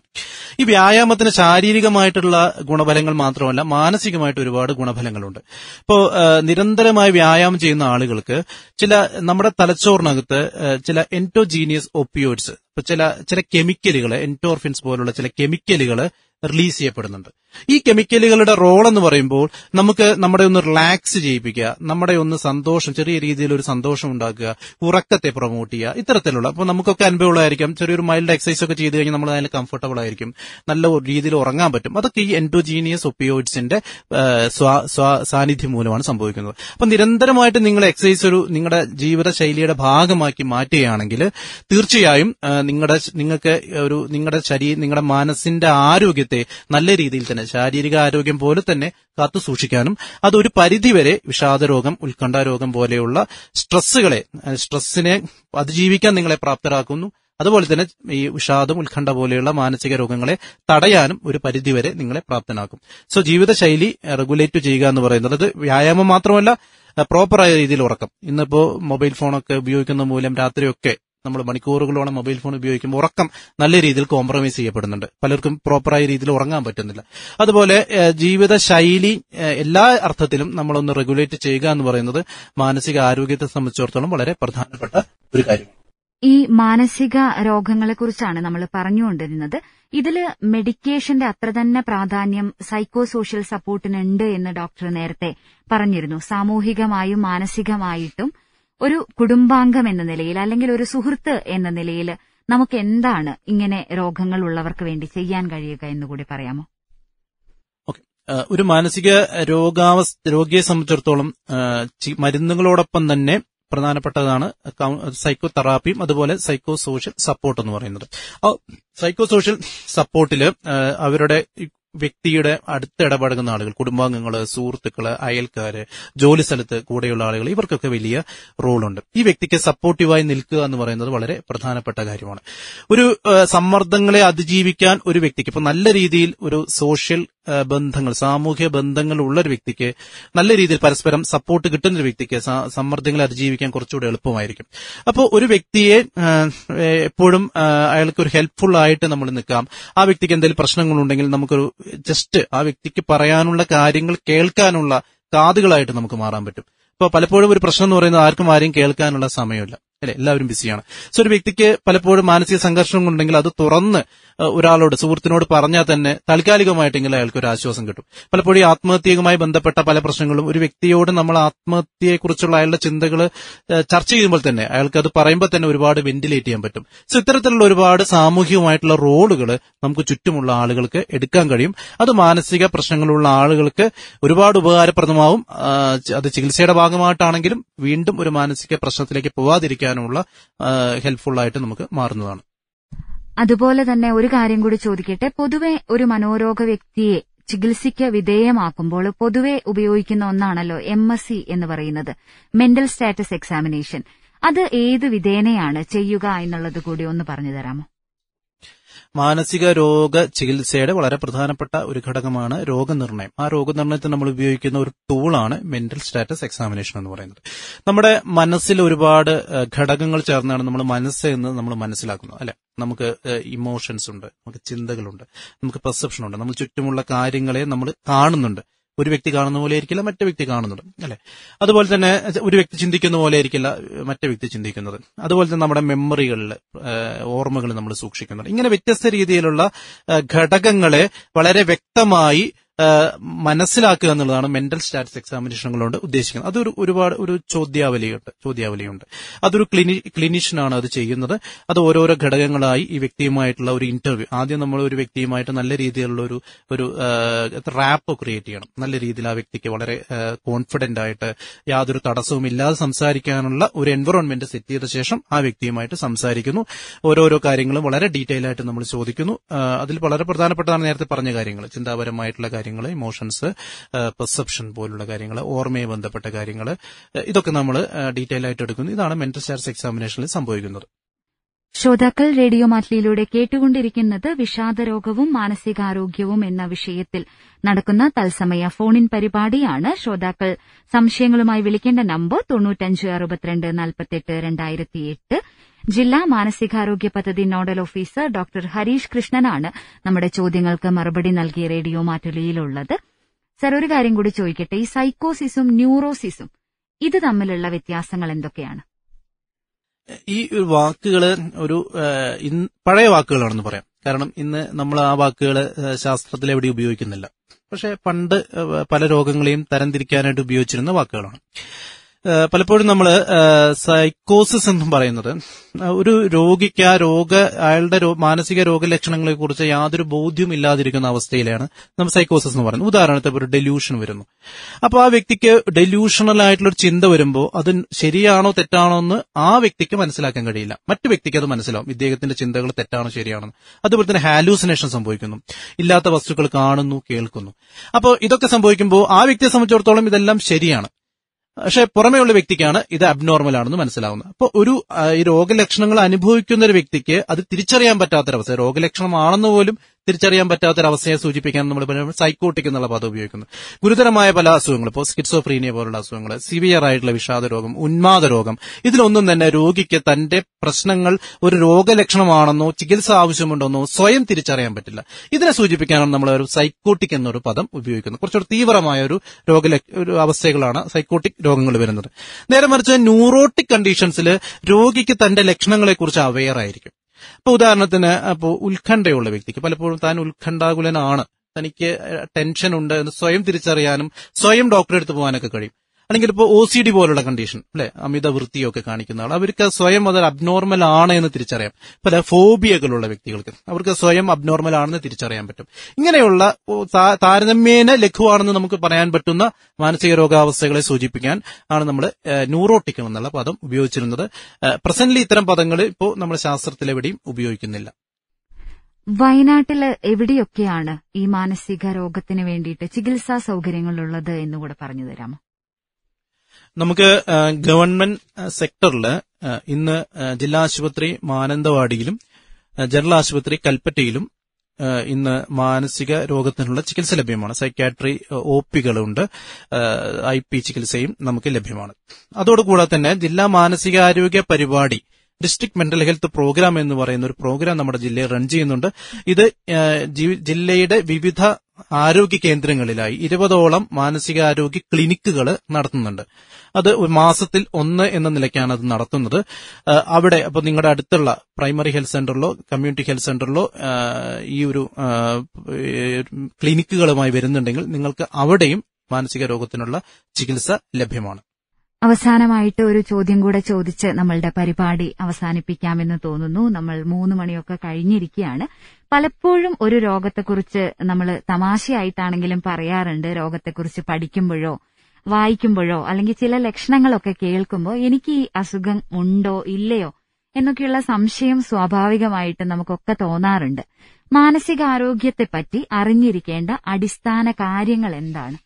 ഈ വ്യായാമത്തിന് ശാരീരികമായി ട്ടുള്ള ഗുണഫലങ്ങൾ മാത്രമല്ല, മാനസികമായിട്ട് ഒരുപാട് ഗുണഫലങ്ങളുണ്ട്. ഇപ്പോൾ നിരന്തരമായി വ്യായാമം ചെയ്യുന്ന ആളുകൾക്ക് ചില നമ്മുടെ തലച്ചോറിനകത്ത് ചില എൻഡോജീനിയസ് ഓപ്പിയോയിഡ്സ്, ചില കെമിക്കലുകൾ, എൻഡോർഫിൻസ് പോലുള്ള ചില കെമിക്കലുകൾ റിലീസ് ചെയ്യപ്പെടുന്നുണ്ട്. ഈ കെമിക്കലുകളുടെ റോൾ എന്ന് പറയുമ്പോൾ നമുക്ക് നമ്മുടെ ഒന്ന് റിലാക്സ് ചെയ്യിപ്പിക്കുക, നമ്മുടെ ഒന്ന് സന്തോഷം, ചെറിയ രീതിയിലൊരു സന്തോഷം ഉണ്ടാക്കുക, ഉറക്കത്തെ പ്രൊമോട്ട് ചെയ്യുക, ഇത്തരത്തിലുള്ള. അപ്പോൾ നമുക്കൊക്കെ അനുഭവമുള്ളതായിരിക്കും, ചെറിയൊരു മൈൽഡ് എക്സസൈസ് ഒക്കെ ചെയ്ത് കഴിഞ്ഞാൽ നമ്മൾ അതിൽ കംഫർട്ടബിൾ ആയിരിക്കും, നല്ല രീതിയിൽ ഉറങ്ങാൻ പറ്റും. അതൊക്കെ ഈ എൻഡോജീനിയസ് ഒപ്പിയോയിഡ്സിന്റെ സാന്നിധ്യം മൂലമാണ് സംഭവിക്കുന്നത്. അപ്പം നിരന്തരമായിട്ട് നിങ്ങൾ എക്സസൈസ് ഒരു നിങ്ങളുടെ ജീവിതശൈലിയുടെ ഭാഗമാക്കി മാറ്റുകയാണെങ്കിൽ തീർച്ചയായും നിങ്ങളുടെ മനസ്സിന്റെ ആരോഗ്യത്തെ നല്ല രീതിയിൽ തന്നെ, ശാരീരിക ആരോഗ്യം പോലെ തന്നെ കാത്തു സൂക്ഷിക്കാനും, അതൊരു പരിധിവരെ വിഷാദരോഗം, ഉത്കണ്ഠ രോഗം പോലെയുള്ള സ്ട്രെസ്സിനെ അതിജീവിക്കാൻ നിങ്ങളെ പ്രാപ്തരാക്കുന്നു. അതുപോലെ തന്നെ ഈ വിഷാദം, ഉത്കണ്ഠ പോലെയുള്ള മാനസിക രോഗങ്ങളെ തടയാനും ഒരു പരിധിവരെ നിങ്ങളെ പ്രാപ്തനാക്കും. സോ ജീവിതശൈലി റെഗുലേറ്റ് ചെയ്യുക എന്ന് പറയുന്നത്, അത് വ്യായാമം മാത്രമല്ല, പ്രോപ്പറായ രീതിയിൽ ഉറക്കം. ഇന്നിപ്പോൾ മൊബൈൽ ഫോണൊക്കെ ഉപയോഗിക്കുന്ന മൂലം രാത്രിയൊക്കെ നമ്മൾ മണിക്കൂറുകളോളം മൊബൈൽ ഫോൺ ഉപയോഗിക്കുമ്പോൾ ഉറക്കം നല്ല രീതിയിൽ കോംപ്രമൈസ് ചെയ്യപ്പെടുന്നുണ്ട്. പലർക്കും പ്രോപ്പറായ രീതിയിൽ ഉറങ്ങാൻ പറ്റുന്നില്ല. അതുപോലെ ജീവിതശൈലി എല്ലാ അർത്ഥത്തിലും നമ്മളൊന്ന് റെഗുലേറ്റ് ചെയ്യുക എന്ന് പറയുന്നത് മാനസിക ആരോഗ്യത്തെ സംബന്ധിച്ചിടത്തോളം വളരെ പ്രധാനപ്പെട്ട ഒരു കാര്യമാണ്. ഈ മാനസിക രോഗങ്ങളെക്കുറിച്ചാണ് നമ്മൾ പറഞ്ഞുകൊണ്ടിരുന്നത്. ഇതിൽ മെഡിക്കേഷന്റെ അത്ര തന്നെ പ്രാധാന്യം സൈക്കോ സോഷ്യൽ സപ്പോർട്ടിനുണ്ട് എന്ന് ഡോക്ടർ നേരത്തെ പറഞ്ഞിരുന്നു. സാമൂഹികമായും മാനസികമായിട്ടും ഒരു കുടുംബാംഗം എന്ന നിലയിൽ, അല്ലെങ്കിൽ ഒരു സുഹൃത്ത് എന്ന നിലയിൽ നമുക്ക് എന്താണ് ഇങ്ങനെ രോഗങ്ങൾ ഉള്ളവർക്ക് വേണ്ടി ചെയ്യാൻ കഴിയുക എന്നുകൂടി പറയാമോ? ഒരു മാനസിക രോഗിയെ സംബന്ധിച്ചിടത്തോളം മരുന്നുകളോടൊപ്പം തന്നെ പ്രധാനപ്പെട്ടതാണ് സൈക്കോ തെറാപ്പിയും അതുപോലെ സൈക്കോ സോഷ്യൽ സപ്പോർട്ട് എന്ന് പറയുന്നത്. സൈക്കോ സോഷ്യൽ സപ്പോർട്ടില് അവരുടെ വ്യക്തിയുടെ അടുത്ത് ഇടപഴകുന്ന ആളുകൾ, കുടുംബാംഗങ്ങള്, സുഹൃത്തുക്കള്, അയൽക്കാര്, ജോലി സ്ഥലത്ത് കൂടെയുള്ള ആളുകൾ, ഇവർക്കൊക്കെ വലിയ റോളുണ്ട്. ഈ വ്യക്തിക്ക് സപ്പോർട്ടീവായി നിൽക്കുക എന്ന് പറയുന്നത് വളരെ പ്രധാനപ്പെട്ട കാര്യമാണ്. ഒരു സമ്മർദ്ദങ്ങളെ അതിജീവിക്കാൻ ഒരു വ്യക്തിക്ക്, ഇപ്പൊ നല്ല രീതിയിൽ ഒരു സോഷ്യൽ ബന്ധങ്ങൾ, സാമൂഹ്യ ബന്ധങ്ങൾ ഉള്ള ഒരു വ്യക്തിക്ക്, നല്ല രീതിയിൽ പരസ്പരം സപ്പോർട്ട് കിട്ടുന്ന ഒരു വ്യക്തിക്ക് സമ്മർദ്ദങ്ങളെ അതിജീവിക്കാൻ കുറച്ചുകൂടി എളുപ്പമായിരിക്കും. അപ്പോൾ ഒരു വ്യക്തിയെ എപ്പോഴും അയാൾക്ക് ഒരു ഹെൽപ്ഫുൾ ആയിട്ട് നമ്മൾ നിൽക്കാം. ആ വ്യക്തിക്ക് എന്തെങ്കിലും പ്രശ്നങ്ങളുണ്ടെങ്കിൽ നമുക്കൊരു ജസ്റ്റ് ആ വ്യക്തിക്ക് പറയാനുള്ള കാര്യങ്ങൾ കേൾക്കാനുള്ള കാതുകളായിട്ട് നമുക്ക് മാറാൻ പറ്റും. ഇപ്പോൾ പലപ്പോഴും ഒരു പ്രശ്നം എന്ന് പറയുന്നത് ആർക്കും ആരെയും കേൾക്കാനുള്ള സമയമില്ല അല്ലെ, എല്ലാവരും ബിസിയാണ്. സോ ഒരു വ്യക്തിക്ക് പലപ്പോഴും മാനസിക സംഘർഷങ്ങളുണ്ടെങ്കിൽ അത് തുറന്ന് ഒരാളോട്, സുഹൃത്തിനോട് പറഞ്ഞാൽ തന്നെ താൽക്കാലികമായിട്ടെങ്കിലും അയാൾക്ക് ഒരു ആശ്വാസം കിട്ടും. പലപ്പോഴും ഈ ആത്മഹത്യയുമായി ബന്ധപ്പെട്ട പല പ്രശ്നങ്ങളും ഒരു വ്യക്തിയോട് നമ്മൾ ആത്മഹത്യയെക്കുറിച്ചുള്ള അയാളുടെ ചിന്തകൾ ചർച്ച ചെയ്യുമ്പോൾ തന്നെ, അയാൾക്ക് അത് പറയുമ്പോൾ തന്നെ ഒരുപാട് വെന്റിലേറ്റ് ചെയ്യാൻ പറ്റും. സോ ഇത്തരത്തിലുള്ള ഒരുപാട് സാമൂഹികമായിട്ടുള്ള റോളുകൾ നമുക്ക് ചുറ്റുമുള്ള ആളുകൾക്ക് എടുക്കാൻ കഴിയും. അത് മാനസിക പ്രശ്നങ്ങളുള്ള ആളുകൾക്ക് ഒരുപാട് ഉപകാരപ്രദമാവും. അത് ചികിത്സയുടെ ഭാഗമായിട്ടാണെങ്കിലും വീണ്ടും ഒരു മാനസിക പ്രശ്നത്തിലേക്ക് പോവാതിരിക്കാൻ ഹെൽപ്ഫുള്ളായിട്ട് നമുക്ക് മാറുന്നതാണ്. അതുപോലെ തന്നെ ഒരു കാര്യം കൂടി ചോദിക്കട്ടെ. പൊതുവെ ഒരു മനോരോഗ വ്യക്തിയെ ചികിത്സയ്ക്ക് വിധേയമാക്കുമ്പോൾ പൊതുവെ ഉപയോഗിക്കുന്ന ഒന്നാണല്ലോ MSE എന്ന് പറയുന്നത്, മെന്റൽ സ്റ്റാറ്റസ് എക്സാമിനേഷൻ. അത് ഏത് വിധേനയാണ് ചെയ്യുക എന്നുള്ളത് കൂടി ഒന്ന് പറഞ്ഞു തരാമോ? മാനസിക രോഗ ചികിത്സയുടെ വളരെ പ്രധാനപ്പെട്ട ഒരു ഘടകമാണ് രോഗനിർണയം. ആ രോഗനിർണയത്തിന് നമ്മൾ ഉപയോഗിക്കുന്ന ഒരു ടൂളാണ് മെന്റൽ സ്റ്റാറ്റസ് എക്സാമിനേഷൻ എന്ന് പറയുന്നത്. നമ്മുടെ മനസ്സിൽ ഒരുപാട് ഘടകങ്ങൾ ചേർന്നാണ് നമ്മൾ മനസ്സ് എന്ന് നമ്മൾ മനസ്സിലാക്കുന്നത്, അല്ലെ? നമുക്ക് ഇമോഷൻസ് ഉണ്ട്, നമുക്ക് ചിന്തകളുണ്ട്, നമുക്ക് പെർസെപ്ഷൻ ഉണ്ട്, നമ്മൾ ചുറ്റുമുള്ള കാര്യങ്ങളെ നമ്മൾ കാണുന്നുണ്ട്. ഒരു വ്യക്തി കാണുന്ന പോലെ ആയിരിക്കില്ല മറ്റേ വ്യക്തി കാണുന്നത്, അല്ലെ? അതുപോലെ തന്നെ ഒരു വ്യക്തി ചിന്തിക്കുന്ന പോലെ ആയിരിക്കില്ല മറ്റേ വ്യക്തി ചിന്തിക്കുന്നത്. അതുപോലെ തന്നെ നമ്മുടെ മെമ്മറികളിൽ ഓർമ്മകൾ നമ്മൾ സൂക്ഷിക്കുന്നുണ്ട്. ഇങ്ങനെ വ്യത്യസ്ത രീതിയിലുള്ള ഘടകങ്ങളെ വളരെ വ്യക്തമായി മനസ്സിലാക്കുക എന്നുള്ളതാണ് മെന്റൽ സ്റ്റാറ്റസ് എക്സാമിനേഷൻ കൊണ്ട് ഉദ്ദേശിക്കുന്നത്. അതൊരു ഒരുപാട് ഒരു ചോദ്യാവലിയുണ്ട്. അതൊരു ക്ലിനിഷ്യനാണ് അത് ചെയ്യുന്നത്. അത് ഓരോരോ ഘടകങ്ങളായി ഈ വ്യക്തിയുമായിട്ടുള്ള ഒരു ഇന്റർവ്യൂ, ആദ്യം നമ്മൾ ഒരു വ്യക്തിയുമായിട്ട് നല്ല രീതിയിലുള്ള ഒരു റാപ്പ് ക്രിയേറ്റ് ചെയ്യണം. നല്ല രീതിയിൽ ആ വ്യക്തിക്ക് വളരെ കോൺഫിഡന്റ് ആയിട്ട് യാതൊരു തടസ്സവും ഇല്ലാതെ സംസാരിക്കാനുള്ള ഒരു എൻവറോൺമെന്റ് സെറ്റ് ചെയ്ത ശേഷം ആ വ്യക്തിയുമായിട്ട് സംസാരിക്കുന്നു. ഓരോരോ കാര്യങ്ങളും വളരെ ഡീറ്റെയിൽ ആയിട്ട് നമ്മൾ ചോദിക്കുന്നു. അതിൽ വളരെ പ്രധാനപ്പെട്ടതാണ് നേരത്തെ പറഞ്ഞ കാര്യങ്ങൾ, ചിന്താപരമായിട്ടുള്ള ഇമോഷൻസ്, പെർസെപ്ഷൻ പോലുള്ള കാര്യങ്ങൾ, ഓർമ്മയെ ബന്ധപ്പെട്ട കാര്യങ്ങൾ, ഇതൊക്കെ നമ്മൾ ഡീറ്റെയിൽ ആയിട്ട് എടുക്കുന്നു. ഇതാണ് മെന്റൽ സ്റ്റാറ്റസ് എക്സാമിനേഷനിൽ സംഭവിക്കുന്നത്. ശ്രോതാക്കൾ, റേഡിയോ മാറ്റിലൂടെ കേട്ടുകൊണ്ടിരിക്കുന്നത് വിഷാദരോഗവും മാനസികാരോഗ്യവും എന്ന വിഷയത്തിൽ നടക്കുന്ന തത്സമയ ഫോണിൻ പരിപാടിയാണ്. ശ്രോതാക്കൾ സംശയങ്ങളുമായി വിളിക്കേണ്ട നമ്പർ 9562 48 2008. ജില്ലാ മാനസികാരോഗ്യ പദ്ധതി നോഡൽ ഓഫീസർ ഡോക്ടർ ഹരീഷ് കൃഷ്ണനാണ് നമ്മുടെ ചോദ്യങ്ങൾക്ക് മറുപടി നൽകിയ റേഡിയോ മാറ്റുലിയിലുള്ളത്. സർ, ഒരു കാര്യം കൂടി ചോദിക്കട്ടെ, ഈ സൈക്കോസിസും ന്യൂറോസിസും ഇത് തമ്മിലുള്ള വ്യത്യാസങ്ങൾ എന്തൊക്കെയാണ്? ഈ വാക്കുകൾ ഒരു പഴയ വാക്കുകളാണെന്ന് പറയാം. കാരണം ഇന്ന് നമ്മൾ ആ വാക്കുകൾ ശാസ്ത്രത്തിൽ എവിടെയും ഉപയോഗിക്കുന്നില്ല. പക്ഷെ പണ്ട് പല രോഗങ്ങളെയും തരംതിരിക്കാനായിട്ട് ഉപയോഗിച്ചിരുന്ന വാക്കുകളാണ്. പലപ്പോഴും നമ്മൾ സൈക്കോസിസ് എന്നും പറയുന്നത് ഒരു രോഗിക്ക് അയാളുടെ മാനസിക രോഗലക്ഷണങ്ങളെ കുറിച്ച് യാതൊരു ബോധ്യം ഇല്ലാതിരിക്കുന്ന അവസ്ഥയിലാണ് നമ്മൾ സൈക്കോസിസ് എന്ന് പറയുന്നത്. ഉദാഹരണത്തിന് ഒരു ഡെലൂഷൻ വരുന്നു. അപ്പോൾ ആ വ്യക്തിക്ക് ഡെലൂഷണൽ ആയിട്ടുള്ള ഒരു ചിന്ത വരുമ്പോൾ അത് ശരിയാണോ തെറ്റാണോ എന്ന് ആ വ്യക്തിക്ക് മനസ്സിലാക്കാൻ കഴിയില്ല. മറ്റു വ്യക്തിക്ക് അത് മനസ്സിലാവും, ഇദ്ദേഹത്തിന്റെ ചിന്തകൾ തെറ്റാണോ ശരിയാണോ. അതുപോലെ തന്നെ ഹാലൂസിനേഷൻ സംഭവിക്കുന്നു, ഇല്ലാത്ത വസ്തുക്കൾ കാണുന്നു, കേൾക്കുന്നു. അപ്പോൾ ഇതൊക്കെ സംഭവിക്കുമ്പോൾ ആ വ്യക്തിയെ സംബന്ധിച്ചിടത്തോളം ഇതെല്ലാം ശരിയാണ്. പക്ഷെ പുറമേയുള്ള വ്യക്തിക്കാണ് ഇത് അബ്നോർമൽ ആണെന്ന് മനസ്സിലാവുന്നത്. അപ്പോൾ ഒരു ഈ രോഗലക്ഷണങ്ങൾ അനുഭവിക്കുന്ന ഒരു വ്യക്തിക്ക് അത് തിരിച്ചറിയാൻ പറ്റാത്തൊരവസ്ഥ, രോഗലക്ഷണമാണെന്ന് പോലും തിരിച്ചറിയാൻ പറ്റാത്തൊരവസ്ഥയെ സൂചിപ്പിക്കാൻ നമ്മൾ സൈക്കോട്ടിക് എന്നുള്ള പദം ഉപയോഗിക്കുന്നു. ഗുരുതരമായ പല അസുഖങ്ങൾ, ഇപ്പോൾ സ്കിറ്റ്സോഫ്രീനിയ പോലുള്ള അസുഖങ്ങൾ, സിവിയർ ആയിട്ടുള്ള വിഷാദ രോഗം, ഉന്മാദ രോഗം, ഇതിലൊന്നും തന്നെ രോഗിക്ക് തന്റെ പ്രശ്നങ്ങൾ ഒരു രോഗലക്ഷണമാണെന്നോ ചികിത്സ ആവശ്യമുണ്ടെന്നോ സ്വയം തിരിച്ചറിയാൻ പറ്റില്ല. ഇതിനെ സൂചിപ്പിക്കാനാണ് നമ്മൾ ഒരു സൈക്കോട്ടിക് എന്നൊരു പദം ഉപയോഗിക്കുന്നത്. കുറച്ചുകൂടി തീവ്രമായ ഒരു അവസ്ഥകളാണ് സൈക്കോട്ടിക് രോഗങ്ങൾ വരുന്നത്. നേരെ മറിച്ച് ന്യൂറോട്ടിക് കണ്ടീഷൻസിൽ രോഗിക്ക് തന്റെ ലക്ഷണങ്ങളെക്കുറിച്ച് അവെയർ ആയിരിക്കും. അപ്പൊ ഉദാഹരണത്തിന് അപ്പോൾ ഉത്കണ്ഠയുള്ള വ്യക്തിക്ക് പലപ്പോഴും താൻ ഉത്കണ്ഠാകുലനാണ്, തനിക്ക് ടെൻഷൻ ഉണ്ട് എന്ന് സ്വയം തിരിച്ചറിയാനും സ്വയം ഡോക്ടറെ അടുത്ത് പോകാനൊക്കെ കഴിയും. അല്ലെങ്കിൽ ഇപ്പോൾ OCD പോലുള്ള കണ്ടീഷൻ, അല്ലെ, അമിത വൃത്തിയൊക്കെ കാണിക്കുന്ന ആൾ, അവർക്ക് സ്വയം അത് അബ്നോർമൽ ആണ് എന്ന് തിരിച്ചറിയാം. പല ഫോബിയകളുള്ള വ്യക്തികൾക്ക് അവർക്ക് സ്വയം അബ്നോർമൽ ആണെന്ന് തിരിച്ചറിയാൻ പറ്റും. ഇങ്ങനെയുള്ള താരതമ്യേന ലഘുവാണെന്ന് നമുക്ക് പറയാൻ പറ്റുന്ന മാനസിക രോഗാവസ്ഥകളെ സൂചിപ്പിക്കാൻ ആണ് നമ്മൾ ന്യൂറോട്ടിക് എന്നുള്ള പദം ഉപയോഗിച്ചിരുന്നത്. പ്രസന്റ്ലി ഇത്തരം പദങ്ങൾ ഇപ്പോൾ നമ്മുടെ ശാസ്ത്രത്തിലെവിടെയും ഉപയോഗിക്കുന്നില്ല. വയനാട്ടിൽ എവിടെയൊക്കെയാണ് ഈ മാനസിക രോഗത്തിന് വേണ്ടിയിട്ട് ചികിത്സാ സൗകര്യങ്ങളുള്ളത് എന്നുകൂടെ പറഞ്ഞു തരാമോ? നമുക്ക് ഗവൺമെന്റ് സെക്ടറിൽ ഇന്ന് ജില്ലാ ആശുപത്രി മാനന്തവാടിയിലും ജനറൽ ആശുപത്രി കൽപ്പറ്റയിലും ഇന്ന് മാനസിക രോഗത്തിനുള്ള ചികിത്സ ലഭ്യമാണ്. സൈക്യാട്രി OP കളുണ്ട്, IP ചികിത്സയും നമുക്ക് ലഭ്യമാണ്. അതോടുകൂടാതെ തന്നെ ജില്ലാ മാനസികാരോഗ്യ പരിപാടി ഡിസ്ട്രിക്ട് മെന്റൽ ഹെൽത്ത് പ്രോഗ്രാം എന്ന് പറയുന്ന ഒരു പ്രോഗ്രാം നമ്മുടെ ജില്ലയിൽ റൺ ചെയ്യുന്നുണ്ട്. ഇത് ജില്ലയുടെ വിവിധ ആരോഗ്യ കേന്ദ്രങ്ങളിലായി 20ഓളം മാനസികാരോഗ്യ ക്ലിനിക്കുകൾ നടത്തുന്നുണ്ട്. അത് ഒരു മാസത്തിൽ 1 എന്ന നിലയ്ക്കാണ് അത് നടത്തുന്നത്. അവിടെ അപ്പോൾ നിങ്ങളുടെ അടുത്തുള്ള പ്രൈമറി ഹെൽത്ത് സെന്ററിലോ കമ്മ്യൂണിറ്റി ഹെൽത്ത് സെന്ററിലോ ഈ ഒരു ക്ലിനിക്കുകളുമായി വരുന്നുണ്ടെങ്കിൽ നിങ്ങൾക്ക് അവിടെയും മാനസിക രോഗത്തിനുള്ള ചികിത്സ ലഭ്യമാണ്. അവസാനമായിട്ട് ഒരു ചോദ്യം കൂടെ ചോദിച്ച് നമ്മളുടെ പരിപാടി അവസാനിപ്പിക്കാമെന്ന് തോന്നുന്നു. നമ്മൾ 3 മണിയൊക്കെ കഴിഞ്ഞിരിക്കുകയാണ്. പലപ്പോഴും ഒരു രോഗത്തെക്കുറിച്ച് നമ്മൾ തമാശയായിട്ടാണെങ്കിലും പറയാറുണ്ട്. രോഗത്തെക്കുറിച്ച് പഠിക്കുമ്പോഴോ വായിക്കുമ്പോഴോ അല്ലെങ്കിൽ ചില ലക്ഷണങ്ങളൊക്കെ കേൾക്കുമ്പോൾ എനിക്ക് ഈ അസുഖം ഉണ്ടോ ഇല്ലയോ എന്നൊക്കെയുള്ള സംശയം സ്വാഭാവികമായിട്ട് നമുക്കൊക്കെ തോന്നാറുണ്ട്. മാനസികാരോഗ്യത്തെപ്പറ്റി അറിഞ്ഞിരിക്കേണ്ട അടിസ്ഥാന കാര്യങ്ങൾ എന്താണ്?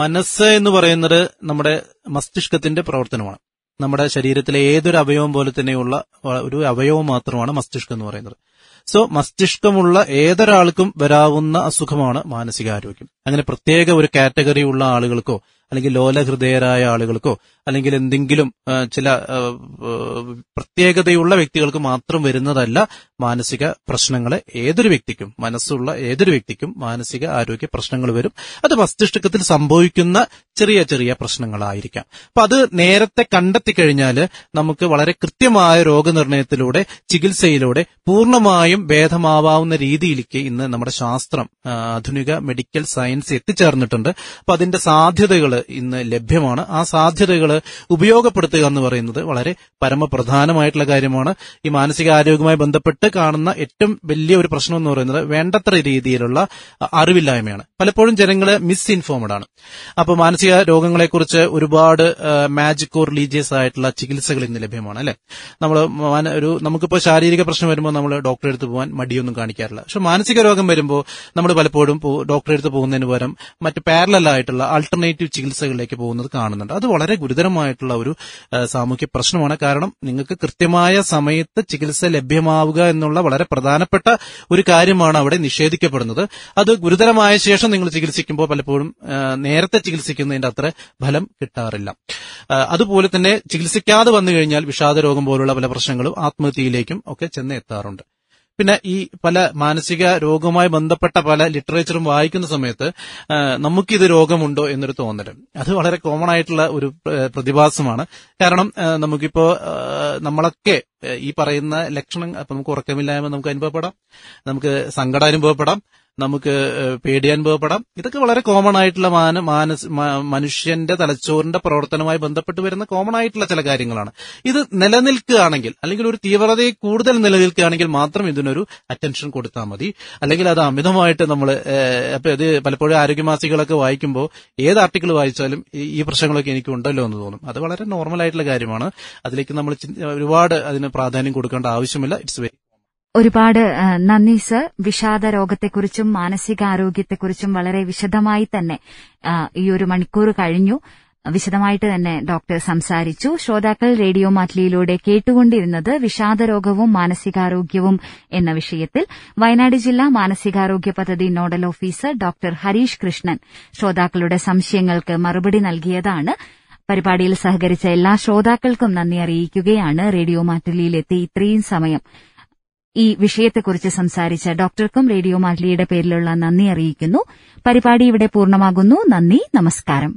മനസ്സ് എന്ന് പറയുന്നത് നമ്മുടെ മസ്തിഷ്കത്തിന്റെ പ്രവർത്തനമാണ്. നമ്മുടെ ശരീരത്തിലെ ഏതൊരു അവയവം പോലെ തന്നെയുള്ള ഒരു അവയവം മാത്രമാണ് മസ്തിഷ്കം എന്ന് പറയുന്നത്. സോ മസ്തിഷ്കമുള്ള ഏതൊരാൾക്കും വരാവുന്ന അസുഖമാണ് മാനസികാരോഗ്യം. അങ്ങനെ പ്രത്യേക ഒരു കാറ്റഗറി ഉള്ള ആളുകൾക്കോ അല്ലെങ്കിൽ ലോലഹൃദയരായ ആളുകൾക്കോ അല്ലെങ്കിൽ എന്തെങ്കിലും ചില പ്രത്യേകതയുള്ള വ്യക്തികൾക്ക് മാത്രം വരുന്നതല്ല മാനസിക പ്രശ്നങ്ങൾ. ഏതൊരു വ്യക്തിക്കും, മനസ്സുള്ള ഏതൊരു വ്യക്തിക്കും മാനസിക ആരോഗ്യ പ്രശ്നങ്ങൾ വരും. അത് മസ്തിഷ്കത്തിൽ സംഭവിക്കുന്ന ചെറിയ ചെറിയ പ്രശ്നങ്ങളായിരിക്കാം. അപ്പൊ അത് നേരത്തെ കണ്ടെത്തിക്കഴിഞ്ഞാൽ നമുക്ക് വളരെ കൃത്യമായ രോഗനിർണയത്തിലൂടെ ചികിത്സയിലൂടെ പൂർണ്ണമായും ഭേദമാവാവുന്ന രീതിയിലേക്ക് ഇന്ന് നമ്മുടെ ശാസ്ത്രം, ആധുനിക മെഡിക്കൽ സയൻസ് എത്തിച്ചേർന്നിട്ടുണ്ട്. അപ്പൊ അതിന്റെ സാധ്യതകൾ ഇന്ന് ലഭ്യമാണ്. ആ സാധ്യതകൾ ഉപയോഗപ്പെടുത്തുക എന്ന് പറയുന്നത് വളരെ പരമപ്രധാനമായിട്ടുള്ള കാര്യമാണ്. ഈ മാനസികാരോഗ്യവുമായി ബന്ധപ്പെട്ട് കാണുന്ന ഏറ്റവും വലിയ ഒരു പ്രശ്നം എന്ന് പറയുന്നത് വേണ്ടത്ര രീതിയിലുള്ള അറിവില്ലായ്മയാണ്. പലപ്പോഴും ജനങ്ങൾ മിസ്ഇൻഫോംഡ് ആണ്. അപ്പൊ മാനസിക രോഗങ്ങളെക്കുറിച്ച് ഒരുപാട് മാജിക് ഓർ റിലീജിയസ് ആയിട്ടുള്ള ചികിത്സകൾ ഇന്ന് ലഭ്യമാണ്, അല്ലെ? നമുക്കിപ്പോൾ ശാരീരിക പ്രശ്നം വരുമ്പോൾ നമ്മൾ ഡോക്ടറെ അടുത്ത് പോകാൻ മടിയൊന്നും കാണിക്കാറില്ല. പക്ഷെ മാനസിക രോഗം വരുമ്പോൾ നമ്മൾ പലപ്പോഴും ഡോക്ടറെ അടുത്ത് പോകുന്നതിന് പകരം മറ്റ് പാരലായിട്ടുള്ള ആൾട്ടർനേറ്റീവ് ചികിത്സകളിലേക്ക് പോകുന്നത് കാണുന്നുണ്ട്. അത് വളരെ ഗുരുതരമായിട്ടുള്ള ഒരു സാമൂഹ്യ പ്രശ്നമാണ്. കാരണം നിങ്ങൾക്ക് കൃത്യമായ സമയത്ത് ചികിത്സ ലഭ്യമാവുക എന്നുള്ള വളരെ പ്രധാനപ്പെട്ട ഒരു കാര്യമാണ് അവിടെ നിഷേധിക്കപ്പെടുന്നത്. അത് ഗുരുതരമായ ശേഷം നിങ്ങൾ ചികിത്സിക്കുമ്പോൾ പലപ്പോഴും നേരത്തെ ചികിത്സിക്കുന്നതിന്റെ അത്ര ഫലം കിട്ടാറില്ല. അതുപോലെ തന്നെ ചികിത്സിക്കാതെ വന്നു കഴിഞ്ഞാൽ വിഷാദ രോഗം പോലുള്ള പല പ്രശ്നങ്ങളും ആത്മഹത്യയിലേക്കും ഒക്കെ ചെന്ന് എത്താറുണ്ട്. പിന്നെ ഈ പല മാനസിക രോഗവുമായി ബന്ധപ്പെട്ട പല ലിറ്ററേച്ചറും വായിക്കുന്ന സമയത്ത് നമുക്കിത് രോഗമുണ്ടോ എന്നൊരു തോന്നല്, അത് വളരെ കോമൺ ആയിട്ടുള്ള ഒരു പ്രതിഭാസമാണ്. കാരണം നമുക്കിപ്പോ നമ്മളൊക്കെ ഈ പറയുന്ന ലക്ഷണം, നമുക്ക് ഉറക്കമില്ലായ്മ നമുക്ക് അനുഭവപ്പെടാം, നമുക്ക് സങ്കടം അനുഭവപ്പെടാം, നമുക്ക് പേടി അനുഭവപ്പെടാം. ഇതൊക്കെ വളരെ കോമൺ ആയിട്ടുള്ള മനുഷ്യന്റെ തലച്ചോറിന്റെ പ്രവർത്തനവുമായി ബന്ധപ്പെട്ട് വരുന്ന കോമൺ ആയിട്ടുള്ള ചില കാര്യങ്ങളാണ്. ഇത് നിലനിൽക്കുകയാണെങ്കിൽ, അല്ലെങ്കിൽ ഒരു തീവ്രതയെ കൂടുതൽ നിലനിൽക്കുകയാണെങ്കിൽ മാത്രം ഇതിനൊരു അറ്റൻഷൻ കൊടുത്താൽ മതി. അല്ലെങ്കിൽ അത് അമിതമായിട്ട് നമ്മൾ, അപ്പൊ ഇത് പലപ്പോഴും ആരോഗ്യമാസികകളൊക്കെ വായിക്കുമ്പോൾ ഏത് ആർട്ടിക്കിൾ വായിച്ചാലും ഈ പ്രശ്നങ്ങളൊക്കെ എനിക്ക് ഉണ്ടല്ലോ എന്ന് തോന്നും. അത് വളരെ നോർമൽ ആയിട്ടുള്ള കാര്യമാണ്. അതിലേക്ക് നമ്മൾ ഒരുപാട് അതിന് പ്രാധാന്യം കൊടുക്കേണ്ട ആവശ്യമില്ല. It's very. ഒരുപാട് നന്ദി സർ. വിഷാദ രോഗത്തെക്കുറിച്ചും മാനസികാരോഗ്യത്തെക്കുറിച്ചും വളരെ വിശദമായി തന്നെ ഈ ഒരു മണിക്കൂർ കഴിഞ്ഞു വിശദമായിട്ട് തന്നെ ഡോക്ടർ സംസാരിച്ചു. ശ്രോതാക്കൾ, റേഡിയോ മാറ്റിലിയിലൂടെ കേട്ടുകൊണ്ടിരുന്നത് വിഷാദരോഗവും മാനസികാരോഗ്യവും എന്ന വിഷയത്തിൽ വയനാട് ജില്ലാ മാനസികാരോഗ്യ പദ്ധതി nodal officer doctor Harish Krishnan ശ്രോതാക്കളുടെ സംശയങ്ങൾക്ക് മറുപടി നൽകിയതാണ്. പരിപാടിയിൽ സഹകരിച്ച എല്ലാ ശ്രോതാക്കൾക്കും നന്ദി അറിയിക്കുകയാണ്. റേഡിയോ മാറ്റിലിയിലെത്തി ഇത്രയും സമയം ഈ വിഷയത്തെക്കുറിച്ച് സംസാരിച്ച ഡോക്ടർക്കും റേഡിയോ മാറ്റിലിയുടെ പേരിലുള്ള നന്ദി അറിയിക്കുന്നു. പരിപാടി ഇവിടെ പൂർണ്ണമാകുന്നു. നന്ദി, നമസ്കാരം.